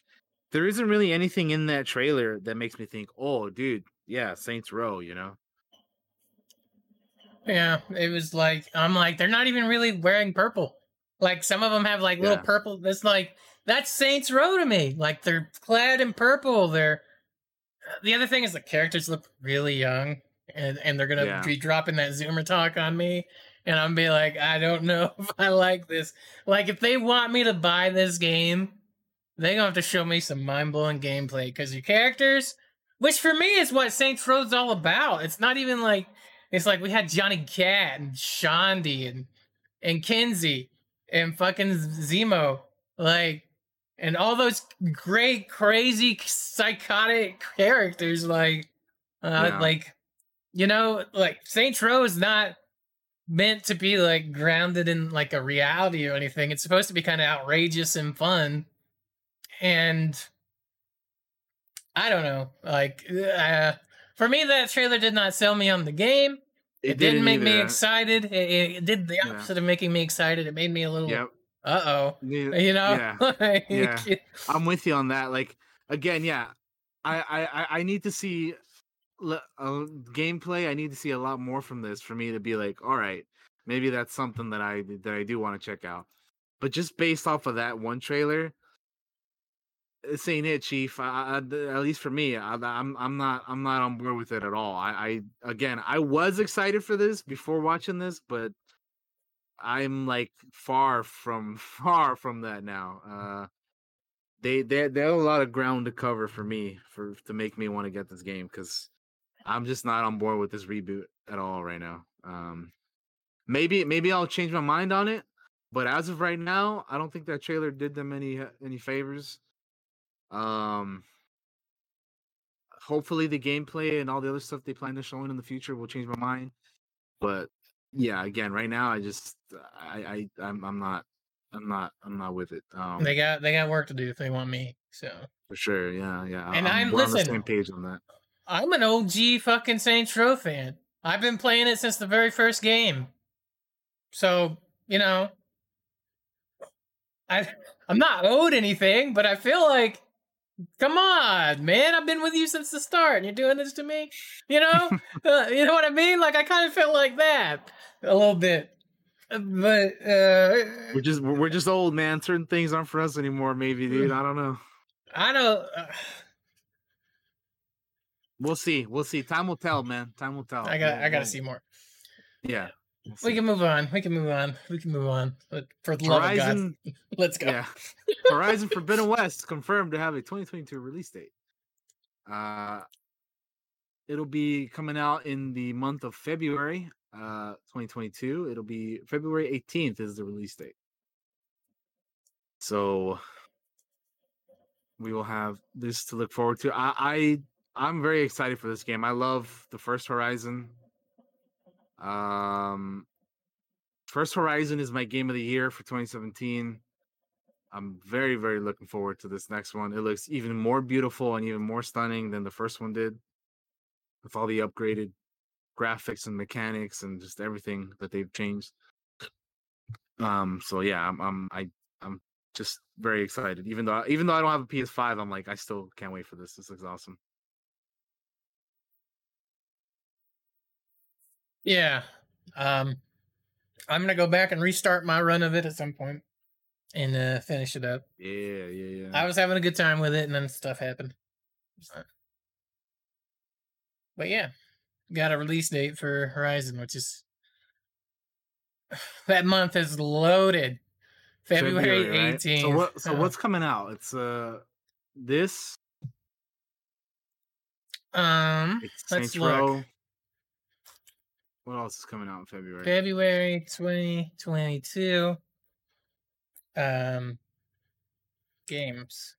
there isn't really anything in that trailer that makes me think, oh, dude, yeah, Saints Row. You know? Yeah, it was like, I'm like, they're not even really wearing purple. Like, some of them have like little purple. That's like, that's Saints Row to me. Like, they're clad in purple. The other thing is the characters look really young, and they're going to be dropping that Zoomer talk on me, and I'm be like, I don't know if I like this. Like, if they want me to buy this game, they're going to have to show me some mind-blowing gameplay, because your characters, which for me is what Saints Row's all about. It's not even like, it's like we had Johnny Cat and Shondi and Kinsey and fucking Zemo, like, and all those great, crazy, psychotic characters, Saints Row is not meant to be like grounded in like a reality or anything. It's supposed to be kind of outrageous and fun. And I don't know, like, for me, that trailer did not sell me on the game. It didn't make me excited. It did the opposite of making me excited. It made me a little. Yep. I'm with you on that. Like, again, I need to see gameplay. I need to see a lot more from this for me to be like, all right, maybe that's something that I do want to check out. But just based off of that one trailer, this ain't it, Chief. At least for me, I'm not on board with it at all. I was excited for this before watching this, but I'm like far from that now. They have a lot of ground to cover for me to make me want to get this game, because I'm just not on board with this reboot at all right now. Maybe I'll change my mind on it, but as of right now, I don't think that trailer did them any favors. Hopefully the gameplay and all the other stuff they plan to show in the future will change my mind, but. Yeah, again, right now I'm not with it. They got work to do if they want me. So for sure, yeah. And we're on the same page on that. I'm an OG fucking Saints Row fan. I've been playing it since the very first game. So, I'm not owed anything, but I feel like, come on, man, I've been with you since the start, and you're doing this to me, you know what I mean? Like, I kind of feel like that a little bit, but we're just old, man. Certain things aren't for us anymore, maybe, dude. I don't know. We'll see. Time will tell, man. I gotta see more. Yeah. We can move on. But for the love of God, let's go. Yeah. Horizon Forbidden West confirmed to have a 2022 release date. It'll be coming out in the month of February, 2022. It'll be February 18th is the release date. So we will have this to look forward to. I'm very excited for this game. I love the first Horizon. First Horizon is my game of the year for 2017. I'm very, very looking forward to this next one. It looks even more beautiful and even more stunning than the first one did, with all the upgraded graphics and mechanics and just everything that they've changed. So yeah, I'm just very excited. Even though I don't have a PS5, I'm like, I still can't wait for this. This looks awesome. Yeah. I'm gonna go back and restart my run of it at some point and finish it up. Yeah. I was having a good time with it, and then stuff happened. So. But yeah, got a release date for Horizon, which is that month is loaded. February 18th. Right? So what's coming out? It's this. Let's look. What else is coming out in February? February 2022. Games.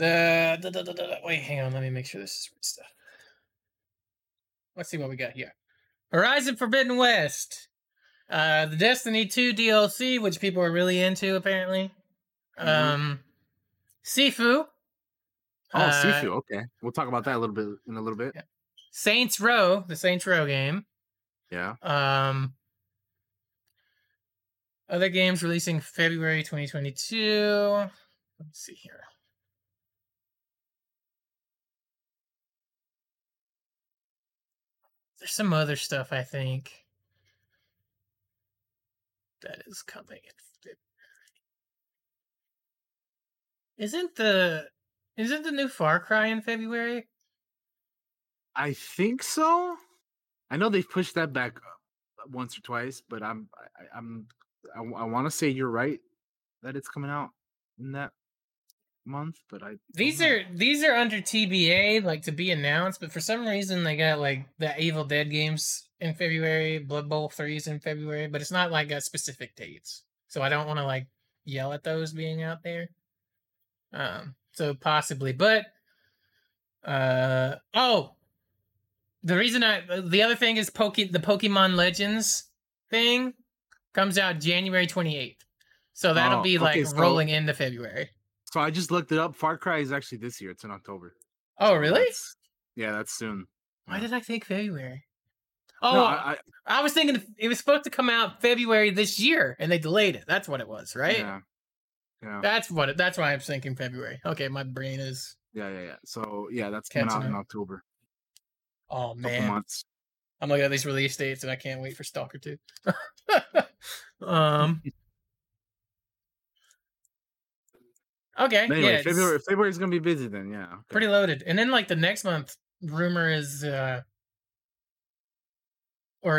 Wait, hang on. Let me make sure this is right stuff. Let's see what we got here. Horizon Forbidden West. The Destiny 2 DLC, which people are really into, apparently. Sifu. Sifu. Okay. We'll talk about that a little bit. Yeah. Saints Row, the Saints Row game. Yeah. Other games releasing February 2022. Let's see here. There's some other stuff, I think, that is coming in February. Isn't the new Far Cry in February? I think so. I know they've pushed that back once or twice, but I want to say you're right that it's coming out in that month. But these are under TBA, like to be announced. But for some reason, they got like the Evil Dead games in February, Blood Bowl 3's in February, but it's not like got specific dates. So I don't want to like yell at those being out there. So possibly, but the reason the other thing is the Pokemon Legends thing comes out January 28th. So that'll be rolling into February. So I just looked it up. Far Cry is actually this year. It's in October. Oh, really? That's soon. Yeah. Why did I think February? Oh, no, I was thinking it was supposed to come out February this year and they delayed it. That's what it was, right? Yeah. That's why I'm thinking February. Okay. My brain is. Yeah. So that's coming out in October. Oh man, I'm looking at these release dates and I can't wait for Stalker 2. Okay. Anyway, February's gonna be busy then. Yeah, okay. Pretty loaded. And then like the next month, rumor is, or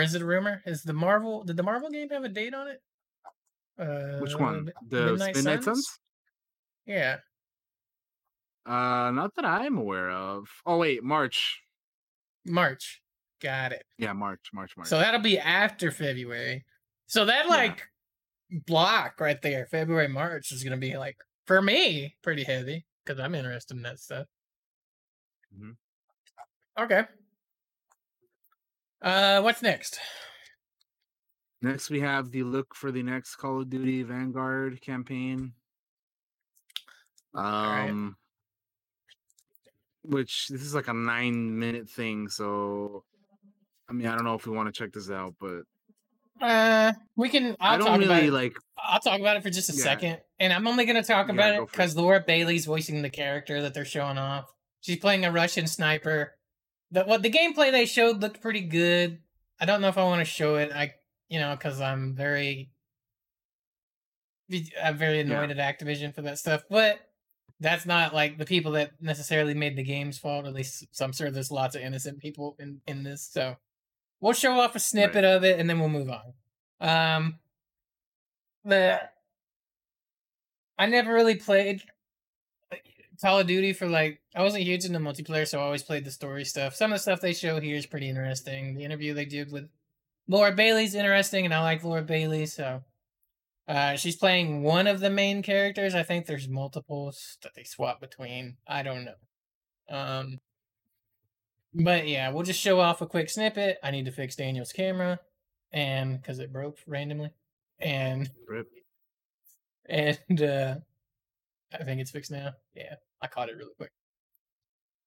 is it a rumor? Is the Marvel? Did the Marvel game have a date on it? Which one? The Midnight Suns. Yeah. Not that I'm aware of. Oh wait, March. Got it. Yeah, March. So that'll be after February. So that block right there, February, March is going to be like, for me, pretty heavy because I'm interested in that stuff. Mm-hmm. Okay. What's next? Next, we have the look for the next Call of Duty Vanguard campaign. All right. Which this is like a 9-minute thing, so I mean I don't know if we want to check this out, but we can. I'll talk about it for just a second, and I'm only going to talk about it because Laura Bailey's voicing the character that they're showing off. She's playing a Russian sniper. The gameplay they showed looked pretty good. I don't know if I want to show it. Because I'm very annoyed at Activision for that stuff, but. That's not like the people that necessarily made the game's fault, at least. So I'm sure there's lots of innocent people in this. So we'll show off a snippet of it and then we'll move on. I never really played Call of Duty I wasn't huge into multiplayer, so I always played the story stuff. Some of the stuff they show here is pretty interesting. The interview they did with Laura Bailey's interesting, and I like Laura Bailey, so. She's playing one of the main characters. I think there's multiples that they swap between. I don't know. But yeah, we'll just show off a quick snippet. I need to fix Daniel's camera because it broke randomly. And I think it's fixed now. Yeah, I caught it really quick.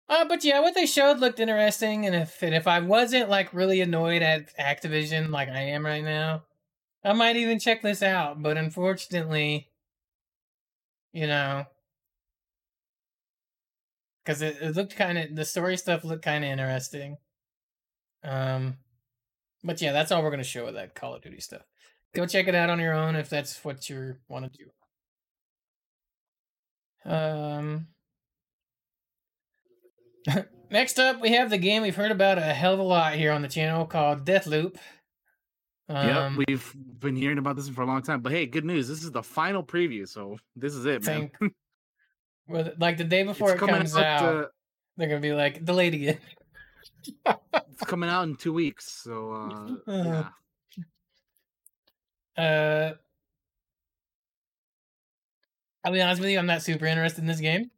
But yeah, what they showed looked interesting. And if I wasn't really annoyed at Activision like I am right now, I might even check this out, but unfortunately, because it looked the story stuff looked kind of interesting. But yeah, that's all we're going to show with that Call of Duty stuff. Go check it out on your own if that's what you want to do. Next up, we have the game we've heard about a hell of a lot here on the channel called Deathloop. Yep, we've been hearing about this for a long time. But hey, good news. This is the final preview, so this is it, man. Well, like the day before it comes out, they're going to be like, delayed again. It's coming out in 2 weeks, so yeah. I'll be honest with you, I'm not super interested in this game.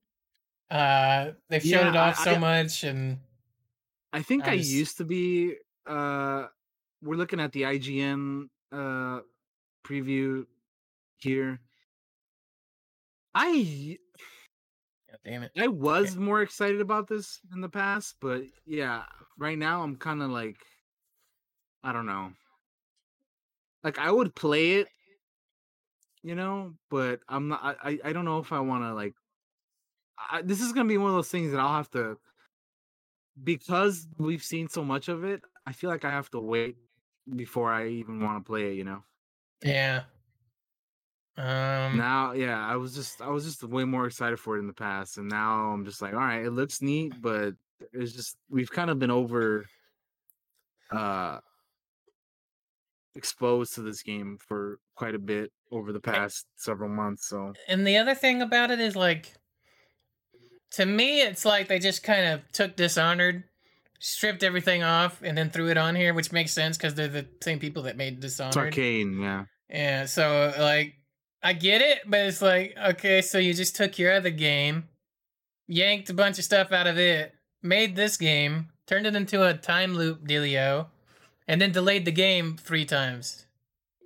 They've showed it off so much, and I think I used to be. We're looking at the IGN preview here. I was more excited about this in the past, but yeah, right now I'm kind of like, I don't know. Like I would play it, you know, but I'm not. I don't know if I want to like. This is gonna be one of those things that I'll have to, because we've seen so much of it. I feel like I have to wait before I even want to play it. You know. Yeah. I was just way more excited for it in the past, and now I'm just like, all right, it looks neat, but it's just we've kind of been over exposed to this game for quite a bit over the past several months. So, and the other thing about it is, like, to me, it's like they just kind of took Dishonored, stripped everything off, and then threw it on here, which makes sense because they're the same people that made Dishonored. It's Arcane, yeah. Yeah, so like, I get it, but it's like, okay, so you just took your other game, yanked a bunch of stuff out of it, made this game, turned it into a time loop dealio, and then delayed the game 3 times,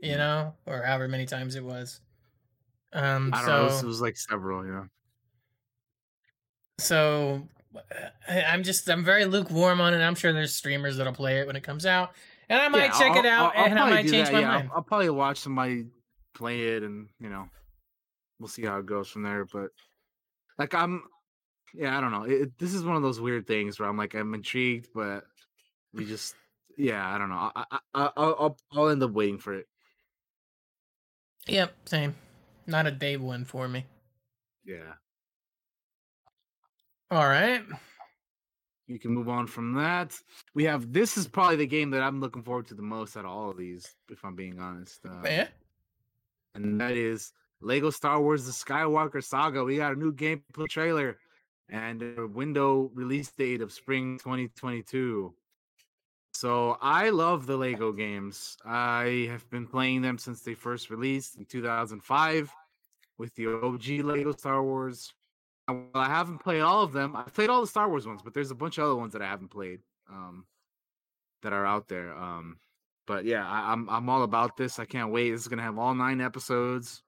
you know, or however many times it was. I don't know, it was like several, yeah. So I'm very lukewarm on it. I'm sure there's streamers that'll play it when it comes out, and I might check it out, and I might change my mind. I'll probably watch somebody play it, and you know, we'll see how it goes from there. But like, I don't know. This is one of those weird things where I'm like, I'm intrigued, but we just, I don't know. I'll end up waiting for it. Yep, same. Not a day one for me. Yeah. All right. You can move on from that. We have, this is probably the game that I'm looking forward to the most out of all of these, if I'm being honest. Yeah. And that is Lego Star Wars The Skywalker Saga. We got a new gameplay trailer and a window release date of spring 2022. So I love the Lego games. I have been playing them since they first released in 2005 with the OG Lego Star Wars. I haven't played all of them. I've played all the Star Wars ones, but there's a bunch of other ones that I haven't played that are out there. But yeah, I'm all about this. I can't wait. This is gonna have all 9 episodes,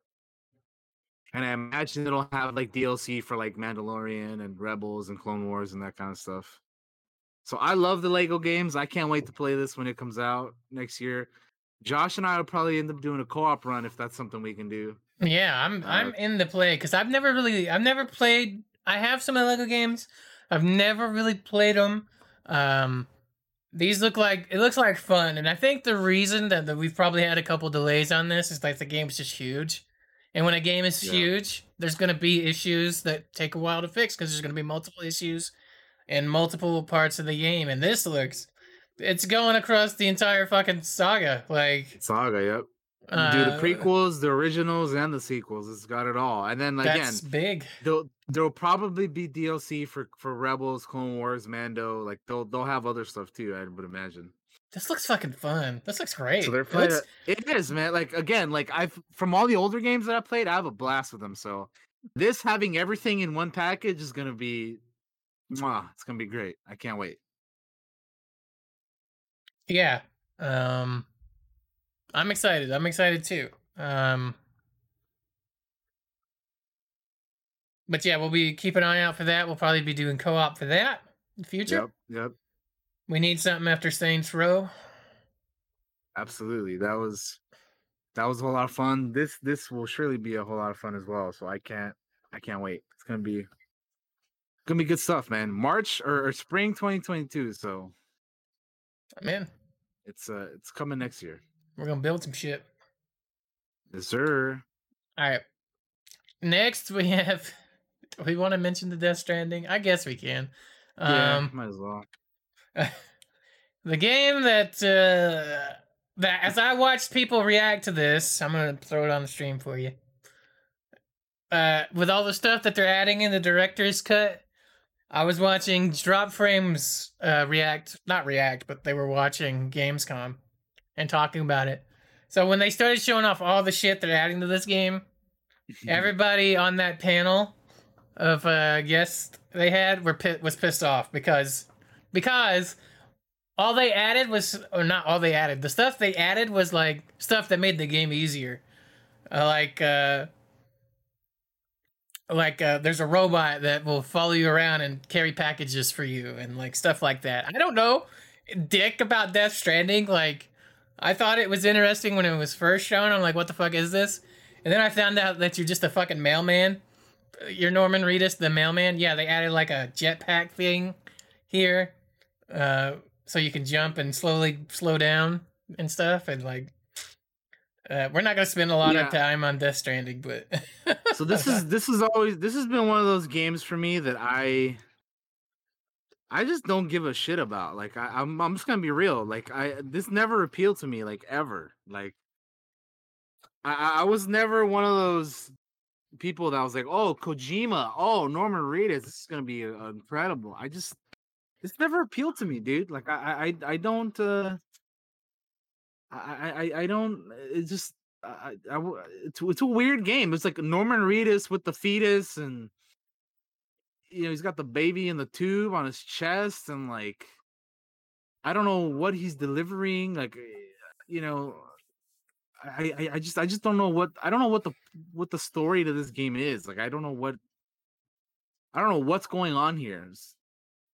and I imagine it'll have like DLC for like Mandalorian and Rebels and Clone Wars and that kind of stuff. So I love the Lego games. I can't wait to play this when it comes out next year. Josh and I will probably end up doing a co-op run if that's something we can do. Yeah, I'm in the play because I've never played. I have some of the Lego games. I've never really played them. These looks like fun, and I think the reason that we've probably had a couple delays on this is like the game's just huge, and when a game is huge, there's gonna be issues that take a while to fix because there's gonna be multiple issues in multiple parts of the game, and this it's going across the entire fucking saga, yep. Do the prequels, the originals, and the sequels. It's got it all, and then that's big. There'll probably be DLC for Rebels, Clone Wars, Mando. Like they'll have other stuff too, I would imagine. This looks fucking fun. This looks great. So it is, man. Like again, like from all the older games that I played, I have a blast with them. So this having everything in one package is gonna be, it's gonna be great. I can't wait. Yeah. I'm excited. I'm excited too. But yeah, we'll be keeping an eye out for that. We'll probably be doing co-op for that in the future. Yep. We need something after Saints Row. Absolutely. That was a whole lot of fun. This will surely be a whole lot of fun as well. So I can't wait. It's gonna be good stuff, man. March or spring 2022. So I'm in. It's coming next year. We're gonna build some shit. Yes, sir. All right. Next we have. Do we want to mention the Death Stranding? I guess we can. Yeah, might as well. The game that as I watched people react to this, I'm gonna throw it on the stream for you. With all the stuff that they're adding in the director's cut, I was watching Drop Frames but they were watching Gamescom and talking about it. So when they started showing off all the shit they're adding to this game, everybody on that panel of guests they had was pissed off because all they added was, or not all they added, the stuff they added was like stuff that made the game easier. There's a robot that will follow you around and carry packages for you and like stuff like that. I don't know dick about Death Stranding. Like, I thought it was interesting when it was first shown. I'm like, what the fuck is this? And then I found out that you're just a fucking mailman. You're Norman Reedus, the mailman. Yeah, they added like a jetpack thing here. So you can jump and slowly slow down and stuff. And like, we're not going to spend a lot of time on Death Stranding, but so this has been one of those games for me that I just don't give a shit about. Like I'm just gonna be real. Like this never appealed to me, like ever. Like I was never one of those people that was like, oh, Kojima, oh, Norman Reedus, this is gonna be incredible. This never appealed to me, dude. Like I don't. It's just it's a weird game. It's like Norman Reedus with the fetus, and you know he's got the baby in the tube on his chest, and like I don't know what he's delivering. Like you know, I just don't know what the story to this game is. Like I don't know what's going on here.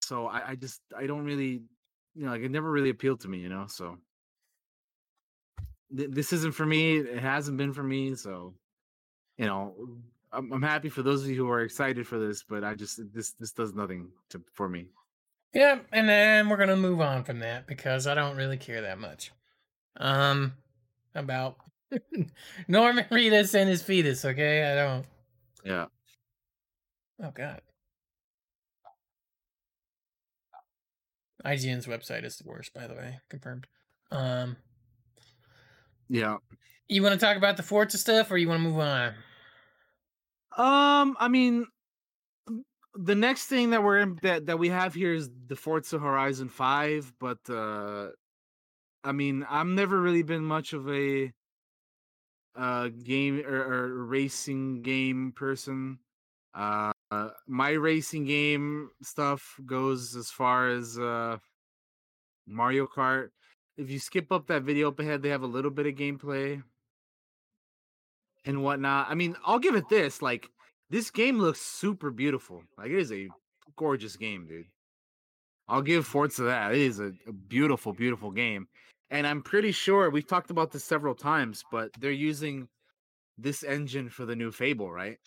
So I don't really, you know, like it never really appealed to me, you know. So this isn't for me. It hasn't been for me. So, you know, I'm happy for those of you who are excited for this, but I just this does nothing for me. Yeah, and then we're gonna move on from that because I don't really care that much about Norman Reedus and his fetus. Okay, I don't. Yeah. Oh God. IGN's website is the worst, by the way. Confirmed. Yeah. You want to talk about the Forza stuff, or you want to move on? I mean, the next thing that we have here is the Forza Horizon 5, but I mean, I've never really been much of a game or racing game person. My racing game stuff goes as far as Mario Kart. If you skip up that video up ahead, they have a little bit of gameplay and whatnot. I mean, I'll give it this. Like, this game looks super beautiful. Like, it is a gorgeous game, dude. I'll give Forza that. It is a beautiful, beautiful game. And I'm pretty sure we've talked about this several times, but they're using this engine for the new Fable, right?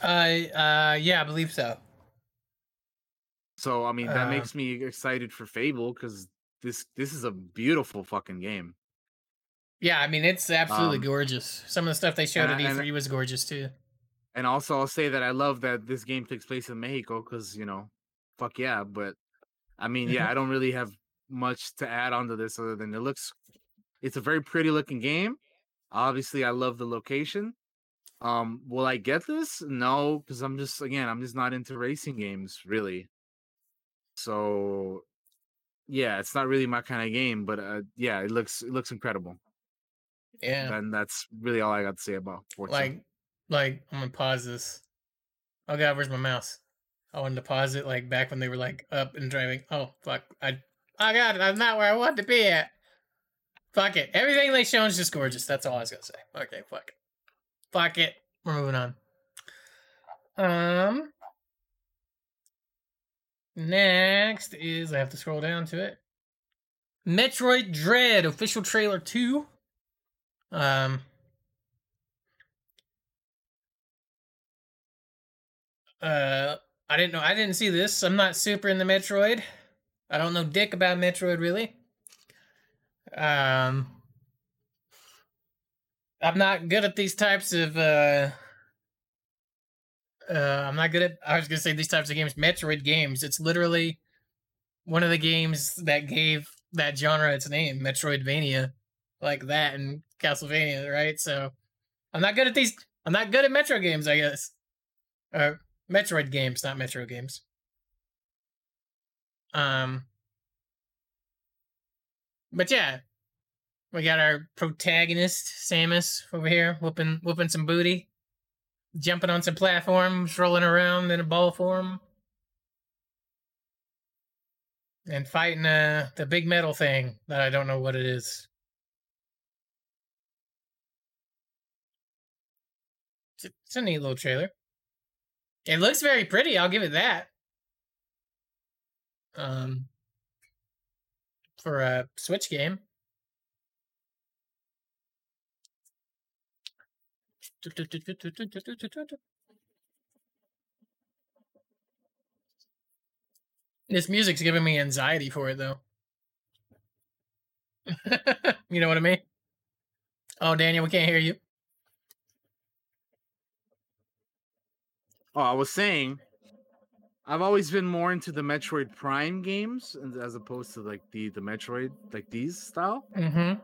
Yeah, I believe so. So, I mean, that makes me excited for Fable because This is a beautiful fucking game. Yeah, I mean, it's absolutely gorgeous. Some of the stuff they showed at E3 was gorgeous, too. And also, I'll say that I love that this game takes place in Mexico, because, you know, fuck yeah. But, I mean, yeah, I don't really have much to add on to this other than it's a very pretty looking game. Obviously, I love the location. Will I get this? No, because I'm just not into racing games, really. So... yeah, it's not really my kind of game, but yeah, it looks incredible. Yeah, and that's really all I got to say about Forza. Like I'm gonna pause this. Oh God, where's my mouse? I wanted to pause it like back when they were like up and driving. Oh fuck, I got it. I'm not where I wanted to be at. Fuck it. Everything they shown is just gorgeous. That's all I was gonna say. Okay, fuck it. Fuck it. We're moving on. Next is, I have to scroll down to it, Metroid Dread official trailer 2. I didn't see this. I'm not super into Metroid. I don't know dick about Metroid, really. I'm not good at these types of. I'm not good at. I was gonna say these types of games, Metroid games. It's literally one of the games that gave that genre its name, Metroidvania, like that and Castlevania, right? So I'm not good at these. I'm not good at Metro games, I guess. Metroid games, not Metro games. But yeah, we got our protagonist, Samus, over here, whooping some booty, jumping on some platforms, rolling around in a ball form, and fighting the big metal thing that I don't know what it is. It's a neat little trailer. It looks very pretty, I'll give it that. For a Switch game. This music's giving me anxiety for it, though. You know what I mean? Oh, Daniel, we can't hear you. Oh, I was saying, I've always been more into the Metroid Prime games as opposed to like the Metroid, like these style. Mm-hmm.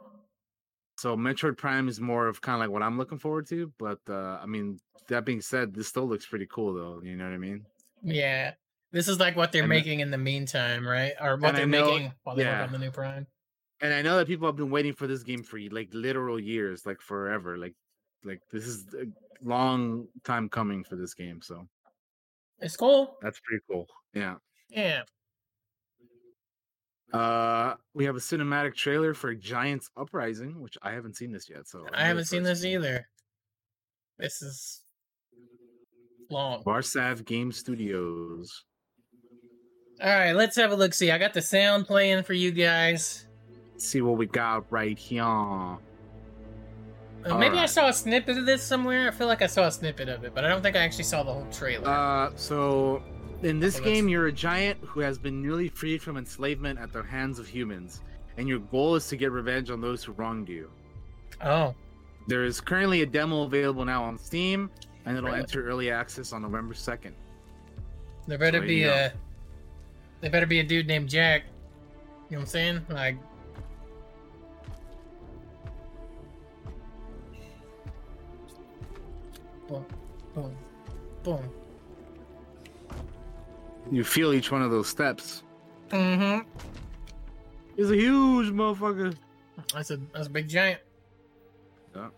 So Metroid Prime is more of kind of like what I'm looking forward to. But I mean, that being said, this still looks pretty cool, though. You know what I mean? Yeah, this is like what they're making in the meantime, right? Or what they're making while they work on the new Prime. And I know that people have been waiting for this game for like literal years, like forever. Like this is a long time coming for this game, so. It's cool. That's pretty cool. Yeah. Yeah. We have a cinematic trailer for Giants Uprising, which I haven't seen this yet. So I haven't seen this either. This is long. Barsav Game Studios. All right, let's have a look. See, I got the sound playing for you guys. Let's see what we got right here. Maybe right. I saw a snippet of this somewhere. I feel like I saw a snippet of it, but I don't think I actually saw the whole trailer. So, in this game, you're a giant who has been newly freed from enslavement at the hands of humans, and your goal is to get revenge on those who wronged you. Oh. There is currently a demo available now on Steam, and it'll enter early access on November 2nd. There better be a dude named Jack. You know what I'm saying? Like... Boom, boom, boom. You feel each one of those steps. Mm-hmm. He's a huge motherfucker. That's a big giant. Yeah.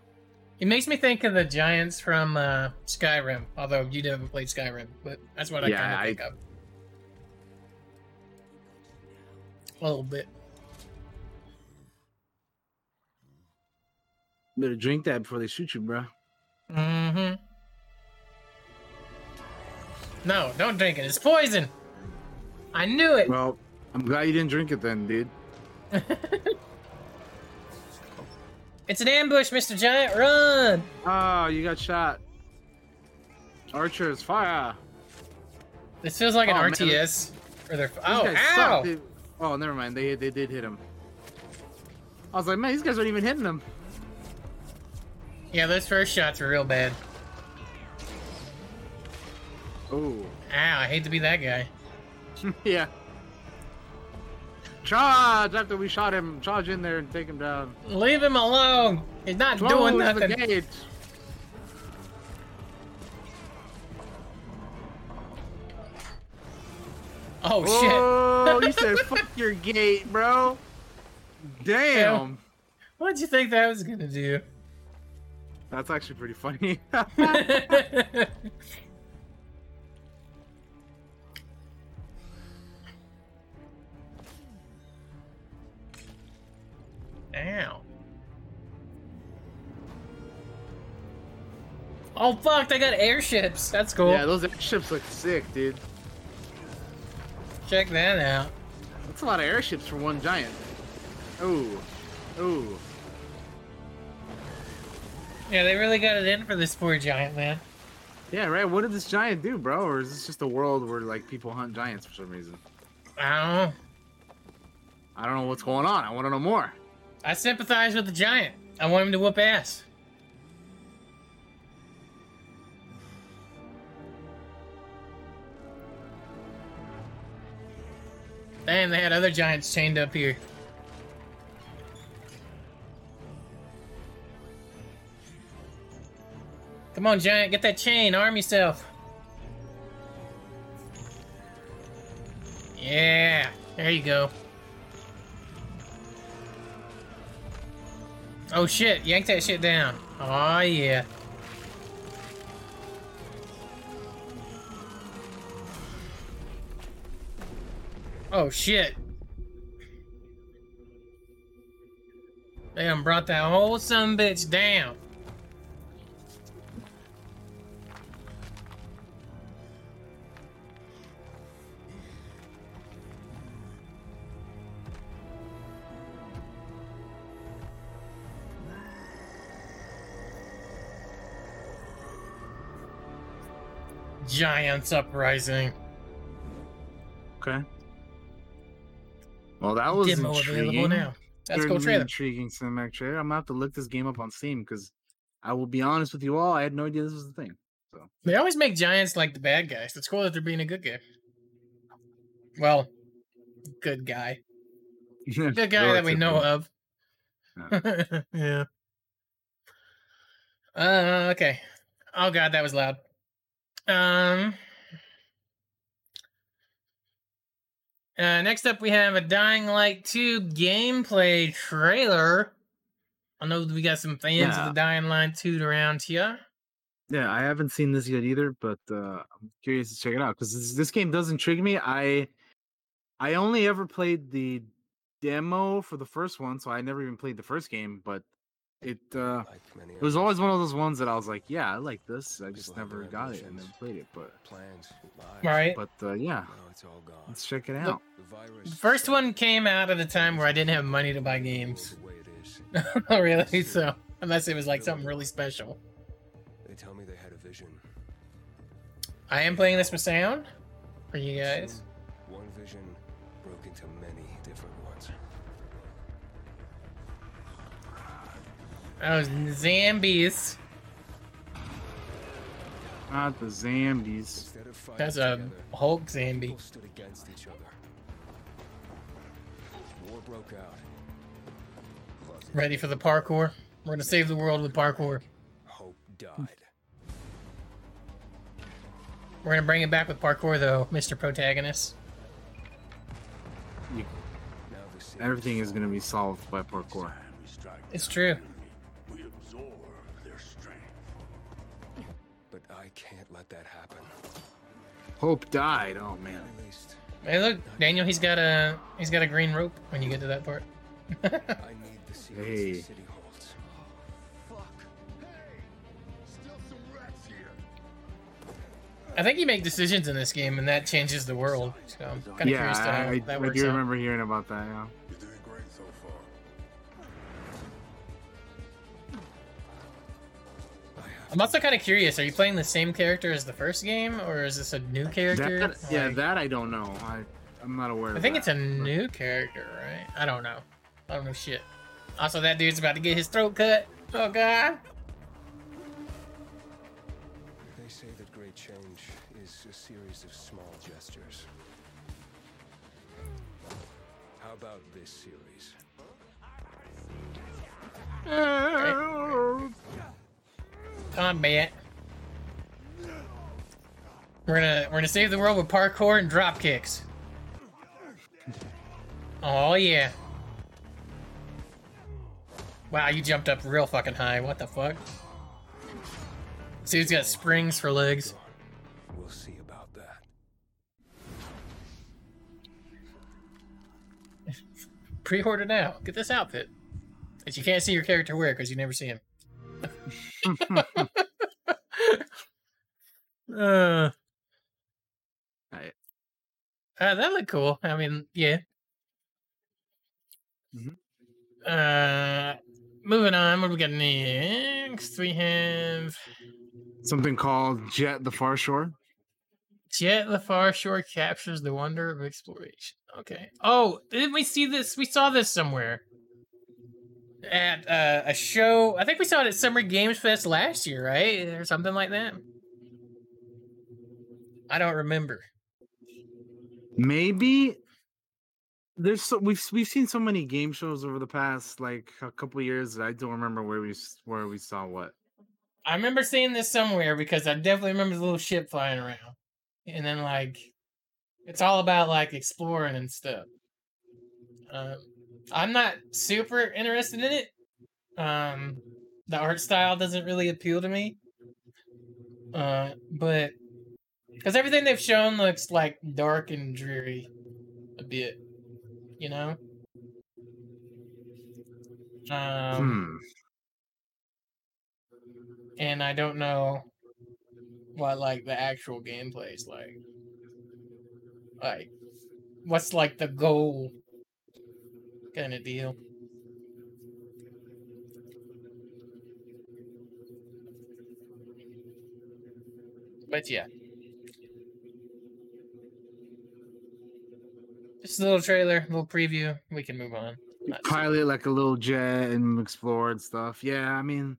He makes me think of the giants from Skyrim, although you haven't played Skyrim, but that's what I kind of think of. A little bit. Better drink that before they shoot you, bro. Mm-hmm. No, don't drink it. It's poison. I knew it. Well, I'm glad you didn't drink it then, dude. It's an ambush, Mr. Giant. Run! Oh, you got shot. Archers, fire! This feels like an RTS. Man, ow! Suck, oh, never mind. They did hit him. I was like, man, these guys aren't even hitting him. Yeah, those first shots were real bad. Oh. Ow, I hate to be that guy. Yeah. Charge after we shot him. Charge in there and take him down. Leave him alone. He's not doing nothing. The gate. Oh, shit. Oh, you said fuck your gate, bro. Damn. Yeah. What'd you think that was gonna do? That's actually pretty funny. Ow. Oh, fuck, they got airships. That's cool. Yeah, those airships look sick, dude. Check that out. That's a lot of airships for one giant. Ooh. Ooh. Yeah, they really got it in for this poor giant, man. Yeah, right? What did this giant do, bro? Or is this just a world where, like, people hunt giants for some reason? I don't know. I don't know what's going on. I want to know more. I sympathize with the giant. I want him to whoop ass. Damn, they had other giants chained up here. Come on, giant, get that chain, arm yourself. Yeah, there you go. Oh shit, yank that shit down. Aw, yeah. Oh shit. They done brought that whole son of a bitch down. Giants Uprising. Okay. Well, that was demo intriguing. Now. That's a cool trailer. Intriguing cinematic trailer. I'm gonna have to look this game up on Steam because I will be honest with you all, I had no idea this was the thing. So they always make giants like the bad guys. It's cool that they're being a good guy. Well, good guy. Good guy that we know of. No. Yeah. Okay. Oh god, that was loud. Next up, we have a Dying Light 2 gameplay trailer. I know we got some fans of the Dying Light 2 around here. Yeah, I haven't seen this yet either, but I'm curious to check it out because this game does intrigue me. I only ever played the demo for the first one, so I never even played the first game, but it was always one of those ones that I was like, yeah, I like this. I just never got it and never played it. But right. But yeah, it's all gone. Let's check it out. The first one came out at a time where I didn't have money to buy games. Not really. So unless it was like something really special. They tell me they had a vision. I am playing this with sound for you guys. One vision broke into many different ones. Oh, zombies. Not the zombies. That's a Hulk zombie. Stood against each other. War broke out. Ready for the parkour? We're gonna save the world with parkour. Hope died. We're gonna bring it back with parkour, though, Mr. Protagonist. Everything is gonna be solved by parkour. It's true. I can't let that happen. Hope died. Oh man. Hey, look, Daniel. He's got a green rope. When you get to that part. I need the city holds. Oh, fuck. Hey, still some rats here. I think you make decisions in this game, and that changes the world. So I'm kind of curious to how that works. I do remember hearing about that. Yeah. You're doing great so far. I'm also kind of curious, are you playing the same character as the first game, or is this a new character? That I don't know. I'm not aware of that. I think it's a new character, right? I don't know shit. Also, that dude's about to get his throat cut. Oh, God. They say that great change is a series of small gestures. How about this series? Combat. We're gonna save the world with parkour and drop kicks. Oh yeah! Wow, you jumped up real fucking high. What the fuck? See, he's got springs for legs. We'll see about that. Pre-order now. Get this outfit that you can't see your character wear because you never see him. That looked cool. I mean, yeah. Mm-hmm. Moving on. What do we got next? We have something called Jet the Far Shore. Jet the Far Shore captures the wonder of exploration. Okay. Oh, didn't we see this? We saw this somewhere. at a show. I think we saw it at Summer Games Fest last year, right? Or something like that. I don't remember. Maybe there's so, we've seen so many game shows over the past like a couple of years that I don't remember where we saw what. I remember seeing this somewhere because I definitely remember the little ship flying around, and then like it's all about like exploring and stuff. I'm not super interested in it. The art style doesn't really appeal to me, but because everything they've shown looks like dark and dreary a bit, you know. And I don't know what like the actual gameplay is like. Like, what's like the goal kind of deal? But yeah, just a little trailer, a little preview. We can move on. Pilot like a little jet and explore and stuff. Yeah, I mean.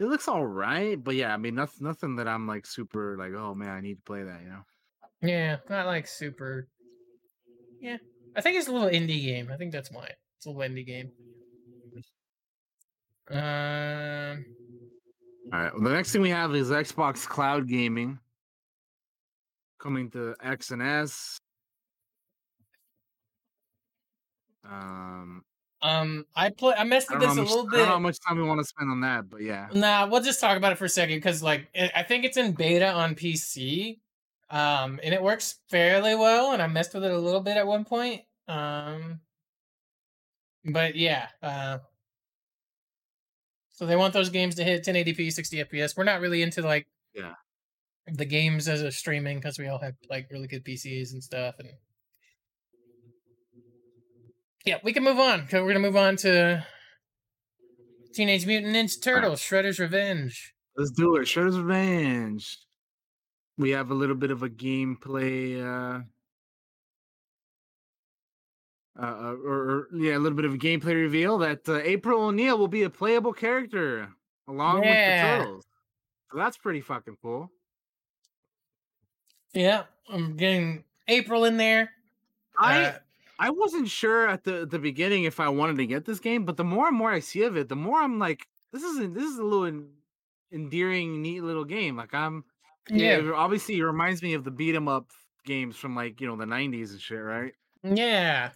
It looks all right, but yeah, I mean, nothing that I'm like super like, oh man, I need to play that, you know? Yeah, not like super. Yeah, I think it's a little indie game. I think that's why it's a little indie game. All right. Well, the next thing we have is Xbox Cloud Gaming coming to X and S. I messed with this a little bit. I don't know how much time we want to spend on that, but yeah. Nah, we'll just talk about it for a second because, like, I think it's in beta on PC, and it works fairly well. And I messed with it a little bit at one point, but yeah. So they want those games to hit 1080p, 60 FPS. We're not really into like the games as a streaming because we all have like really good PCs and stuff and. Yeah, we can move on. We're going to move on to Teenage Mutant Ninja Turtles, Shredder's Revenge. Let's do it. Shredder's Revenge. We have a little bit of a gameplay. A little bit of a gameplay reveal that April O'Neil will be a playable character along with the Turtles. So that's pretty fucking cool. Yeah, I'm getting April in there. I wasn't sure at the beginning if I wanted to get this game, but the more and more I see of it, the more I'm like, this is a little endearing, neat little game. Like obviously it reminds me of the beat 'em up games from like, you know, the 90s and shit, right? Yeah.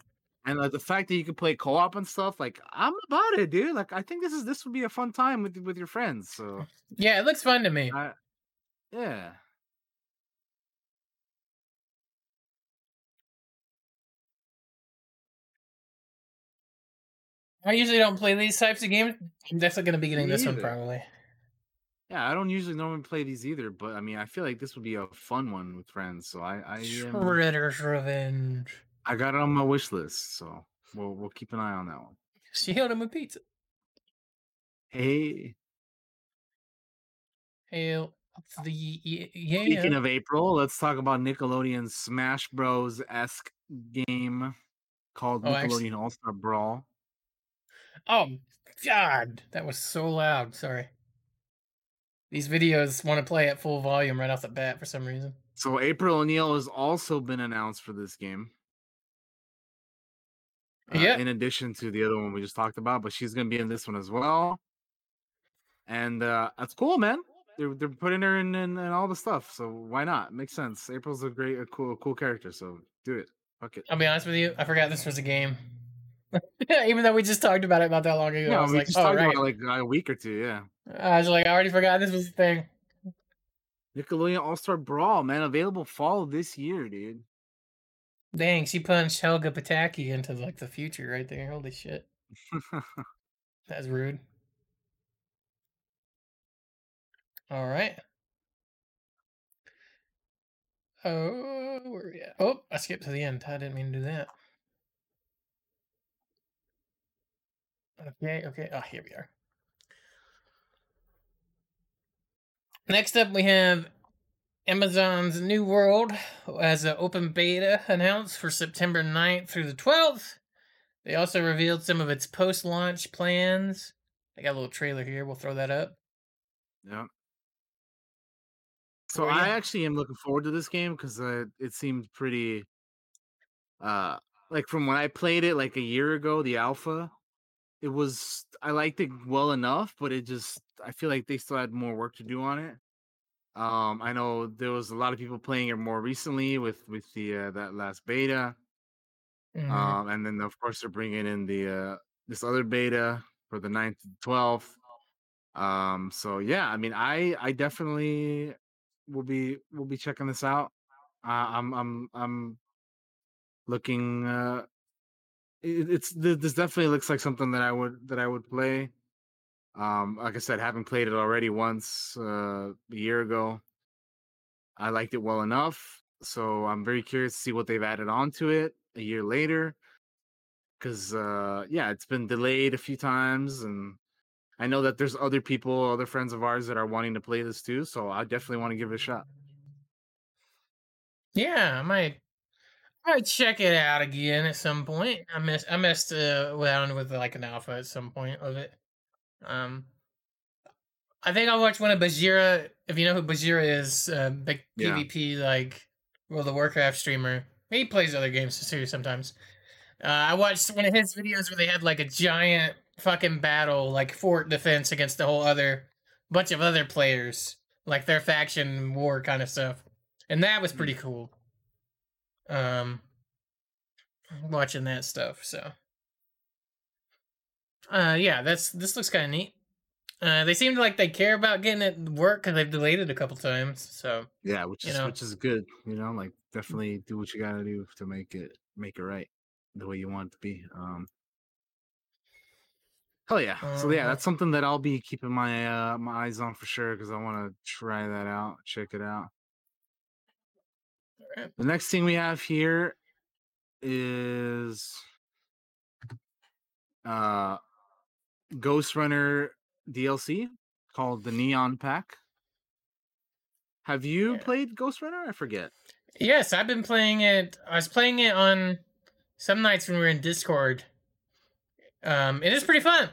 And like the fact that you can play co-op and stuff, like I'm about it, dude. Like I think this would be a fun time with your friends. So yeah, it looks fun to me. Yeah. I usually don't play these types of games. I'm definitely going to be getting this one, probably. Yeah, I don't usually normally play these either, but I mean, I feel like this would be a fun one with friends, so I Shredder's Revenge. I got it on my wish list, so we'll keep an eye on that one. She healed him with pizza. Hey. Hail. Speaking of April, let's talk about Nickelodeon's Smash Bros-esque game called Nickelodeon All-Star Brawl. Oh, God. That was so loud. Sorry. These videos want to play at full volume right off the bat for some reason. So April O'Neil has also been announced for this game. Yeah. In addition to the other one we just talked about, but she's going to be in this one as well. And that's cool, man. They're putting her in all the stuff, so why not? Makes sense. April's a cool character, so do it. Fuck it. I'll be honest with you. I forgot this was a game. Even though we just talked about it not that long ago. Yeah, I was about it like a week or two, yeah. I was like, I already forgot this was a thing. Nickelodeon All-Star Brawl, man, available fall this year, dude. Dang, she punched Helga Pataki into like the future right there. Holy shit. That's rude. All right. Oh, where are we at? Oh, I skipped to the end. I didn't mean to do that. Okay. Oh, here we are. Next up, we have Amazon's New World as an open beta announced for September 9th through the 12th. They also revealed some of its post-launch plans. I got a little trailer here. We'll throw that up. Yeah. So I actually am looking forward to this game because it seemed pretty... like from when I played it like a year ago, the alpha, it was... I liked it well enough, but it just... I feel like they still had more work to do on it. I know there was a lot of people playing it more recently with the that last beta. Mm-hmm. And then, of course, they're bringing in the this other beta for the 9th and 12th. So, yeah, I mean, I definitely will be checking this out. I'm looking. This definitely looks like something that I would play. Like I said, having played it already once a year ago, I liked it well enough. So I'm very curious to see what they've added on to it a year later, because it's been delayed a few times, and I know that there's other friends of ours that are wanting to play this too. So I definitely want to give it a shot. Yeah, I might check it out again at some point. I messed around with like an alpha at some point of it. I think I watched one of Bajira, if you know who Bajira is, big PvP, like World of Warcraft streamer. He plays other games too sometimes. I watched one of his videos where they had like a giant fucking battle, like fort defense against the whole other bunch of other players, like their faction war kind of stuff. And that was pretty cool. Watching that stuff, so. This looks kind of neat. They seem like they care about getting it work because they've delayed it a couple times. So yeah, which is good. You know, like definitely do what you gotta do to make it right the way you want it to be. Hell yeah! So yeah, that's something that I'll be keeping my my eyes on for sure because I want to try that out, check it out. All right. The next thing we have here is Ghost Runner DLC called the Neon Pack. Have you played Ghost Runner? I forget. Yes, I've been playing it. I was playing it on some nights when we were in Discord. It is pretty fun.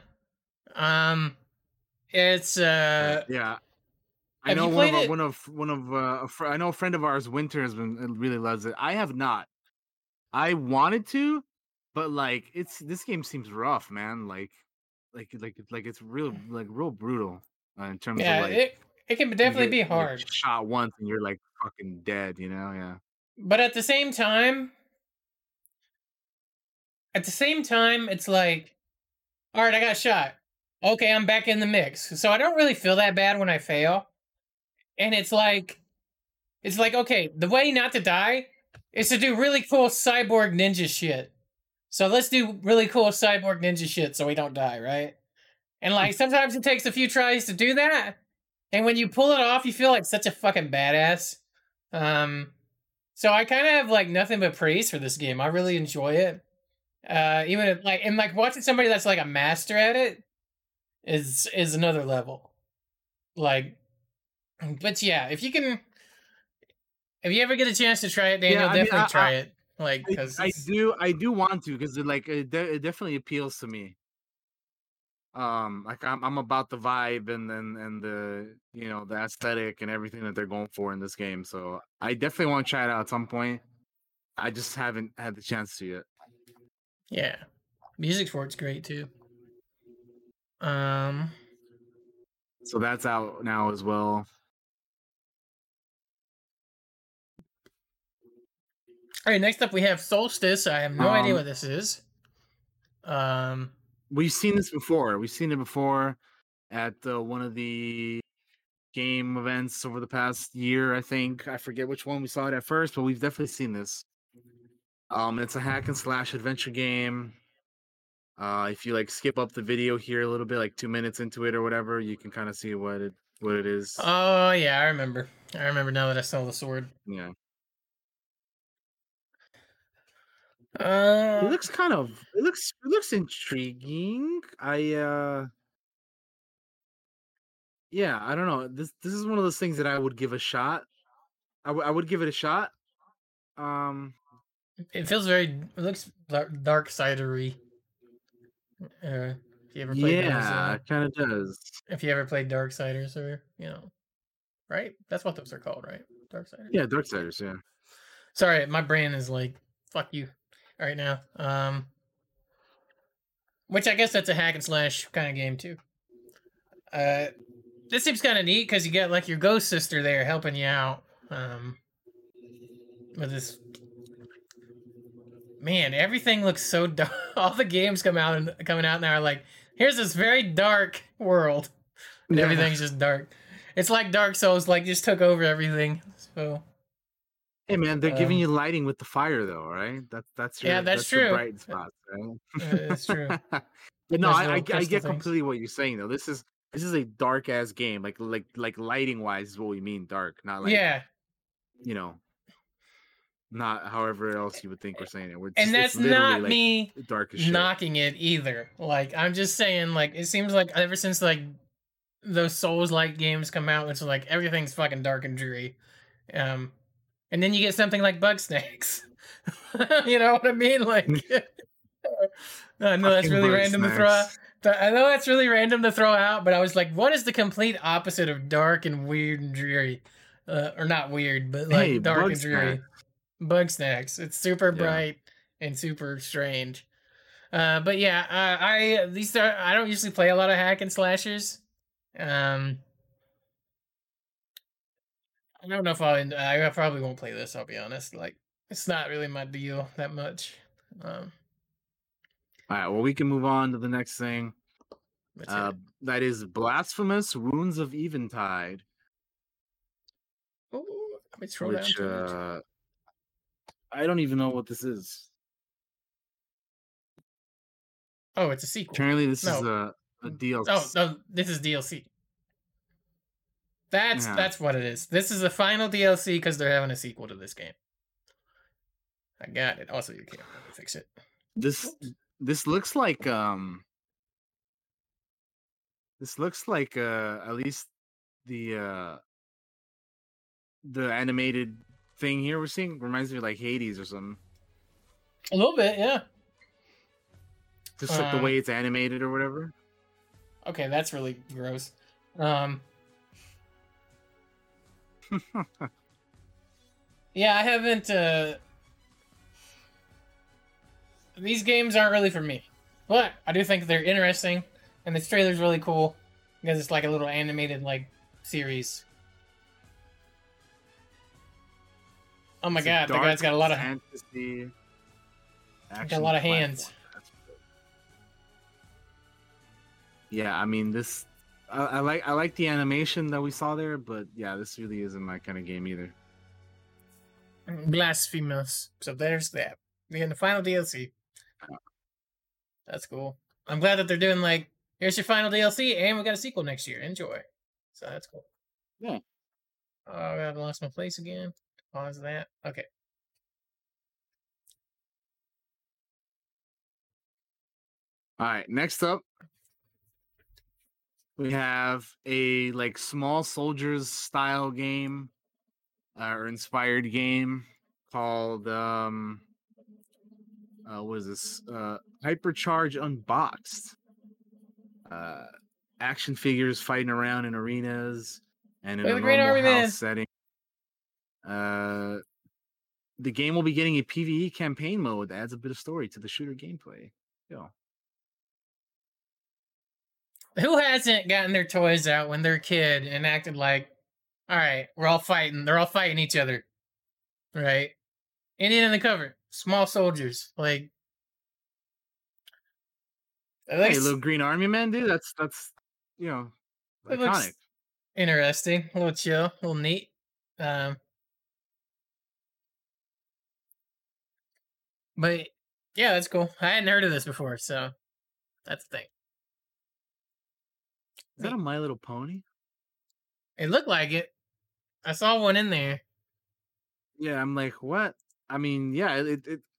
It's yeah. I know a friend of ours, Winter, really loves it. I have not. I wanted to, but like this game seems rough, man. Like it's real brutal in terms of like it can definitely be hard. Like, shot once and you're like fucking dead, you know? Yeah. But at the same time, it's like, all right, I got shot. Okay, I'm back in the mix, so I don't really feel that bad when I fail. And it's like okay, the way not to die is to do really cool cyborg ninja shit. So let's do really cool cyborg ninja shit so we don't die, right? And like sometimes it takes a few tries to do that, and when you pull it off, you feel like such a fucking badass. So I kind of have like nothing but praise for this game. I really enjoy it. Even if, like, and like watching somebody that's like a master at it is another level. Like, but yeah, if you ever get a chance to try it, Daniel, try it. Like, cause I do want to because it definitely appeals to me. Like I'm about the vibe and the the aesthetic and everything that they're going for in this game. So I definitely want to try it out at some point. I just haven't had the chance to yet. Yeah, music for it's great too. So that's out now as well. All right, next up we have Solstice. I have no idea what this is. We've seen this before. We've seen it before at one of the game events over the past year, I think. I forget which one we saw it at first, but we've definitely seen this. It's a hack and slash adventure game. If you like skip up the video here a little bit, like 2 minutes into it or whatever, you can kind of see what it is. Oh yeah, I remember. I remember now that I saw the sword. Yeah. It looks intriguing. I don't know. This is one of those things that I would give a shot. I would give it a shot. It looks dark sidery. If you ever played it kind of does. If you ever played Darksiders or, you know, right? That's what those are called, right? Darksiders? Yeah, Darksiders, yeah. Sorry, my brain is like, fuck you right now. Which I guess that's a hack and slash kind of game, too. This seems kind of neat because you got like your ghost sister there helping you out with this. Man, everything looks so dark. All the games coming out now are like, here's this very dark world. And everything's just dark. It's like Dark Souls, like just took over everything. So, hey man, they're giving you lighting with the fire though, right? That's true. Your bright spots, right? It's true. But no, I get completely what you're saying though. This is a dark ass game, like lighting wise is what we mean dark, not like you know, not however else you would think we're saying it. And that's not like me dark as shit knocking it either. Like I'm just saying, like it seems like ever since like those Souls-like games come out, which is like everything's fucking dark and dreary, and then you get something like Bugsnax. You know what I mean? Like, I know that's really random to throw out. I know that's really random to throw out, but I was like, what is the complete opposite of dark and weird and dreary? Or not weird, but like dark and dreary. Bugsnax. It's super bright and super strange. But yeah, I don't usually play a lot of hack and slashers. I don't know if I probably won't play this, I'll be honest. Like, it's not really my deal that much. All right, well, we can move on to the next thing. That is Blasphemous Wounds of Eventide. Ooh, let me scroll down. I don't even know what this is. Oh, it's a sequel. Apparently, this is a DLC. Oh, no, this is DLC. That's what it is. This is the final DLC because they're having a sequel to this game. I got it. Also, you can't really fix it. This looks like at least the animated thing here we're seeing reminds me of like Hades or something. A little bit, yeah. Just like the way it's animated or whatever. Okay, that's really gross. Yeah, I haven't. These games aren't really for me, but I do think they're interesting, and this trailer's really cool because it's like a little animated like series. Oh my god, the guy's got a lot of fantasy. Got a lot of hands. Yeah, I mean this. I like the animation that we saw there, but yeah, this really isn't my kind of game either. Blasphemous. So there's that. In the final DLC. That's cool. I'm glad that they're doing like, here's your final DLC, and we got a sequel next year. Enjoy. So that's cool. Yeah. Oh, I lost my place again. Pause that. Okay. All right. Next up. We have a like small soldiers style game or inspired game called what is this? Hypercharge Unboxed. Action figures fighting around in arenas and in a normal house setting. The game will be getting a PvE campaign mode that adds a bit of story to the shooter gameplay. Yeah. Who hasn't gotten their toys out when they're a kid and acted like, all right, we're all fighting. They're all fighting each other. Right? Indian in the cover. Small soldiers. Like, hey, little green army man, dude. That's you know, iconic. Interesting. A little chill. A little neat. But, yeah, that's cool. I hadn't heard of this before, so that's the thing. Is that a My Little Pony? It looked like it. I saw one in there. Yeah, I'm like, what? I mean, yeah,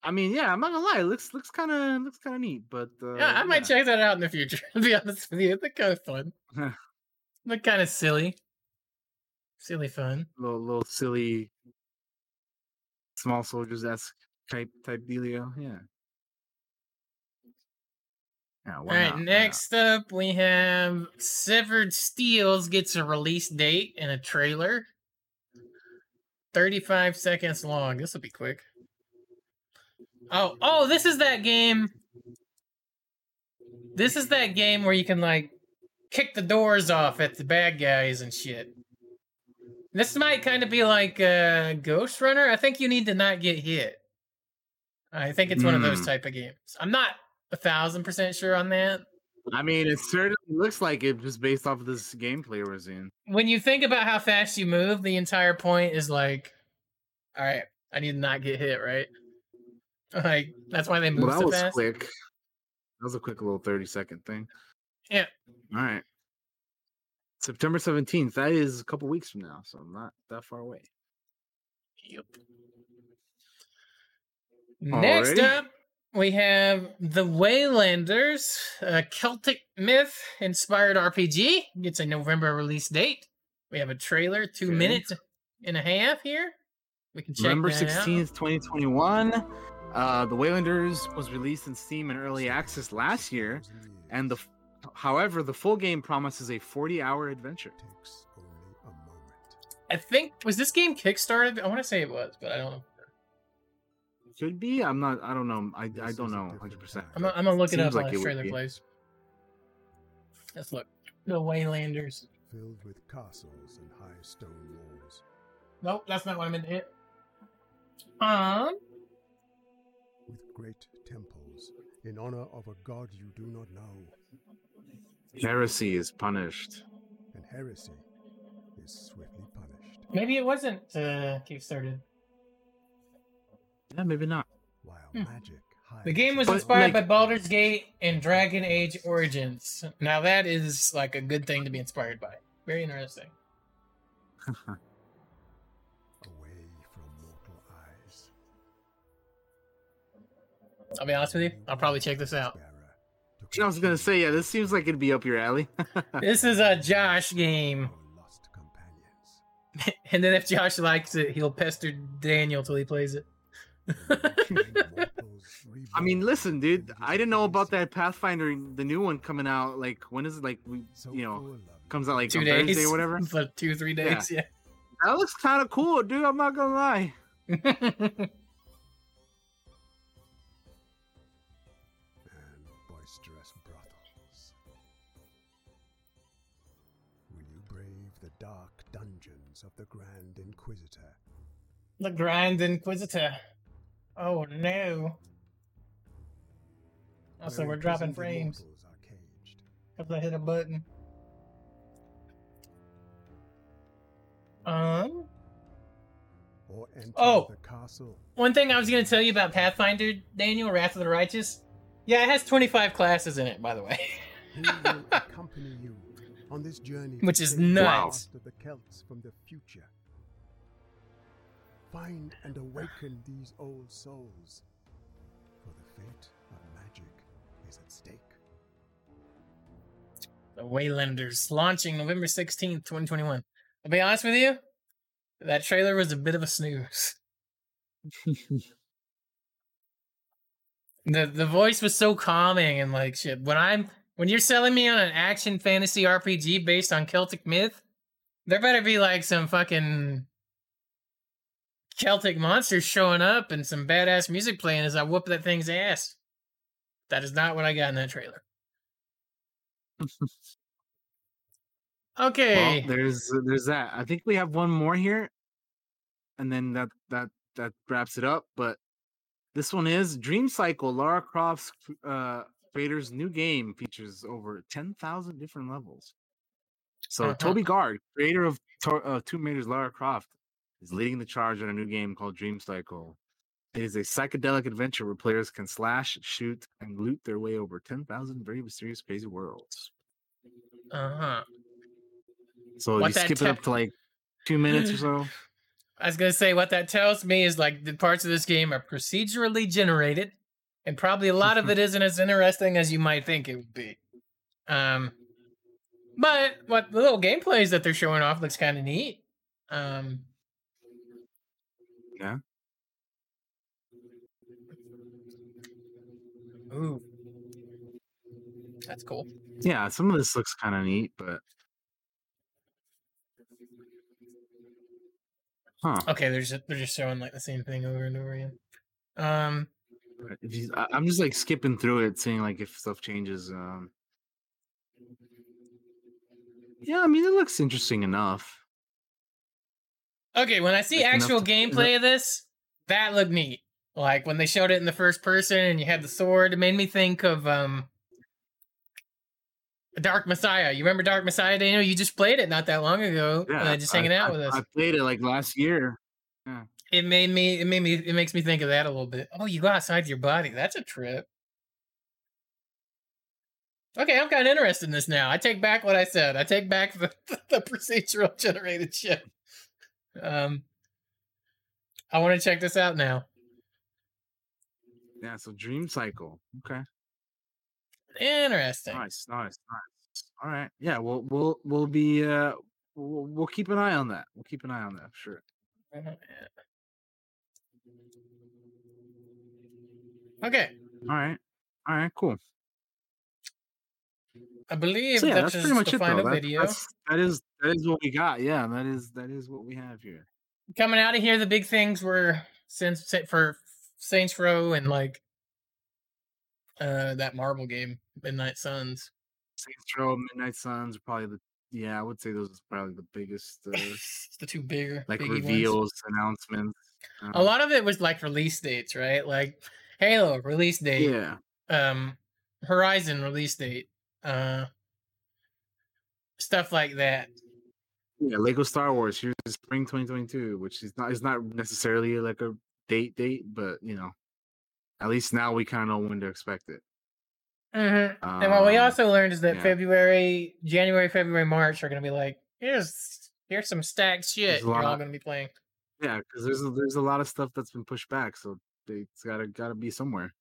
I'm not gonna lie, it looks kind of neat, but I might check that out in the future. To be honest with you, it's kind of fun. Look kind of silly fun. Little silly, small soldiers esque type dealio. Yeah. All right, next up we have Severed Steels gets a release date and a trailer. 35 seconds long. This will be quick. Oh, this is that game. This is that game where you can, like, kick the doors off at the bad guys and shit. This might kind of be like Ghost Runner. I think you need to not get hit. I think it's one of those type of games. I'm not 1,000% sure on that. I mean, it certainly looks like it just based off of this gameplay we're seeing. When you think about how fast you move, the entire point is like, all right, I need to not get hit, right? Like, that's why they move so fast. Quick. That was a quick little 30-second thing. Yeah. All right. September 17th. That is a couple weeks from now, so I'm not that far away. Yep. Alrighty. Next up, we have The Waylanders, a Celtic myth-inspired RPG. It's a November release date. We have a trailer, 2.5 minutes here. We can check November 16th, 2021. The Waylanders was released in Steam in early access last year, and however, the full game promises a 40-hour adventure. I think, was this game kickstarted? I want to say it was, but I don't know. Could be. I'm not. I don't know. I don't know 100%. I'm gonna look it up on a trailer place. Let's look. The Waylanders. Filled with castles and high stone walls. Nope, that's not what I meant to hit. With great temples in honor of a god you do not know. Heresy is punished. And heresy is swiftly punished. Maybe it wasn't kickstarted. Yeah, maybe not. Wow, magic. The game was inspired by Baldur's Gate and Dragon Age Origins. Now that is like a good thing to be inspired by. Very interesting. Away from mortal eyes. I'll be honest with you. I'll probably check this out. I was gonna say, yeah, this seems like it'd be up your alley. This is a Josh game. And then if Josh likes it, he'll pester Daniel till he plays it. I mean, listen, dude, I didn't know about that Pathfinder, the new one coming out. Like, when is it? Like, you know, comes out like 2 days, Thursday or whatever. For 2-3 days, yeah. That looks kind of cool, dude. I'm not gonna lie. Boisterous brothels. Will you brave the dark dungeons of the Grand Inquisitor? The Grand Inquisitor. Oh no! Also, we're dropping frames. Because I hit a button. One thing I was going to tell you about Pathfinder, Daniel, Wrath of the Righteous. Yeah, it has 25 classes in it, by the way. Who will accompany you on this journey? Which is nuts. The Celts from the future. Find and awaken these old souls, for the fate of magic is at stake. The Waylanders, launching November 16th, 2021. I'll be honest with you, that trailer was a bit of a snooze. The voice was so calming and like shit. When you're selling me on an action fantasy RPG based on Celtic myth, there better be like some fucking Celtic monsters showing up and some badass music playing as I whoop that thing's ass. That is not what I got in that trailer. Okay. Well, there's that. I think we have one more here, and then that wraps it up. But this one is Dream Cycle. Lara Croft's creator's new game features over 10,000 different levels. So Toby Gard, creator of Tomb Raider's Lara Croft, is leading the charge on a new game called Dream Cycle. It is a psychedelic adventure where players can slash, shoot, and loot their way over 10,000 very mysterious, crazy worlds. So you skip it up to like 2 minutes or so. I was going to say, what that tells me is like the parts of this game are procedurally generated, and probably a lot of it isn't as interesting as you might think it would be. But what the little gameplays that they're showing off looks kind of neat. Yeah. Ooh. That's cool. Yeah, some of this looks kind of neat, but... Huh. Okay, they're just showing like the same thing over and over again. I'm just like skipping through it, seeing like if stuff changes. Yeah, I mean it looks interesting enough. Okay, when I see like actual gameplay of this, that looked neat. Like when they showed it in the first person and you had the sword, it made me think of Dark Messiah. You remember Dark Messiah, Daniel? You just played it not that long ago. Yeah, just hanging out with us. I played it like last year. Yeah. It makes me think of that a little bit. Oh, you go outside your body. That's a trip. Okay, I'm kind of interested in this now. I take back what I said. I take back the procedural generated shit. I want to check this out now. Yeah, so Dream Cycle. Okay. Interesting. Nice. All right. Yeah, we'll be we'll keep an eye on that. We'll keep an eye on that, sure. Okay. All right, cool. I believe that's pretty much the final video. That is what we got. Yeah, that is what we have here. Coming out of here, the big things were for Saints Row and like that Marvel game, Midnight Suns. Saints Row, Midnight Suns are probably I would say those are probably the biggest. The two bigger reveals, announcements. A lot of it was like release dates, right? Like Halo release date. Yeah. Horizon release date. Stuff like that. Yeah, Lego Star Wars. Here's spring 2022, which is not necessarily like a date, but you know, at least now we kind of know when to expect it. Mm-hmm. And what we also learned is that January, February, March are going to be like, here's some stacked shit you're all going to be playing. Yeah, because there's a lot of stuff that's been pushed back, so it's gotta be somewhere.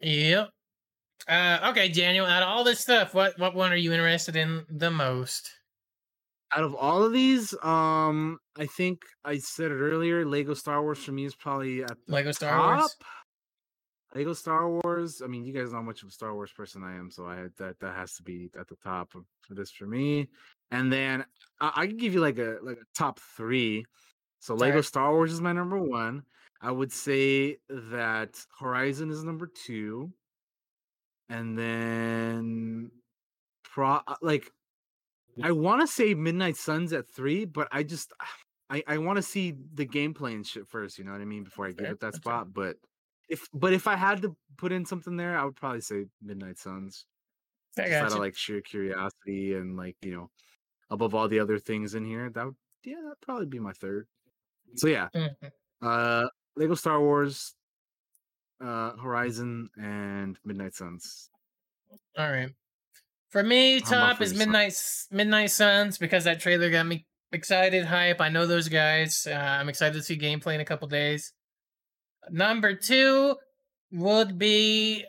Yep. Okay, Daniel, out of all this stuff, what one are you interested in the most? Out of all of these, I think I said it earlier, Lego Star Wars for me is probably at the Lego Star top. Wars? Lego Star Wars. I mean, you guys know how much of a Star Wars person I am, so I that has to be at the top for this for me. And then I can give you like a top three. So Lego Star Wars is my number one. I would say that Horizon is number two. And then I want to say Midnight Suns at three, but I want to see the gameplay and shit first, you know what I mean, before I give it that spot. Fair. But if I had to put in something there, I would probably say Midnight Suns. Just out of like sheer curiosity and like, you know, above all the other things in here, that'd probably be my third. So yeah. Mm-hmm. Lego Star Wars, Horizon, and Midnight Suns. All right. For me, top is Midnight Suns because that trailer got me excited, hype. I know those guys. I'm excited to see gameplay in a couple days. Number two would be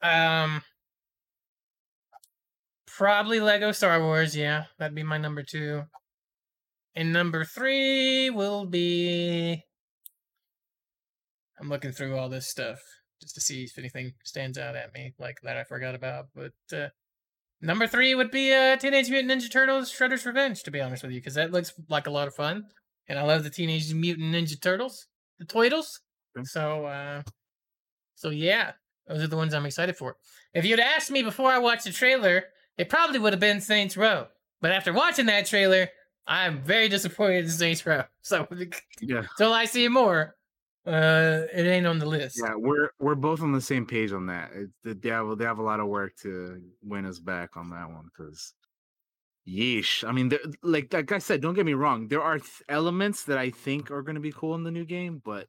probably Lego Star Wars. Yeah, that'd be my number two. And number three will be... I'm looking through all this stuff just to see if anything stands out at me like that I forgot about, but... Number three would be Teenage Mutant Ninja Turtles Shredder's Revenge, to be honest with you, because that looks like a lot of fun. And I love the Teenage Mutant Ninja Turtles, the Toidles. Okay. So yeah, those are the ones I'm excited for. If you'd asked me before I watched the trailer, it probably would have been Saints Row. But after watching that trailer, I'm very disappointed in Saints Row. So until I see more, it ain't on the list. Yeah, we're both on the same page on that. They have a lot of work to win us back on that one, because yeesh. I mean, like I said, don't get me wrong. There are elements that I think are going to be cool in the new game, but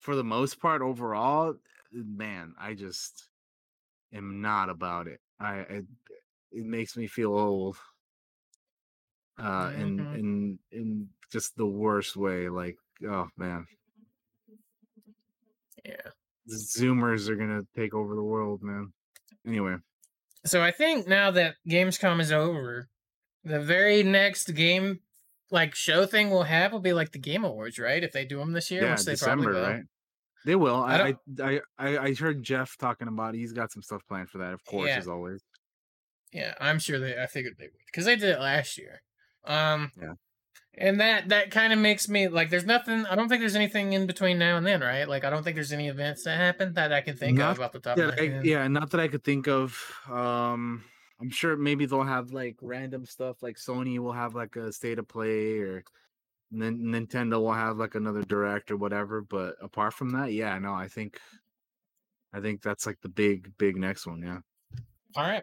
for the most part, overall, man, I just am not about it. It makes me feel old, in just the worst way. Like, oh man. Yeah, the Zoomers are gonna take over the world, man. Anyway, so I think now that Gamescom is over, the very next game, like show thing we'll have will be like the Game Awards, right? If they do them this year, which they December, probably will. Right? They will. I heard Jeff talking about it. He's got some stuff planned for that, of course, as always. Yeah, I'm sure I figured they would, because they did it last year. And that kind of makes me like, there's nothing. I don't think there's anything in between now and then, right? Like, I don't think there's any events that happen that I can think of off the top of my head. Yeah, not that I could think of. I'm sure maybe they'll have like random stuff, like Sony will have like a state of play, or Nintendo will have like another direct or whatever. But apart from that, I think that's like the big next one. Yeah. All right.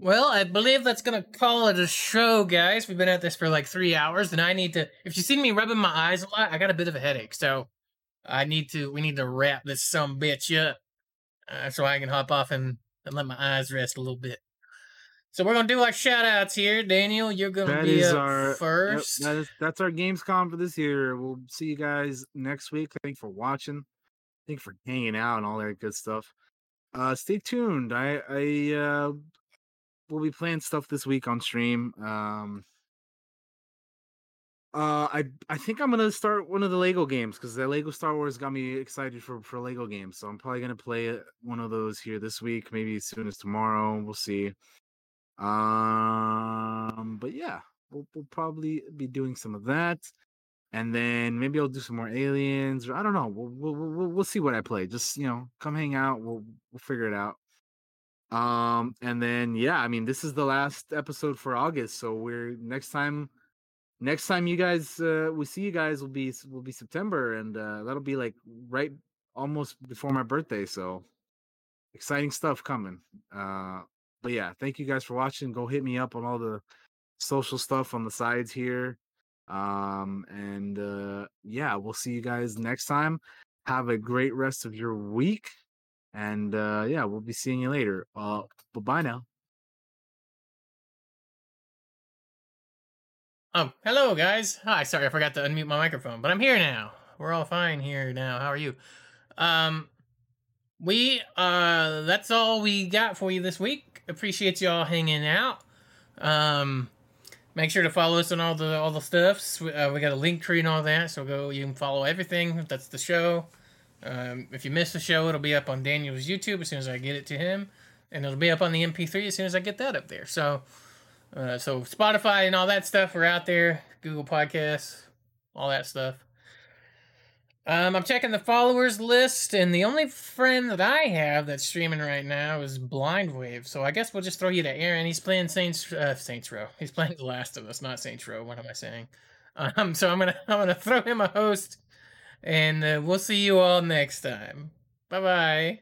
Well, I believe that's going to call it a show, guys. We've been at this for like 3 hours, and I need to... If you see me rubbing my eyes a lot, I got a bit of a headache, so we need to wrap this sumbitch up so I can hop off and let my eyes rest a little bit. So we're going to do our shout-outs here. Daniel, you're going to be up first. Yep, that's our Gamescom for this year. We'll see you guys next week. Thanks for watching. Thanks for hanging out and all that good stuff. Stay tuned. We'll be playing stuff this week on stream. I think I'm gonna start one of the Lego games, because the Lego Star Wars got me excited for Lego games. So I'm probably gonna play one of those here this week, maybe as soon as tomorrow. We'll see. But yeah, we'll probably be doing some of that, and then maybe I'll do some more Aliens, or I don't know. We'll see what I play. Just come hang out. We'll figure it out. And then this is the last episode for August, so we're next time you guys we see you guys will be September, and that'll be like right almost before my birthday, so exciting stuff coming. But yeah, thank you guys for watching. Go hit me up on all the social stuff on the sides here, and we'll see you guys next time. Have a great rest of your week. And we'll be seeing you later. Bye now. Hello guys. Hi, sorry, I forgot to unmute my microphone, but I'm here now. We're all fine here now. How are you? That's all we got for you this week. Appreciate y'all hanging out. Make sure to follow us on all the stuffs. We got a link tree and all that, so you can follow everything. That's the show. If you miss the show, it'll be up on Daniel's YouTube as soon as I get it to him, and it'll be up on the MP3 as soon as I get that up there. So, so Spotify and all that stuff are out there, Google Podcasts, all that stuff. I'm checking the followers list, and the only friend that I have that's streaming right now is Blind Wave. So I guess we'll just throw you to Aaron. He's playing Saints Row. He's playing The Last of Us, not Saints Row. What am I saying? So I'm gonna throw him a host. And we'll see you all next time. Bye-bye.